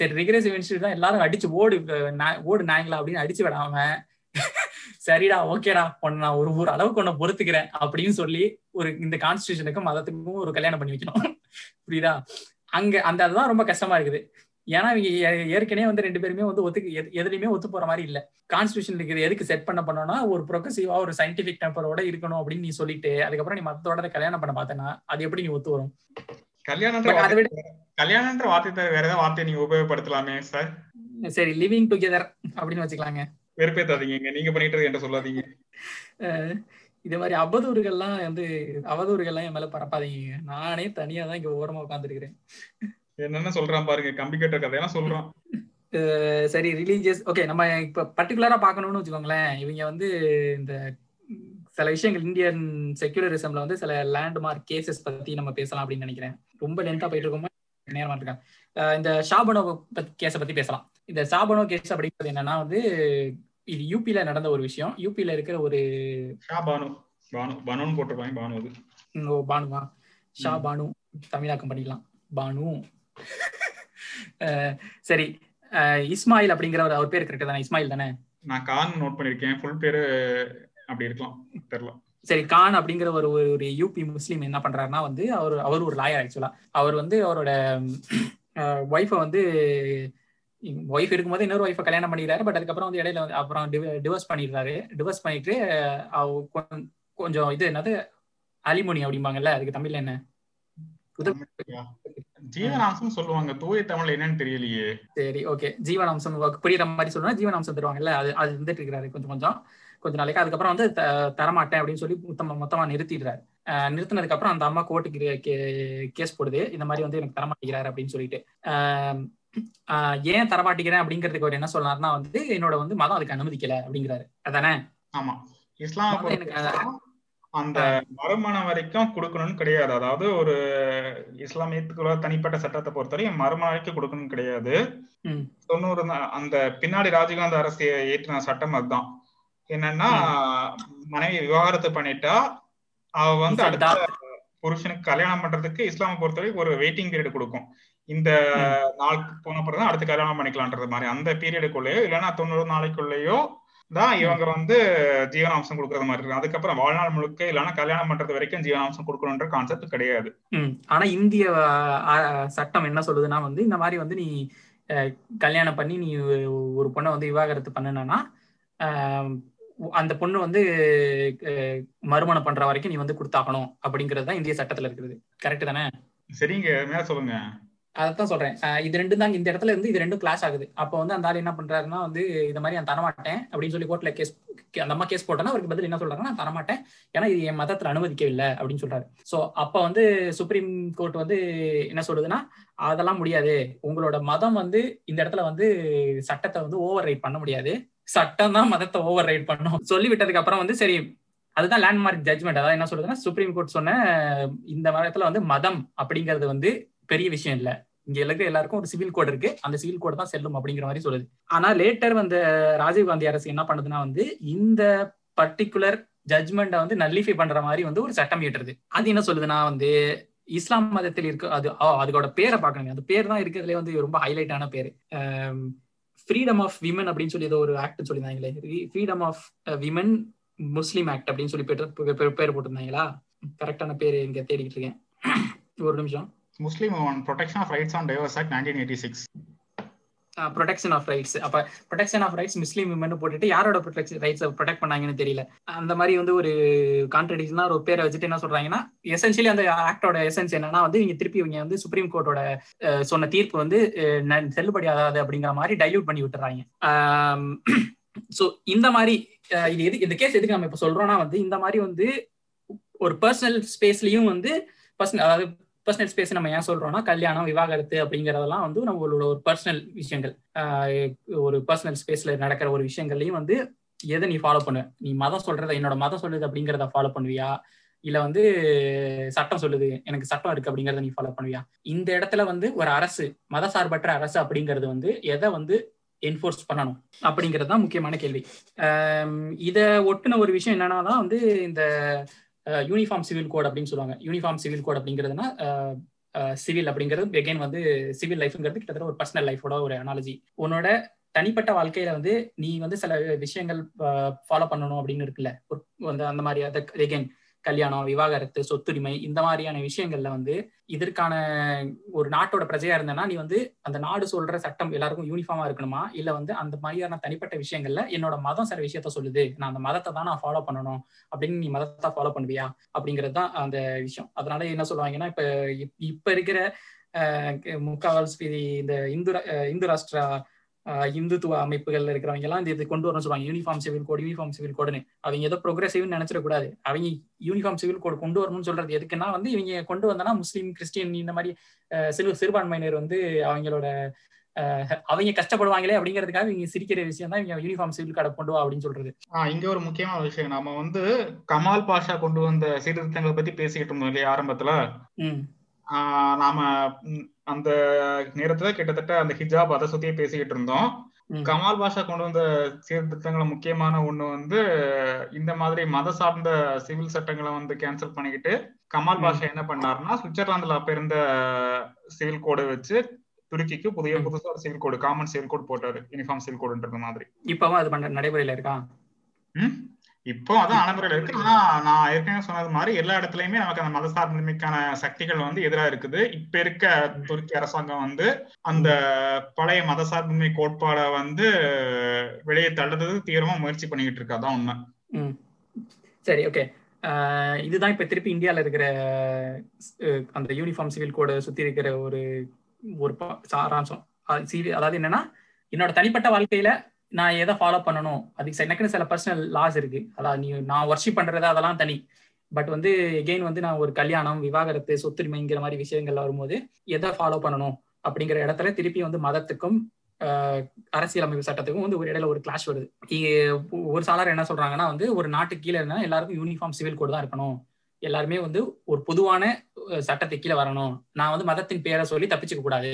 சரி ரிக்ரெசிவ் இன்ஸ்டிடியூஷன் தான், எல்லாரும் அடிச்சு ஓடு நாய்ங்களா அப்படின்னு அடிச்சு விடாம சரிடா ஓகேடா பொண்ணா ஒரு அளவுக்கு ஒன்ன பொறுத்துக்கிறேன் அப்படின்னு சொல்லி ஒரு இந்த கான்ஸ்டியூஷனுக்கும் மதத்துக்கும் ஒரு கல்யாணம் பண்ணி வைக்கணும், புரியுதா? அங்க அதுதான் ரொம்ப கஷ்டமா இருக்குது. ஏன்னா இவங்க ஏற்கனவே வந்து ரெண்டு பேருமே வந்து ஒத்துக்கு எதுலையுமே ஒத்து போற மாதிரி இல்லை. கான்ஸ்டியூஷன் இருக்கிறது எதுக்கு செட் பண்ணோம்னா ஒரு ப்ரொக்ரெசிவா ஒரு சயின்டிபிக் டெம்பரோட இருக்கணும் அப்படின்னு நீ சொல்லிட்டு அதுக்கப்புறம் நீ மத்தோட கல்யாணம் பண்ண பார்த்தனா அது எப்படி நீ ஒத்து வரும்? கல்யாணம்ன்ற வார்த்தை தவிர வேற ஏதாவது வார்த்தையை நீங்க உபயோகப்படுத்தலாமே சார். சரி, லிவிங் டுகெதர் அப்படின்னு வச்சுக்கலாங்க. வெறுப்பேத்தாதீங்க, நீங்க பண்ணிட்டு என்ன சொல்லாதீங்க. இதே மாதிரி அவதூறுகள்லாம் என் மேல பரப்பாதீங்க. நானே தனியா தான் இங்க ஓரமா உட்காந்துருக்கிறேன். என்னென்ன சொல்றான் பாருங்க, கம்ப்யூட்டர் கதையெல்லாம் சொல்றான். சரி, ரிலீஜியஸ். ஓகே, நம்ம இப்ப பர்டிகுலரா பாக்கணும்னு வச்சுக்கோங்களேன், இவங்க வந்து இந்த சில விஷயங்கள் இந்தியன் செக்யூலரிசம்ல வந்து சில லேண்ட்மார்க் கேசஸ் பத்தி நம்ம பேசலாம் அப்படின்னு நினைக்கிறேன். ரொம்ப லென்த்தா போயிட்டு இருக்கோமா, நேரமா இருக்காங்க. இந்த ஷாபனோ கேஸை பத்தி பேசலாம். இந்த ஷாபனோ கேஸ் அப்படிங்கிறது என்னன்னா வந்து இது யூபியில நடந்த ஒரு விஷயம். யூபியில இருக்கிற ஒரு பானு தமிழாக்கம் பண்ணிக்கலாம் பானு. சரி, இஸ்மாயில் அப்படிங்கிற அவர் பேர் கரெக்ட் தானே? இஸ்மாயில் தானே? நான் கான் நோட் பண்ணிருக்கேன், ஃபுல் பேரு அப்படி இருக்கலாம், தெரியல. சரி, கான் அப்படிங்கிற ஒரு யூபி முஸ்லீம் என்ன பண்றாருன்னா வந்து அவர் ஒரு லாயர். ஆக்சுவலா அவர் வந்து அவரோட ஒய்ஃபை வந்து ஒய்ஃப் இருக்கும்போது இன்னொரு ஒய்ஃபை கல்யாணம் பண்ணிடுறாரு. பட் அதுக்கப்புறம் வந்து இடையில வந்து அப்புறம் டிவோர்ஸ் பண்ணிடுறாரு. டிவோர்ஸ் பண்ணிட்டு கொஞ்சம் இது என்னது அலிமோனி அப்படிம்பாங்கல்ல, அதுக்கு தமிழ்ல என்ன ஜீவனாம்சம் சொல்லுவாங்க, தூய தமிழ்ல என்னன்னு தெரியலையே. சரி, ஓகே, ஜீவனாம்சம் புரியுற மாதிரி சொல்லுவாங்க, ஜீவனாம்சம் தருவாங்கல்ல, அது இருந்துட்டு இருக்கிறாரு கொஞ்சம் கொஞ்சம் கொஞ்ச நாளைக்கு. அதுக்கப்புறம் வந்து தரமாட்டேன் அப்படின்னு சொல்லி மொத்தமா நிறுத்திடுறாரு. நிறுத்தினதுக்கு அப்புறம் அந்த அம்மா கோர்ட்டுக்கு கேஸ் போடுது, இந்த மாதிரி வந்து எனக்கு தரமாட்டேங்கிறாரு அப்படின்னு சொல்லிட்டு. ஏன் தரமாட்டேங்கிறேன் அப்படிங்கிறதுக்கு அவர் என்ன சொல்றாருன்னா வந்து என்னோட வந்து மதம் அதுக்கு அனுமதிக்கல அப்படிங்கிறாரு. அதானே? ஆமா, இஸ்லாம் எனக்கு அந்த மறுமணம் வரைக்கும் கொடுக்கணும்னு கிடையாது. அதாவது ஒரு இஸ்லாமியத்துக்குள்ள தனிப்பட்ட சட்டத்தை பொறுத்தவரை மறுமணம் வரைக்கும் கொடுக்கணும்னு கிடையாது. 90 அந்த பின்னாடி ராஜீவ்காந்தி அரசு ஏற்றின சட்டம் அதுதான். என்னன்னா, மனைவி விவாகரத்து பண்ணிட்டா அவ வந்து அடுத்த புருஷனுக்கு கல்யாணம் பண்றதுக்கு இஸ்லாமை பொறுத்தவரைக்கும் ஒரு வெயிட்டிங் பீரியட் கொடுக்கும். இந்த நாளுக்கு போன அப்புறம் தான் அடுத்து கல்யாணம் பண்ணிக்கலான்றது மாதிரி அந்த பீரியடுக்குள்ளேயோ இல்லைன்னா 90 நாளைக்குள்ளேயோ தான் இவங்க வந்து ஜீவனாம்சம் கொடுக்கறது மாதிரி இருக்கு. அதுக்கப்புறம் வாழ்நாள் முழுக்க இல்லைன்னா கல்யாணம் பண்றது வரைக்கும் ஜீவனாம்சம் கொடுக்கணும்ன்ற கான்செப்ட் கிடையாது. ஆனா இந்திய சட்டம் என்ன சொல்லுதுன்னா வந்து இந்த மாதிரி வந்து நீ கல்யாணம் பண்ணி நீ ஒரு பொண்ணை வந்து விவாகரத்து பண்ணனா அந்த பொண்ணு வந்து மறுமணம் பண்ற வரைக்கும் நீ வந்து கொடுத்தாக்கணும் அப்படிங்கிறது தான் இந்திய சட்டத்துல இருக்கிறது. கரெக்ட் தானே? சரிங்க, மேல சொல்லுங்க. அதான் சொல்றேன், இது ரெண்டும் தான் இந்த இடத்துல இருந்து இது ரெண்டும் கிளாஷ் ஆகுது. அப்போ வந்து அந்த ஆள் என்ன பண்றாருன்னா வந்து இந்த மாதிரி நான் தரமாட்டேன் அப்படின்னு சொல்லி கோர்ட்ல கேஸ், அந்த அம்மா கேஸ் போட்டோன்னா அவருக்கு பதில் என்ன சொல்றாங்கன்னா நான் தரமாட்டேன், ஏன்னா இது என் மதத்துல அனுமதிக்கவில்லை அப்படின்னு சொல்றாரு. ஸோ அப்போ வந்து சுப்ரீம் கோர்ட் வந்து என்ன சொல்றதுன்னா அதெல்லாம் முடியாது, உங்களோட மதம் வந்து இந்த இடத்துல வந்து சட்டத்தை வந்து ஓவர் ரைட் பண்ண முடியாது, சட்டம் தான் மதத்தை ஓவர் ரைட் பண்ணும் சொல்லி விட்டதுக்கு அப்புறம் வந்து சரி, அதுதான் லேண்ட்மார்க் ஜட்மெண்ட். அதாவது என்ன சொல்றதுன்னா சுப்ரீம் கோர்ட் சொன்ன இந்த இடத்துல வந்து மதம் அப்படிங்கிறது வந்து பெரிய விஷயம் இல்லை, இங்க இருக்கிற எல்லாருக்கும் ஒரு சிவில் கோட் இருக்கு, அந்த சிவில் கோட் தான் செல்லும் அப்படிங்கிற மாதிரி சொல்லுது. ஆனா லேட்டர் வந்து ராஜீவ்காந்தி அரசு என்ன பண்ணுதுன்னா வந்து இந்த பர்டிகுலர் ஜட்மெண்ட்டை வந்து நல்லிஃபை பண்ற மாதிரி வந்து ஒரு சட்டம் இயற்றுது. அது என்ன சொல்லுதுன்னா வந்து இஸ்லாம் மதத்தில் இருக்க அதோட பேரை பார்க்கணுங்க, அந்த பேர் தான் இருக்கிறதுலே வந்து ரொம்ப ஹைலைட்டான பேரு. ஃப்ரீடம் ஆஃப் விமன் அப்படின்னு சொல்லி ஏதோ ஒரு ஆக்ட் சொல்லியிருந்தாங்களே, freedom of women Muslim act அப்படின்னு சொல்லி பேர் போட்டிருந்தாங்களா? கரெக்டான பேர் இங்க தேடிக்கிட்டு இருக்கேன், ஒரு நிமிஷம். Muslim protection of rights on divorce act 1986. Protection of rights. அப்ப protection of rights Muslim women போட்டுட்டு யாரோட ப்ரொடெக்ஷன் ரைட்ஸை ப்ரொடெக்ட் பண்ணாங்கன்னு தெரியல. அந்த மாதிரி வந்து ஒரு கான்ட்ரடிக்ஷனா ஒரு பேரை வச்சுட்டு என்ன சொல்றாங்கன்னா எசென்ஷியலி அந்த ஆக்டோட எசென்ஸ் என்னன்னா வந்து இங்க திருப்பி இவங்க வந்து சுப்ரீம் கோர்ட்டோட சொன்ன தீர்ப்பு வந்து செல்லுபடியாகாது அப்படிங்கிற மாதிரி டைல்யூட் பண்ணி விட்டுறாங்க. ஸோ இந்த மாதிரி இது இந்த கேஸ் எதுக்கு நம்ம இப்போ சொல்றோம்னா வந்து இந்த மாதிரி வந்து ஒரு பர்சனல் ஸ்பேஸ்லயும் வந்து அதாவது பர்சனல் ஸ்பேஸ் நம்ம ஏன் சொல்றோம்னா கல்யாணம் விவாகரத்து அப்படிங்கறதெல்லாம் வந்து நம்மளோட ஒரு பர்சனல் விஷயங்கள், ஒரு பர்சனல் ஸ்பேஸ்ல நடக்கிற ஒரு விஷயங்கள்லயும் வந்து எதை நீ ஃபாலோ பண்ணுவ? நீ மதம் சொல்றத, என்னோட மதம் சொல்றது அப்படிங்கிறத ஃபாலோ பண்ணுவியா, இல்ல வந்து சட்டம் சொல்லுது எனக்கு சட்டம் இருக்கு அப்படிங்கறத நீ ஃபாலோ பண்ணுவியா? இந்த இடத்துல வந்து ஒரு அரசு, மத சார்பற்ற அரசு அப்படிங்கிறது வந்து எதை வந்து என்ஃபோர்ஸ் பண்ணணும் அப்படிங்கிறது தான் முக்கியமான கேள்வி. இதை ஒட்டுன ஒரு விஷயம் என்னன்னாதான் வந்து இந்த யூனிஃபார்ம் சிவில் கோட் அப்படின்னு சொல்லுவாங்க. யூனிஃபார்ம் சிவில் கோட் அப்படிங்கிறதுனா சிவில் அப்படிங்கிறது எகைன் வந்து சிவில் லைஃப்ங்கிறது கிட்டத்தட்ட ஒரு பர்சனல் லைஃபோட ஒரு அனாலஜி. உன்னோட தனிப்பட்ட வாழ்க்கையில வந்து நீ வந்து சில விஷயங்கள் ஃபாலோ பண்ணணும் அப்படின்னு இருக்குல்ல, அந்த மாதிரி எகைன் கல்யாணம், விவாகரத்து, சொத்துரிமை, இந்த மாதிரியான விஷயங்கள்ல வந்து இதற்கான ஒரு நாட்டோட பிரஜையா இருந்தேன்னா நீ வந்து அந்த நாடு சொல்ற சட்டம் எல்லாருக்கும் யூனிஃபார்மா இருக்கணுமா, இல்ல வந்து அந்த மாதிரியான தனிப்பட்ட விஷயங்கள்ல என்னோட மதம் சில விஷயத்த சொல்லுது, நான் அந்த மதத்தை தான் நான் ஃபாலோ பண்ணணும் அப்படின்னு நீ மதத்தை ஃபாலோ பண்ணுவியா அப்படிங்கிறது தான் அந்த விஷயம். அதனால என்ன சொல்லுவாங்கன்னா இப்ப இருக்கிற முக்காவாசி இந்த இந்து ராஷ்டிரா இந்துத்துவ அமைப்புகள்ல இருக்கிறவங்க எல்லாம் இந்த இது கொண்டு வரணும்னு சொல்லுவாங்க, யூனிஃபார்ம் சிவில் கோடுன்னு. அவங்க ஏதோ ப்ரோக்ரஸிவ்னு நினைச்சிடக்கூடாது. அவங்க யூனிஃபார்ம் சிவில் கோடு கொண்டு வரணும்னு சொல்றது எதுக்குன்னா வந்து இவங்க கொண்டு வந்தோம்னா முஸ்லீம், கிறிஸ்டியன் இந்த மாதிரி சிறுபான்மையினர் வந்து அவங்களோட அவங்க கஷ்டப்படுவாங்களே அப்படிங்கிறதுக்காக இவங்க சிரிக்கிற விஷயம் தான் இவங்க யூனிஃபார்ம் சிவில் கார்டை கொண்டு வா அப்படின்னு சொல்றது. இங்க ஒரு முக்கியமான விஷயம், நம்ம வந்து கமால் பாஷா கொண்டு வந்த சீர்திருத்தங்களை பத்தி பேசிக்கிட்டு இருந்தோம் இல்லையா ஆரம்பத்துல. நாம அந்த நேரத்துல கிட்டத்தட்ட அந்த ஹிஜாப் அதை சுத்தியே பேசிக்கிட்டு இருந்தோம். கமால் பாஷா கொண்டு வந்த சீர்திருத்தங்கள முக்கியமான ஒண்ணு வந்து இந்த மாதிரி மத சார்ந்த சிவில் சட்டங்களை வந்து கேன்சல் பண்ணிக்கிட்டு கமால் பாஷா என்ன பண்ணாருன்னா, சுவிட்சர்லாந்துல அப்ப இருந்த சிவில் கோடு வச்சு துருக்கிக்கு புதுசா ஒரு civil code, common civil code போட்டாரு, யூனிஃபார்ம் சிவில் கோடுன்ற மாதிரி. இப்பவும் அது பண்ற நடைமுறையில இருக்கா? இப்போ அதான் நடைமுறையில இருக்கு. ஆனா நான் ஏற்கனவே சொன்னது மாதிரி எல்லா இடத்துலயுமே நமக்கு அந்த மத சார்பின்மைக்கான சக்திகள் வந்து எதிராக இருக்குது. இப்ப இருக்க துருக்கி அரசாங்கம் வந்து அந்த பழைய மத சார்பின்மை கோட்பாட வந்து வெளியே தள்ளுறதுக்கு தீவிரமா முயற்சி பண்ணிக்கிட்டு இருக்கு. அதான் உண்மை. சரி, ஓகே. இதுதான் இப்ப திருப்பி இந்தியால இருக்கிற அந்த யூனிஃபார்ம் சிவில் கோட சுத்தி இருக்கிற ஒரு சாராம்சம். அதாவது என்னன்னா, என்னோட தனிப்பட்ட வாழ்க்கையில நான் எதை ஃபாலோ பண்ணணும், அதுக்கு எனக்குன்னு சில பர்சனல் லாஸ் இருக்கு. அதாவது நீ நான் ஒர்ஷிப் பண்றது அதெல்லாம் தனி, பட் வந்து எகெயின் வந்து நான் ஒரு கல்யாணம், விவாகரத்து, சொத்துரிமைங்கிற மாதிரி விஷயங்கள்ல வரும்போது எதை ஃபாலோ பண்ணணும் அப்படிங்கிற இடத்துல திருப்பி வந்து மதத்துக்கும் அரசியலமைப்பு சட்டத்துக்கும் வந்து ஒரு இடையில ஒரு கிளாஷ் வருது. ஒரு சாளர் என்ன சொல்றாங்கன்னா வந்து ஒரு நாட்டுக்கு கீழே இருந்தா எல்லாருக்கும் யூனிஃபார்ம் சிவில் கோடு தான் இருக்கணும், எல்லாருமே வந்து ஒரு பொதுவான சட்டத்தை கீழே வரணும், நான் வந்து மதத்தின் பேரை சொல்லி தப்பிச்சுக்க கூடாது.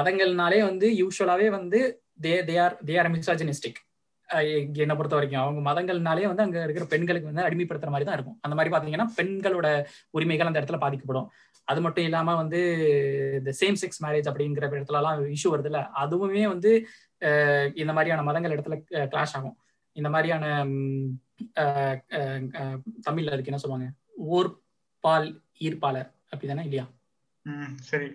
மதங்கள்னாலே வந்து யூஸ்வலாவே வந்து they are misogynistic என்னை பொறுத்த வரைக்கும். அவங்க மதங்கள்னாலே வந்து அங்க இருக்கிற பெண்களுக்கு வந்து அடிமைப்படுத்துற மாதிரி தான் இருக்கும். அந்த மாதிரி பாத்தீங்கன்னா பெண்களோட உரிமைகள் அந்த இடத்துல பாதிக்கப்படும். அது மட்டும் இல்லாம வந்து இந்த சேம் செக்ஸ் மேரேஜ் அப்படிங்கிற இடத்துல எல்லாம் இஷ்யூ வருது இல்ல, அதுவுமே வந்து இந்த மாதிரியான மதங்கள் இடத்துல கிளாஷ் ஆகும். இந்த மாதிரியான தமிழ்ல இருக்கு என்ன சொல்லுவாங்க, ஓர் பால் ஈர்ப்பாளர் அப்படிதானே இல்லையா? சரி,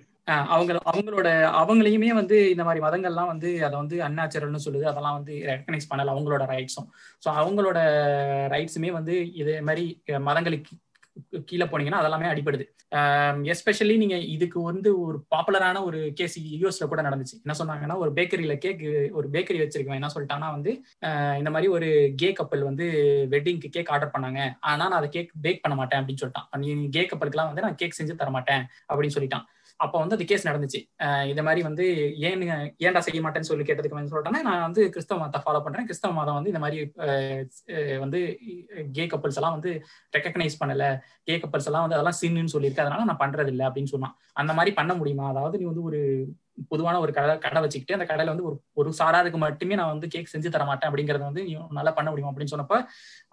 அவங்களையுமே வந்து இந்த மாதிரி மதங்கள்லாம் வந்து அதை வந்து அன்நேச்சுரல்னு சொல்லுது, அதெல்லாம் வந்து ரெகனைஸ் பண்ணல அவங்களோட ரைட்ஸும். ஸோ அவங்களோட ரைட்ஸுமே வந்து இதே மாதிரி மதங்களுக்கு கீழே போனீங்கன்னா அதெல்லாமே அடிபடுது. எஸ்பெஷலி நீங்க இதுக்கு வந்து ஒரு பாப்புலரான ஒரு கேஸ் யூஎஸ்ல கூட நடந்துச்சு. என்ன சொன்னாங்கன்னா, ஒரு பேக்கரியில ஒரு பேக்கரி வச்சிருக்கேன், என்ன சொல்லிட்டாங்கன்னா வந்து இந்த மாதிரி ஒரு கே கப்பல் வந்து வெட்டிங்க்கு கேக் ஆர்டர் பண்ணாங்க, ஆனா நான் அதை கேக் பேக் பண்ண மாட்டேன் அப்படின்னு சொல்லிட்டான். நீ கே கப்பலுக்குலாம் வந்து நான் கேக் செஞ்சு தர மாட்டேன் அப்படின்னு சொல்லிட்டான். அப்போ வந்து அது கேஸ் நடந்துச்சு. இந்த மாதிரி வந்து ஏன்டா செய்ய மாட்டேன்னு சொல்லி கேட்டதுக்கு வந்து சொல்லிட்டேன்னா, நான் வந்து கிறிஸ்தவ மதத்தை ஃபாலோ பண்றேன், கிறிஸ்தவ மதம் வந்து இந்த மாதிரி வந்து கே கப்பல்ஸ் எல்லாம் வந்து ரெக்கக்னைஸ் பண்ணல, கே கப்பல்ஸ் எல்லாம் வந்து அதெல்லாம் சின்னு சொல்லியிருக்கு, அதனால நான் பண்றது இல்லை அப்படின்னு சொன்னான். அந்த மாதிரி பண்ண முடியுமா? அதாவது நீ வந்து ஒரு பொதுவான ஒரு கடை வச்சுக்கிட்டு அந்த கடையில வந்து ஒரு சாராதுக்கு மட்டுமே நான் வந்து கேக் செஞ்சு தர மாட்டேன் அப்படிங்கறது வந்து நீ நல்லா பண்ண முடியும் அப்படின்னு சொன்னப்ப,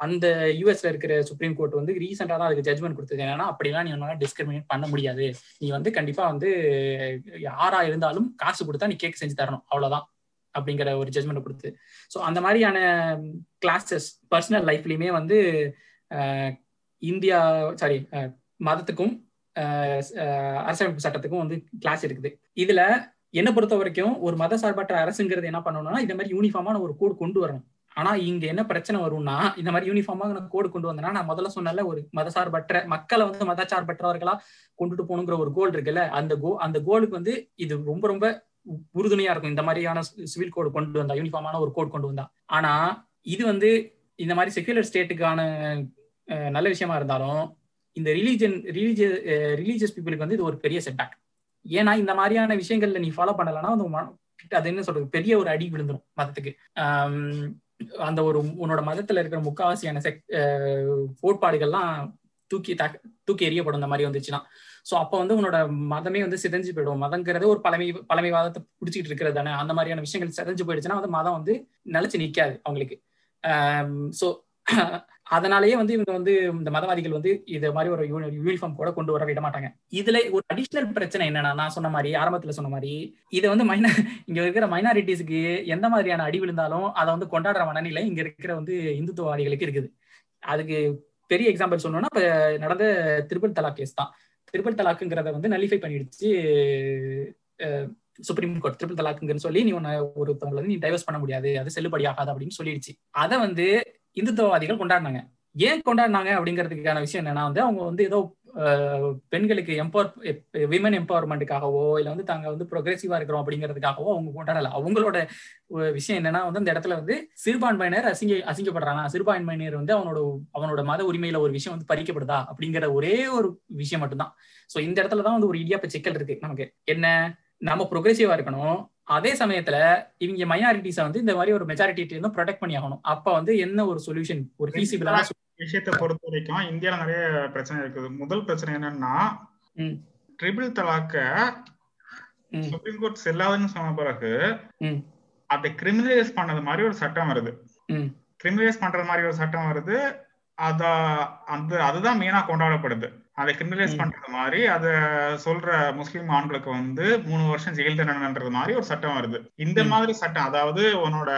அந்த யூஎஸ்ல இருக்கிற சுப்ரீம் கோர்ட் வந்து ரீசெண்டா தான் அதுக்கு ஜட்மெண்ட் கொடுத்தது. ஏன்னா அப்படிலாம் நீ உன்னால டிஸ்கிரிமினேட் பண்ண முடியாது, நீ வந்து கண்டிப்பா வந்து யாரா இருந்தாலும் காசு கொடுத்தா நீ கேக் செஞ்சு தரணும், அவ்வளவுதான் அப்படிங்கிற ஒரு ஜட்மெண்ட் கொடுத்து. ஸோ அந்த மாதிரியான கிளாஸஸ் பர்சனல் லைஃப்லயுமே வந்து மதத்துக்கும் அரசியலமைப்பு சட்டத்துக்கும் வந்து கிளாஸ் இருக்குது. இதுல என்ன பொறுத்த வரைக்கும் ஒரு மத சார்பற்ற அரசுங்கிறது என்ன பண்ணணும்னா, இந்த மாதிரி யூனிஃபார்மான ஒரு கோடு கொண்டு வரணும். ஆனா இங்க என்ன பிரச்சனை வரும்னா, இந்த மாதிரி யூனிஃபார்மாக கோடு கொண்டு வந்தேன்னா, நான் முதல்ல சொன்னால ஒரு மத சார்பற்ற மக்களை வந்து மத சார்பற்றவர்களா கொண்டுட்டு போகணுங்கிற ஒரு கோல் இருக்குல்ல, அந்த கோலுக்கு வந்து இது ரொம்ப ரொம்ப உறுதுணையா இருக்கும் இந்த மாதிரியான சிவில் கோடு கொண்டு வந்தா, யூனிஃபார்மான ஒரு கோடு கொண்டு வந்தா. ஆனா இது வந்து இந்த மாதிரி செக்யூலர் ஸ்டேட்டுக்கான நல்ல விஷயமா இருந்தாலும் இந்த ரிலீஜியஸ் பீப்புளுக்கு வந்து இது ஒரு பெரிய செட்பேக். ஏன்னா இந்த மாதிரியான விஷயங்கள்ல நீ ஃபாலோ பண்ணலன்னா அது என்ன சொல்றது, பெரிய ஒரு அடி விழுந்துடும் மதத்துக்கு. அந்த ஒரு உன்னோட மதத்துல இருக்கிற முக்காவாசியான கோட்பாடுகள்லாம் தூக்கி எறியப்படும் இந்த மாதிரி வந்துச்சுன்னா. ஸோ அப்போ வந்து உன்னோட மதமே வந்து சிதைஞ்சு போயிடும். மதங்கிறதே ஒரு பழமைவாதத்தை பிடிச்சிட்டு இருக்கிறது தானே, அந்த மாதிரியான விஷயங்கள் சிதைஞ்சு போயிடுச்சுன்னா வந்து மதம் வந்து நிலைச்சு நிற்காது அவங்களுக்கு. ஸோ அதனாலேயே வந்து இவங்க வந்து இந்த மதவாதிகள் வந்து இது மாதிரி ஒரு யூனிஃபார்ம் கூட கொண்டு வர விட மாட்டாங்க. இதுல ஒரு அடிஷனல் பிரச்சனை என்னன்னா, நான் சொன்ன மாதிரி ஆரம்பத்துல சொன்ன மாதிரி, இதை வந்து இங்க இருக்கிற மைனாரிட்டிஸ்க்கு எந்த மாதிரியான அடி விழுந்தாலும் அதை வந்து கொண்டாடுற மனநிலை இங்க இருக்கிற வந்து இந்துத்துவவாதிகளுக்கு இருக்குது. அதுக்கு பெரிய எக்ஸாம்பிள் சொன்னோம்னா இப்போ நடந்த ட்ரிபிள் தலாக் கேஸ் தான். ட்ரிபிள் தலாக்குங்கிறத வந்து நலிஃபை பண்ணிடுச்சு சுப்ரீம் கோர்ட். ட்ரிபிள் தலாக்குங்கன்னு சொல்லி நீ ஒருத்தவங்களை வந்து நீ டைவர்ஸ் பண்ண முடியாது, அது செல்லுபடியாகாது அப்படின்னு சொல்லிடுச்சு. அதை வந்து இந்துத்துவவாதிகள் கொண்டாடினாங்க. ஏன் கொண்டாடினாங்க அப்படிங்கிறதுக்கான விஷயம் என்னன்னா வந்து அவங்க வந்து ஏதோ பெண்களுக்கு விமன் எம்பவர்மெண்ட்டுக்காகவோ இல்லை வந்து தாங்க வந்து ப்ரொக்ரெசிவா இருக்கிறோம் அப்படிங்கிறதுக்காகவோ அவங்க கொண்டாடல. அவங்களோட விஷயம் என்னன்னா வந்து அந்த இடத்துல வந்து சிறுபான்மையினர் அசிங்கப்படுறானா, சிறுபான்மையினர் வந்து அவனோட மத உரிமையில ஒரு விஷயம் வந்து பறிக்கப்படுதா அப்படிங்கிற ஒரே ஒரு விஷயம் மட்டும்தான். ஸோ இந்த இடத்துலதான் வந்து ஒரு இடியாப்ப சிக்கல் இருக்கு நமக்கு. என்ன, நம்ம ப்ரொக்ரெசிவா இருக்கணும், அதே சமயத்துல இவங்க மைனாரிட்டிஸை வந்து இந்த மாதிரி ஒரு மெஜாரிட்டியில இருந்து ப்ரொடெக்ட் பண்ணி ஆகணும். அப்ப வந்து என்ன ஒரு சொல்யூஷன், ஒரு பீசிபிளான விஷயத்தை பொறுத்த வரைக்கும் இந்தியால நிறைய பிரச்சனை இருக்குது. முதல் பிரச்சனை என்னன்னா, ட்ரிபிள் தலாக்க சுப்ரீம் கோர்ட் செல்லாதுன்னு சொன்ன பிறகு அதை கிரிமினலைஸ் பண்ணது மாதிரி ஒரு சட்டம் வருது. கிரிமினலைஸ் பண்ற மாதிரி ஒரு சட்டம் வருது. அதுதான் மெயினா கொண்டாடப்படுது. அதை கிரிமினலைஸ் பண்றது மாதிரி அதை சொல்ற முஸ்லீம் ஆண்களுக்கு வந்து 3 வருஷம் ஜெயில் தண்டனைன்றது மாதிரி ஒரு சட்டம் வருது. இந்த மாதிரி சட்டம், அதாவது உன்னோட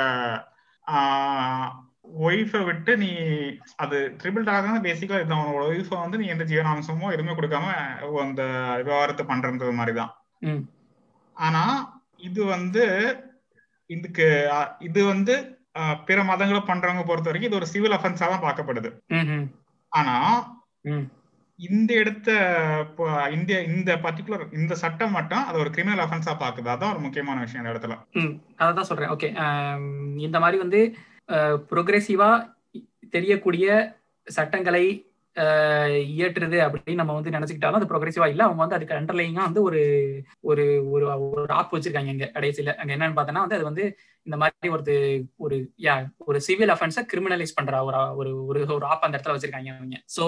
ஒய்ஃபை விட்டு நீ அது ட்ரிபிள் தலாக் பேசிக்கலா இதுதான், உன்னோட ஒய்ஃபை வந்து நீ எந்த ஜீவனாம்சமோ எதுவுமே கொடுக்காம அந்த விவகாரத்தை பண்றது மாதிரிதான். ஆனா இது வந்து பிற மதங்களை பண்றவங்க பொறுத்த வரைக்கும் இது ஒரு சிவில் அஃபென்ஸா தான் பார்க்கப்படுது. ஆனா இந்த பர்டிகுலர் இந்த சட்டம் மட்டும் அது ஒரு கிரிமினல் அஃபென்ஸா பார்க்குது. அதான் ஒரு முக்கியமான விஷயம் இந்த இடத்துல. அதான் சொல்றேன். ஓகே, இந்த மாதிரி வந்து ப்ரோக்ரெசிவா தெரியக்கூடிய சட்டங்களை இயற்றுது அப்படின்னு நம்ம வந்து நினைச்சுக்கிட்டாலும் அது ப்ரோக்ரெசிவா இல்லை. அவங்க வந்து அதுக்கு அண்டர்லைனா வந்து ஒரு ஒரு ஒரு ஆப் வச்சிருக்காங்க. இங்க கடைசியில அங்க என்னன்னு பார்த்தோன்னா வந்து அது வந்து இந்த மாதிரி ஒரு சிவில் அஃபென்ஸை கிரிமினலைஸ் பண்ற ஒரு ஒரு ஆப் அந்த இடத்துல வச்சிருக்காங்க அவங்க. ஸோ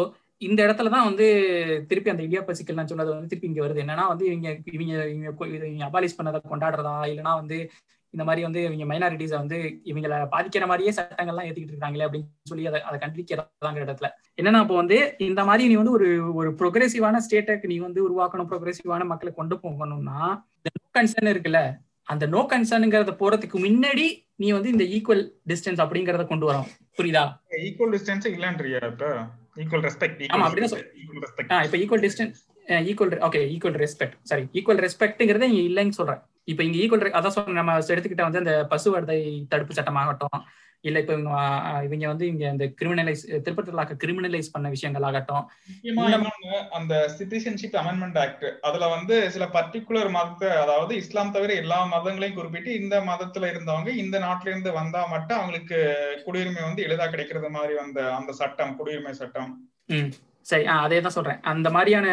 இந்த இடத்துலதான் வந்து திருப்பி அந்த இடியாப்ப சிக்கல் நான் சொன்னது வந்து திருப்பி இங்க வருது. என்னன்னா வந்து இவங்க அபாலிஷ் பண்ணதை கொண்டாடுறதா இல்லைன்னா வந்து இந்த மாதிரி வந்து இவங்க மைனாரிட்டிஸை வந்து இவங்களை பாதிக்கிற மாதிரியே சட்டங்கள்லாம் ஏற்றிக்கிட்டு இருக்காங்களே அப்படின்னு சொல்லி அதை கண்டிக்கிறதாங்கிற இடத்துல என்னன்னா இப்போ வந்து இந்த மாதிரி நீ வந்து ஒரு ப்ரொக்ரெசிவான ஸ்டேட்டை நீ வந்து உருவாக்கணும், ப்ரொக்ரெசிவான மக்களை கொண்டு போகணும்னா இந்த நோ கன்சர்ன் இருக்குல்ல, அந்த நோ கன்சர்னுங்கிறத போறதுக்கு முன்னாடி நீ வந்து இந்த ஈக்குவல் டிஸ்டன்ஸ் அப்படிங்கறத கொண்டு வரும். புரியுதா? ஈக்குவல் டிஸ்டன்ஸ் இல்லன்றியா? இப்போ ஈக்குவல் ரெஸ்பெக்ட். ஆமா, அப்படிதான் சொல்றேன். இப்போ equal distance, equal respect, sorry equal ரெஸ்பெக்ட்ங்கிறத இங்க இல்லைன்னு சொல்றேன். இப்ப இங்க ஈக்குவல் அதான் சொல்றேன். நம்ம எடுத்துக்கிட்ட வந்து அந்த பசுவதை தடுப்பு சட்டம் ஆகட்டும், இல்ல இப்ப இவங்க வந்து இங்க இந்த கிரிமினலைஸ் திருப்பத்தலாக்க கிரிமினலைஸ் பண்ண விஷயங்கள் ஆகட்டும், அந்த சிட்டிசன்ஷிப் அமெண்ட்மெண்ட் ஆக்ட் அதுல வந்து சில பர்டிகுலர் மதத்தை, அதாவது இஸ்லாம் தவிர எல்லா மதங்களையும் குறிப்பிட்டு இந்த மதத்துல இருந்தவங்க இந்த நாட்டில இருந்து வந்தா மட்டும் அவங்களுக்கு குடியுரிமை வந்து எளிதா கிடைக்கிறது மாதிரி வந்த அந்த சட்டம், குடியுரிமை சட்டம். சரி, அதே தான் சொல்றேன். அந்த மாதிரியான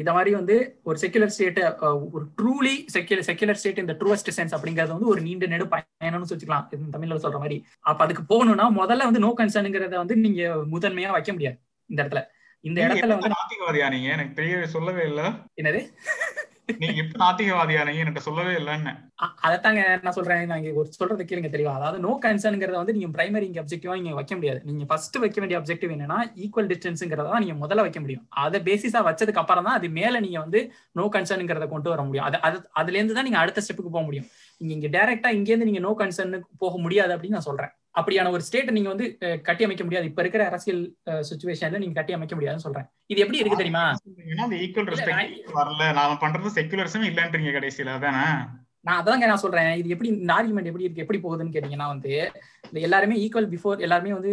இத மாதிரி வந்து ஒரு செக்குலர் ஸ்டேட், ஒரு ட்ரூலி செக்குலர் ஸ்டேட் இந்த ட்ரூவஸ்ட் சென்ஸ் அப்படிங்கறது வந்து ஒரு நீண்ட நெடு பயணம்னு வச்சுக்கலாம் தமிழ்ல சொல்ற மாதிரி. அப்ப அதுக்கு போகணும்னா முதல்ல வந்து நோ கன்சர்ன்ங்கிறத வந்து நீங்க முதன்மையா வைக்க முடியாது இந்த இடத்துல. இந்த இடத்துல வந்து நாத்திகவாதியா நீங்க எனக்கு தெரிய சொல்லவே இல்லை. என்னது, நீங்க எப்ப நாத்திகவாதியா நீங்க எனக்கு சொல்லவே இல்லைன்னு? அதைத்தாங்க நான் சொல்றேன். நான் ஒரு சொல்றதை கேளுங்க தெளிவா. அதாவது நோ கன்சர்ன்ங்கிறத வந்து நீங்க பிரைமரி இங்க அப்ஜெக்டிவா இங்க வைக்க முடியாது. நீங்க ஃபர்ஸ்ட் வைக்க வேண்டிய அப்ஜெக்டிவ் என்னன்னா ஈக்குவல் டிஸ்டன்ஸ்ங்கிறதான் நீங்க முதல்ல வைக்க முடியும். அதை பேசிஸா வச்சதுக்கு அப்புறம் தான் அது மேல நீங்க வந்து நோ கன்சர்ன்ங்கிறத கொண்டு வர முடியும். அதுல இருந்து தான் நீங்க அடுத்த ஸ்டெப்புக்கு போக முடியும். இங்க டைரக்டா இங்க இருந்து நீங்க நோ கன்சர்ன் போக முடியாது அப்படின்னு நான் சொல்றேன். அப்படியான ஒரு ஸ்டேட்டை நீங்க வந்து கட்டி அமைக்க முடியாது. இப்ப இருக்கிற அரசியல் சிச்சுவேஷன்ல நீங்க கட்டி அமைக்க முடியாதுன்னு சொல்றேன். இது எப்படி இருக்கு தெரியுமா? நான் சொல்றேன் இது எப்படி, இந்த ஆர்குமெண்ட் எப்படி போகுதுன்னு கேட்டீங்கன்னா வந்து எல்லாருமே ஈக்குவல் பிஃபோர், எல்லாருமே வந்து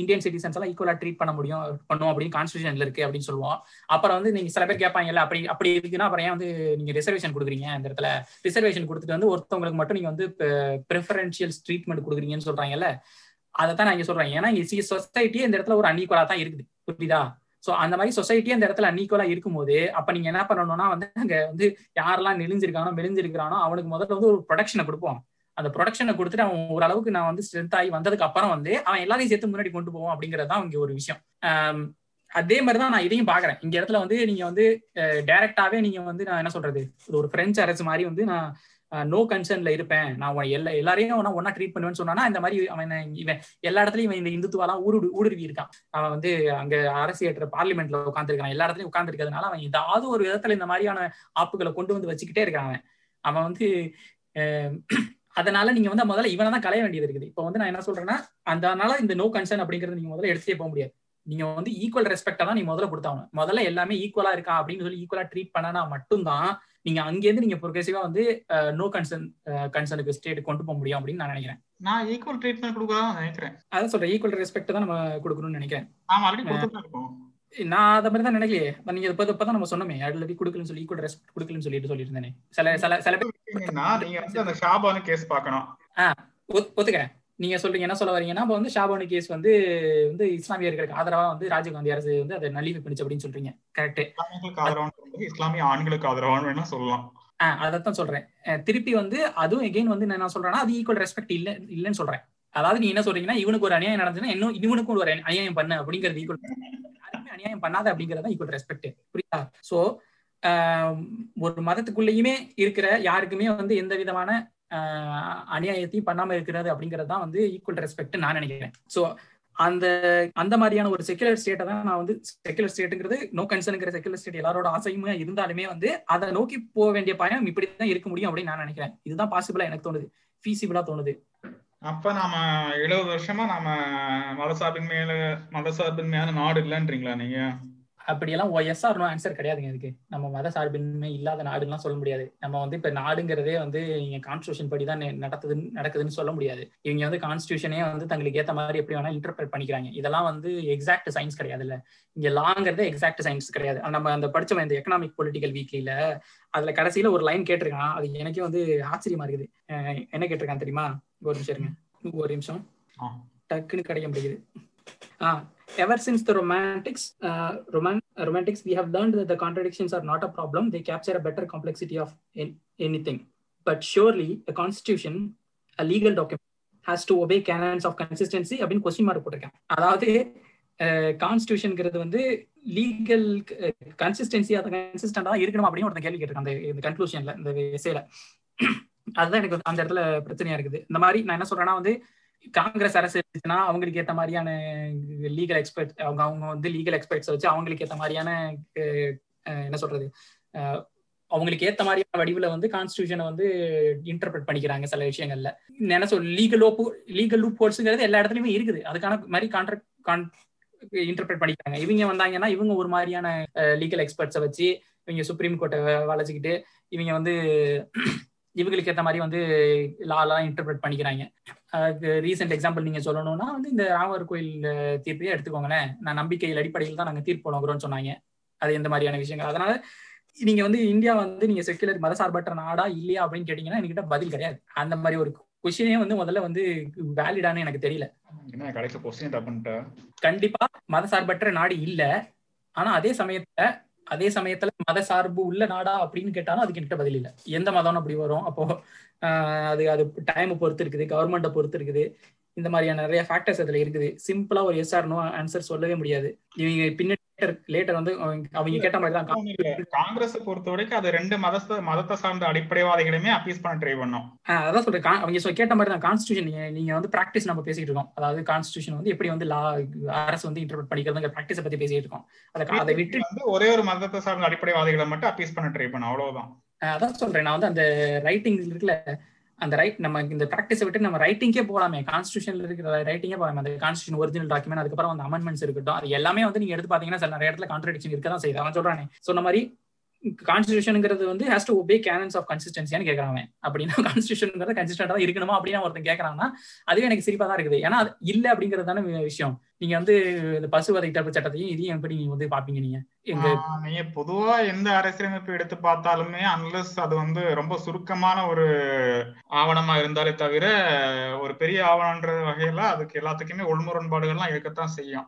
இந்தியன் சிட்டிசன்ஸ் எல்லாம் ஈக்குவலா ட்ரீட் பண்ண முடியும் பண்ணுவோம் அப்படின்னு கான்ஸ்டிடியூஷன்ல இருக்கு அப்படின்னு சொல்லுவோம். அப்புறம் வந்து நீங்க சில பேர் கேட்பாங்கல்ல, அப்படி இருக்குன்னா அப்புறம் ஏன் வந்து நீங்க ரிசர்வேஷன் கொடுக்குறீங்க? இந்த இடத்துல ரிசர்வேஷன் கொடுத்துட்டு வந்து ஒருத்தவங்களுக்கு மட்டும் நீங்க வந்து ப்ரிஃபரன்ஷியல் ட்ரீட்மெண்ட் கொடுக்குறீங்கன்னு சொல்றாங்கல்ல, அதை தான் நான் இங்க சொல்றேன். ஏன்னா இங்க சொசைட்டியே இந்த இடத்துல ஒரு அன்இக்குவலா தான் இருக்குது. புரியுதா? சோ அந்த மாதிரி சொசைட்டி அந்த இடத்துல அன்இக்குவலா இருக்கும்போது அப்ப நீங்க என்ன பண்ணணும்னா வந்து அங்க வந்து யாரெல்லாம் மெலிஞ்சிருக்கானோ அவனுக்கு முதல்ல வந்து ஒரு ப்ரொடக்ஷனை கொடுப்போம். அந்த ப்ரொடக்ஷனை கொடுத்துட்டு அவன் ஓரளவுக்கு நான் வந்து ஸ்ட்ரென்த் ஆகி வந்ததுக்கு அப்புறம் வந்து அவன் எல்லாரையும் சேர்த்து முன்னாடி கொண்டு போவோம் அப்படிங்கறதான் இங்க ஒரு விஷயம். அதே மாதிரிதான் நான் இதையும் பாக்குறேன். இந்த இடத்துல வந்து நீங்க வந்து டைரக்டாவே நீங்க வந்து நான் என்ன சொல்றது, ஒரு பிரெஞ்சு அரசு மாதிரி வந்து நான் நோ கன்சர்ன்ல இருப்பேன், நான் எல்லாரையும் ஒன்னா ட்ரீட் பண்ணுவேன்னு சொன்னா இந்த மாதிரி இவன் எல்லா இடத்துலயும் இந்த இந்துத்துவெல்லாம் ஊடுருவி இருக்கான். அவன் வந்து அங்க அரசு ஏற்ற பார்லிமெண்ட்ல உட்காந்துருக்கான், எல்லா இடத்துலயும் உட்காந்துருக்கிறதுனால அவன் ஏதாவது ஒரு விதத்துல இந்த மாதிரியான ஆப்புகளை கொண்டு வந்து வச்சுக்கிட்டே இருக்கான். அவன் வந்து அதனால நீங்க வந்து முதல்ல இவனை தான் களைய வேண்டியது இருக்குது. இப்ப வந்து நான் என்ன சொல்றேன்னா அதனால இந்த நோ கன்சர்ன் அப்படிங்கறது நீங்க முதல்ல எடுத்துட்டே போக முடியாது. நீங்க வந்து ஈக்குவல் ரெஸ்பெக்டா தான் நீங்க முதல்ல கொடுத்தாங்க. முதல்ல எல்லாமே ஈக்குவலா இருக்கா அப்படின்னு சொல்லி ஈக்குவலா ட்ரீட் பண்ணனா மட்டும்தான் நீங்க அங்கேருந்து நீங்க ப்ரொக்ரெசிவா வந்து நோ கன்சர்னுக்கு ஸ்டேட் கொண்டு போக முடியும் அப்படின்னு நான் நினைக்கிறேன். நான் ஈக்குவல் ட்ரீட்மெண்ட் கொடுக்கறதா நினைக்கிறேன். அதான் சொல்றேன், ஈக்குவல் ரெஸ்பெக்ட் தான் நம்ம கொடுக்கணும்னு நினைக்கிறேன். ஆமா, ஆல்ரெடி கொடுத்துட்டு இருக்கோம். நான் அதை மாதிரி தான் நினைக்கலையே. நீங்க இப்பதான் நம்ம சொன்னோமே ஆல்ரெடி கொடுக்கலன்னு சொல்லி ஈக்குவல் ரெஸ்பெக்ட் கொடுக்கலன்னு சொல்லிட்டு சில சில சில பேர் கேஸ் பார்க்கணும். ஒத்துக்கிறேன். நீங்க சொல்றீங்க, என்ன சொல்ல வரீங்கன்னா இப்போ வந்து ஷாபானு கேஸ் வந்து வந்து இஸ்லாமியர்களுக்கு ஆதரவா வந்து ராஜீவ்காந்தி அரசு வந்து அதை நலிவு பண்ணிச்சு அப்படின்னு சொல்றீங்க. கரெக்ட், இஸ்லாமிய ஆண்களுக்கு ஆதரவான சொல்லலாம். அதைத்தான் சொல்றேன். திருப்பி வந்து அதுவும் எகைன் வந்து நான் சொல்றேன்னா அது ஈக்குவல் ரெஸ்பெக்ட் இல்லைன்னு சொல்றேன். அதாவது நீங்க என்ன சொல்றீங்கன்னா இவனுக்கு ஒரு அநியாயம் நடந்துச்சுன்னா இன்னும் இவனுக்கும் ஒரு அநியாயம் பண்ண அப்படிங்கிறது ஈக்குவல், யாருமே அநியாயம் பண்ணாத அப்படிங்கறதான் ஈக்குவல் ரெஸ்பெக்ட். புரியுதா? சோ ஒரு மதத்துக்குள்ளேயுமே இருக்கிற யாருக்குமே வந்து எந்த விதமான அநியாயத்தையும் பண்ணாம இருக்கிறது அப்படிங்கறது தான் வந்து ஈக்குவல் ரெஸ்பெக்ட் நான் நினைக்கிறேன். சோ அந்த அந்த மாதிரியான ஒரு செக்குலர் ஸ்டேட்டை தான் நான் வந்து, செக்குலர் ஸ்டேட்டுங்கிறது நோ கன்சர்ன்ங்கிற செக்குலர் ஸ்டேட் எல்லாரோட ஆசையுமே இருந்தாலுமே வந்து அதை நோக்கி போக வேண்டிய பயணம் இப்படிதான் இருக்க முடியும் அப்படின்னு நான் நினைக்கிறேன். இதுதான் பாசிபிளா எனக்கு தோணுது, ஃபீசிபிளா தோணுது. அப்ப நாம 70 வருஷமா நாம மதசார்பின்மையான நாடு இல்லைன்றீங்களா நீங்க? அப்படியெல்லாம் எஸ் ஆர் நோ ஆன்சர் கிடையாதுங்க இதுக்கு. நம்ம மத சார்பின்மை இல்லாத நாடுலாம் சொல்ல முடியாது. நம்ம வந்து இப்ப நாடுங்கிறதே வந்து நீங்க கான்ஸ்டியூஷன் படி தான் நடக்குதுன்னு சொல்ல முடியாது. இவங்க வந்து கான்ஸ்டியூஷனே வந்து தங்களுக்கு ஏற்ற மாதிரி எப்படி வேணா இன்டர்பிரட் பண்ணிக்கிறாங்க. இதெல்லாம் வந்து எக்ஸாக்ட் சயின்ஸ் கிடையாது. இல்ல, இங்க லாங்கிறதே எக்ஸாக்ட் சயின்ஸ் கிடையாது. நம்ம அந்த படிச்சவன் இந்த எக்கனாமிக் பொலிட்டிக்கல் வீக்லியில அதுல கடைசியில ஒரு லைன் கேட்டிருக்கான். அது எனக்கே வந்து ஆச்சரியமா இருக்குது. என்ன கேட்டிருக்கான் தெரியுமா? ஒரு நிமிஷம் டக்குன்னு கிடைக்க முடியுது. Ever since the romantics, we have learned that the contradictions are not a problem. They capture a better complexity of anything. But surely, a constitution, a legal document, has to obey canons of consistency. அப்படின்னு question mark போட்டிருக்கேன். அதாவது கான்ஸ்டியூஷன்ங்கிறது வந்து legal consistency, அது கன்சிஸ்டண்டா இருக்கணும் அப்படின்னு ஒருத்தன் கேள்வி கேட்டிருக்கேன் இந்த கன்க்ளூஷன்ல, இந்த எஸ்ஸேல. அதுதான் எனக்கு அந்த இடத்துல பிரச்சனையா இருக்குது. இந்த மாதிரி நான் என்ன சொல்றேன்னா வந்து காங்கிரஸ் அரசு இருந்துச்சுன்னா அவங்களுக்கு ஏற்ற மாதிரியான லீகல் எக்ஸ்பர்ட், அவங்க வந்து லீகல் எக்ஸ்பர்ட்ஸ் வச்சு அவங்களுக்கு ஏற்ற மாதிரியான என்ன சொல்றது, அவங்களுக்கு ஏற்ற மாதிரியான வடிவுல வந்து கான்ஸ்டியூஷனை வந்து இன்டர்பிரட் பண்ணிக்கிறாங்க சில விஷயங்கள்ல. என்ன சொல்ல, லீகல் லூப் ஹோல்ஸ்ங்கிறது எல்லா இடத்துலயுமே இருக்குது. அதுக்கான மாதிரி இன்டர்பிரட் பண்ணிக்கிறாங்க. இவங்க வந்தாங்கன்னா இவங்க ஒரு மாதிரியான லீகல் எக்ஸ்பர்ட்ஸை வச்சு இவங்க சுப்ரீம் கோர்ட்டை வளைச்சிக்கிட்டு இவங்க வந்து இவங்களுக்கு ஏற்ற மாதிரி வந்து லாலாம் இன்டர்பிரட் பண்ணிக்கிறாங்க. ரீசெண்ட் எக்ஸாம்பிள் நீங்க சொல்லணும்னா வந்து இந்த ராமர் கோயில் தீர்ப்பையே எடுத்துக்கோங்களேன். நான் நம்பிக்கையில் அடிப்படையில் தான் நாங்கள் தீர்ப்பு போனோங்கிறோம்னு சொன்னாங்க. அது எந்த மாதிரியான விஷயங்கள்? அதனால நீங்க வந்து இந்தியா வந்து நீங்க செக்குலர் மதசார்பற்ற நாடா இல்லையா அப்படின்னு கேட்டீங்கன்னா என்கிட்ட பதில் கிடையாது. அந்த மாதிரி ஒரு கொஸ்டினே வந்து முதல்ல வந்து வேலிடான்னு எனக்கு தெரியல. கண்டிப்பா மதசார்பற்ற நாடு இல்ல. ஆனா அதே சமயத்துல மத சார்பு உள்ள நாடா அப்படின்னு கேட்டாலும் அதுக்கு என்கிட்ட பதில் இல்லை. எந்த மதம் அப்படி வரும்? அப்போ அது டைமை பொறுத்து இருக்குது, கவர்மெண்ட்டை பொறுத்து இருக்குது, இந்த மாதிரியான நிறைய ஃபேக்டர்ஸ் அதுல இருக்குது. சிம்பிளா ஒரு எஸ் ஆர் நோ ஆன்சர் சொல்லவே முடியாது. இவங்க பின்னாடி லேட்டர் வந்து அவங்க கேட்ட மாதிரி தான் காங்கிரஸ் பொறுத்த வரைக்கும் அது ரெண்டு மதத்தை சார்ந்த அடிப்படைவாதிகளுமே அப்பீஸ் பண்ண ட்ரை பண்ணோம். அதான் சொல்றேன், அவங்க கேட்ட மாதிரி தான் கான்ஸ்டியூஷன் நீங்க வந்து பிராக்டிஸ் நம்ம பேசிட்டு இருக்கோம். அதாவது கான்ஸ்டியூஷன் வந்து எப்படி வந்து அரசு வந்து இன்டர்பிரட் பண்ணிக்கிறதுங்க பிராக்டிஸை பத்தி பேசிட்டு இருக்கோம். அதை விட்டு வந்து ஒரே ஒரு மதத்தை சார்ந்த அடிப்படைவாதிகளை மட்டும் அப்பீஸ் பண்ண ட்ரை பண்ணோம், அவ்வளவுதான். அதான் சொல்றேன், நான் வந்து அந்த ரைட்டிங் இருக்குல்ல, அந்த ரைட் நம்ம இந்த பிராக்டிஸை விட்டு நம்ம ரைட்டிங்கே போகலாமே, கான்ஸ்டியூஷன்ல இருக்கிற ரைட்டிங்கே போகலாமே. அந்த கான்ஸ்டியூஷன் ஒரிஜினல் டாக்குமெண்ட், அதுக்கப்புறம் அந்த அமெண்ட்மெண்ட்ஸ் இருக்கட்டும், அது எல்லாமே வந்து நீங்க எடுத்து பாத்தீங்கன்னா சில நிறைய இடத்துல கான்ட்ராடிக்ஷன் இருக்க தான் செய்யுது. அவன் சொல்றானே சொன்ன மாதிரி கான்ஸ்டியூஷனுங்கிறது வந்து has to obey canons of கன்சிஸ்டன்சியான்னு கேட்கறாங்க. அப்படின்னா கான்ஸ்டியூஷன்ங்கிறது கன்சிஸ்டன்டா இருக்கணுமா அப்படின்னு ஒருத்தன் கேட்கறாங்கன்னா அதுவே எனக்கு சிரிப்பா தான் இருக்குது. ஏன்னா அது இல்ல அப்படிங்கறதான விஷயம். நீங்க வந்து இந்த பசுவதை தடுப்பு சட்டத்தையும் இதையும் எப்படி நீங்க வந்து பாப்பீங்க? நீங்க பொதுவா எந்த அரசியலமைப்பு எடுத்து பார்த்தாலுமே அன்லஸ் அது வந்து ரொம்ப சுருக்கமான ஒரு ஆவணமா இருந்தாலே தவிர ஒரு பெரிய ஆவணம்ன்ற வகையில அதுக்கு எல்லாத்துக்குமே உள்முரண்பாடுகள்லாம் இருக்கத்தான் செய்யும்.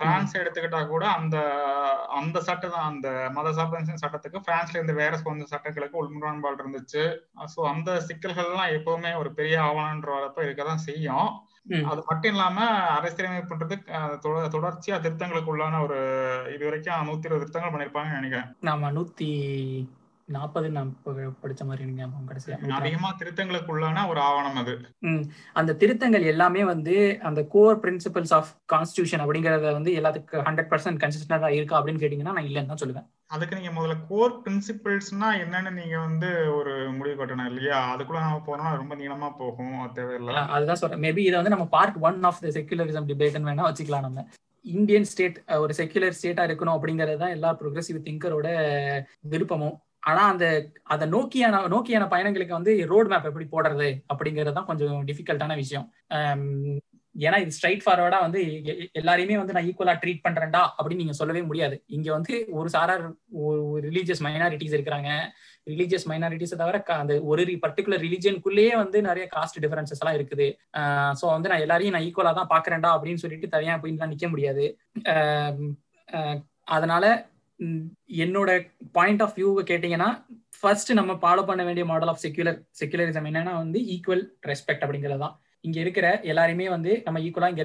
பிரான்ஸ் எடுத்துக்கிட்டா கூட அந்த சட்டம், அந்த மத சார்பு சட்டத்துக்கு பிரான்ஸ்ல இருந்து வேற கொஞ்சம் சட்டங்களுக்கு உள்முரண்பாடு இருந்துச்சு. ஸோ அந்த சிக்கல்கள்லாம் எப்பவுமே ஒரு பெரிய ஆவணம்ன்றப்ப இருக்கதான் செய்யும். அது மட்டும் இல்லாம அரசியலமைப்புன்றது தொடர்ச்சியா திருத்தங்களுக்கு உள்ளான ஒரு, இது வரைக்கும் 120 திருத்தங்கள் பண்ணிருப்பாங்கன்னு நினைக்கிறேன். நாம 140 படிச்ச மாதிரி அதிகமா திருத்தங்களுக்கு உள்ளான ஒரு ஆவணம் அது. அந்த திருத்தங்கள் எல்லாமே வந்து அந்த கோர் பிரின்சிபல்ஸ் ஆஃப் கான்ஸ்டியூஷன் அப்படிங்கறத வந்து எல்லாத்துக்கும் 100% கன்சிஸ்டன்டா இருக்கா அப்படின்னு கேட்டீங்கன்னா நான் இல்லைன்னு தான் சொல்லுவேன். அதுக்கு நீங்க முதல்ல கோர் பிரின்சிபல்ஸ்னா என்னன்னு நீங்க வந்து ஒரு முடிவு கட்டணும் இல்லையா? அதுக்குள்ள நம்ம போறோம்னா ரொம்ப நீளமா போகும், தேவையில்லை. அதுதான் சொல்றேன், மேபி இதை வந்து நம்ம பார்ட் 1 ஆஃப் தி செக்குலரிசம் டிபேட்னு வேணா வச்சுக்கலாம். நம்ம இந்தியன் ஸ்டேட் ஒரு செக்குலர் ஸ்டேட்டா இருக்கணும் அப்படிங்கிறது தான் எல்லா ப்ரோக்ரெசிவ் திங்கரோட விருப்பமும். ஆனா அதை நோக்கியான பயணங்களுக்கு வந்து ரோட் மேப் எப்படி போடுறது அப்படிங்கறதுதான் கொஞ்சம் டிஃபிகல்ட்டான விஷயம். ஏன்னா இது ஸ்ட்ரைட் ஃபார்வர்டா வந்து எல்லாரையுமே வந்து நான் ஈக்குவலா ட்ரீட் பண்றேன்டா அப்படின்னு நீங்க சொல்லவே முடியாது. இங்க வந்து ஒரு சாரார் ரிலீஜியஸ் மைனாரிட்டிஸ் இருக்கிறாங்க. ரிலீஜியஸ் மைனாரிட்டிஸை தவிர அந்த ஒரு பர்டிகுலர் ரிலீஜியனுக்குள்ளேயே வந்து நிறைய காஸ்ட் டிஃபரன்சஸ் எல்லாம் இருக்குது. ஸோ வந்து நான் எல்லாரையும் நான் ஈக்குவலா தான் பாக்குறேன்டா அப்படின்னு சொல்லிட்டு தனியா போயிட்டு நிக்க முடியாது. அதனால என்னோட பாயிண்ட் ஆஃப் வியூ கேட்டீங்கன்னா, ஃபர்ஸ்ட் நம்ம ஃபாலோ பண்ண வேண்டிய மாடல் ஆஃப் செக்குலரிசம் என்னன்னா வந்து ஈக்குவல் ரெஸ்பெக்ட் அப்படிங்கறதுதான். இங்க இருக்கிற எல்லாருமே வந்து நம்ம ஈக்குவலா இங்க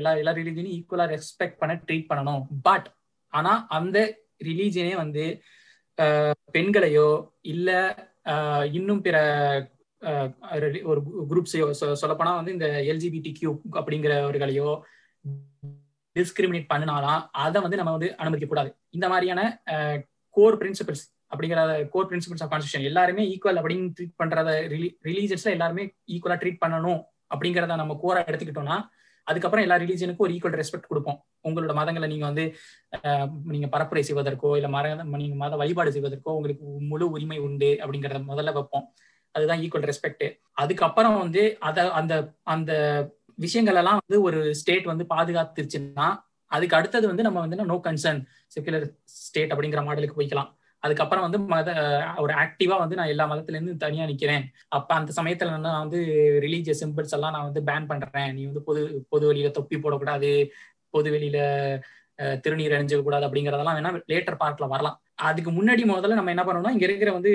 எல்லா ரிலீஜியனையும் ஈக்குவலா ரெஸ்பெக்ட் பண்ண ட்ரீட் பண்ணணும். பட் ஆனா அந்த ரிலீஜியனே வந்து பெண்களையோ இல்ல இன்னும் பிற ஒரு குரூப்ஸையோ, சொல்லப்போனா வந்து இந்த எல்ஜிபிடி கியூ அப்படிங்கிறவர்களையோ டிஸ்கிரிமினேட் பண்ணினாலாம், அதை வந்து நம்ம வந்து அனுமதிக்க கூடாது. இந்த மாதிரியான கோர் பிரின்சிபிள்ஸ் அப்படிங்கிற கோர் பிரின்சிபிள்ஸ் ஆஃப் கான்ஸ்டிடியூஷன் எல்லாருமே ஈக்குவல் அப்படின்னு ட்ரீட் பண்றத ரிலீஜியன்ஸ்ல எல்லாருமே ஈக்குவலா ட்ரீட் பண்ணணும் அப்படிங்கிறத நம்ம கோரா எடுத்துக்கிட்டோம்னா அதுக்கப்புறம் எல்லா ரிலீஜியனுக்கும் ஒரு ஈக்குவல் ரெஸ்பெக்ட் கொடுப்போம். உங்களோட மதங்களை நீங்க வந்து நீங்க பரப்புரை செய்வதற்கோ இல்ல நீங்க மத வழிபாடு செய்வதற்கோ உங்களுக்கு முழு உரிமை உண்டு அப்படிங்கிறத முதல்ல வைப்போம். அதுதான் ஈக்குவல் ரெஸ்பெக்ட். அதுக்கப்புறம் வந்து அந்த விஷயங்கள் எல்லாம் வந்து ஒரு ஸ்டேட் வந்து பாதுகாத்துருச்சுன்னா அதுக்கு அடுத்தது வந்து நம்ம வந்து நோ கன்சர்ன் செக்குலர் ஸ்டேட் அப்படிங்கிற மாடலுக்கு போய்க்கலாம். அதுக்கப்புறம் வந்து ஒரு ஆக்டிவா வந்து நான் எல்லா மதத்திலேருந்து தனியா நிக்கிறேன், அப்ப அந்த சமயத்துல நான் வந்து ரிலீஜியஸ் சிம்பிள்ஸ் எல்லாம் நான் வந்து பேன் பண்றேன். நீ வந்து பொது வெளியில தொப்பி போடக்கூடாது, பொது வெளியில திருநீர் அணிஞ்சிக்க கூடாது அப்படிங்கறதெல்லாம் வேணா லேட்டர் பார்ட்ல வரலாம். அதுக்கு முன்னாடி முதல்ல நம்ம என்ன பண்ணணும்னா, இங்க இருக்கிற வந்து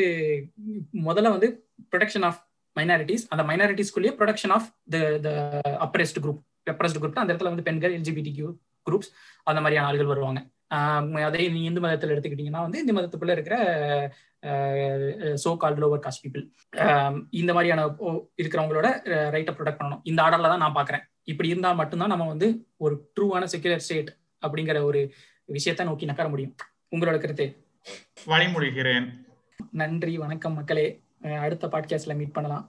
முதல்ல வந்து ப்ரொடெக்ஷன் ஆஃப் மைனாரிட்டிஸ், அந்த மைனாரிட்டிஸ்குள்ளேயே protection of the oppressed group. Oppressed குரூப்னா அந்த இடத்துல வந்து பெண்கள், எல்ஜிபிடிக்யூ குரூப்ஸ், அந்த மாதிரியான ஆள்கள் வருவாங்க. அதே நீங்க இந்து மதத்துல எடுத்துக்கிட்டீங்கன்னா வந்து இந்து மதத்துக்குள்ள இருக்கிற so called lower caste people, இந்த மாதிரியான இருக்கிறவங்களோட ரைட்டை ப்ரொடெக்ட் பண்ணணும். இந்த ஆர்டர்ல தான் நான் பாக்குறேன். இப்படி இருந்தா மட்டும்தான் நம்ம வந்து ஒரு ட்ரூவான செக்குலர் ஸ்டேட் அப்படிங்கிற ஒரு விஷயத்த நோக்கி நகர முடியும். உங்களோட கருத்து வழிமுறைகிறேன். நன்றி, வணக்கம் மக்களே. அடுத்த பாட்காஸ்ட்ல மீட் பண்ணலாம்.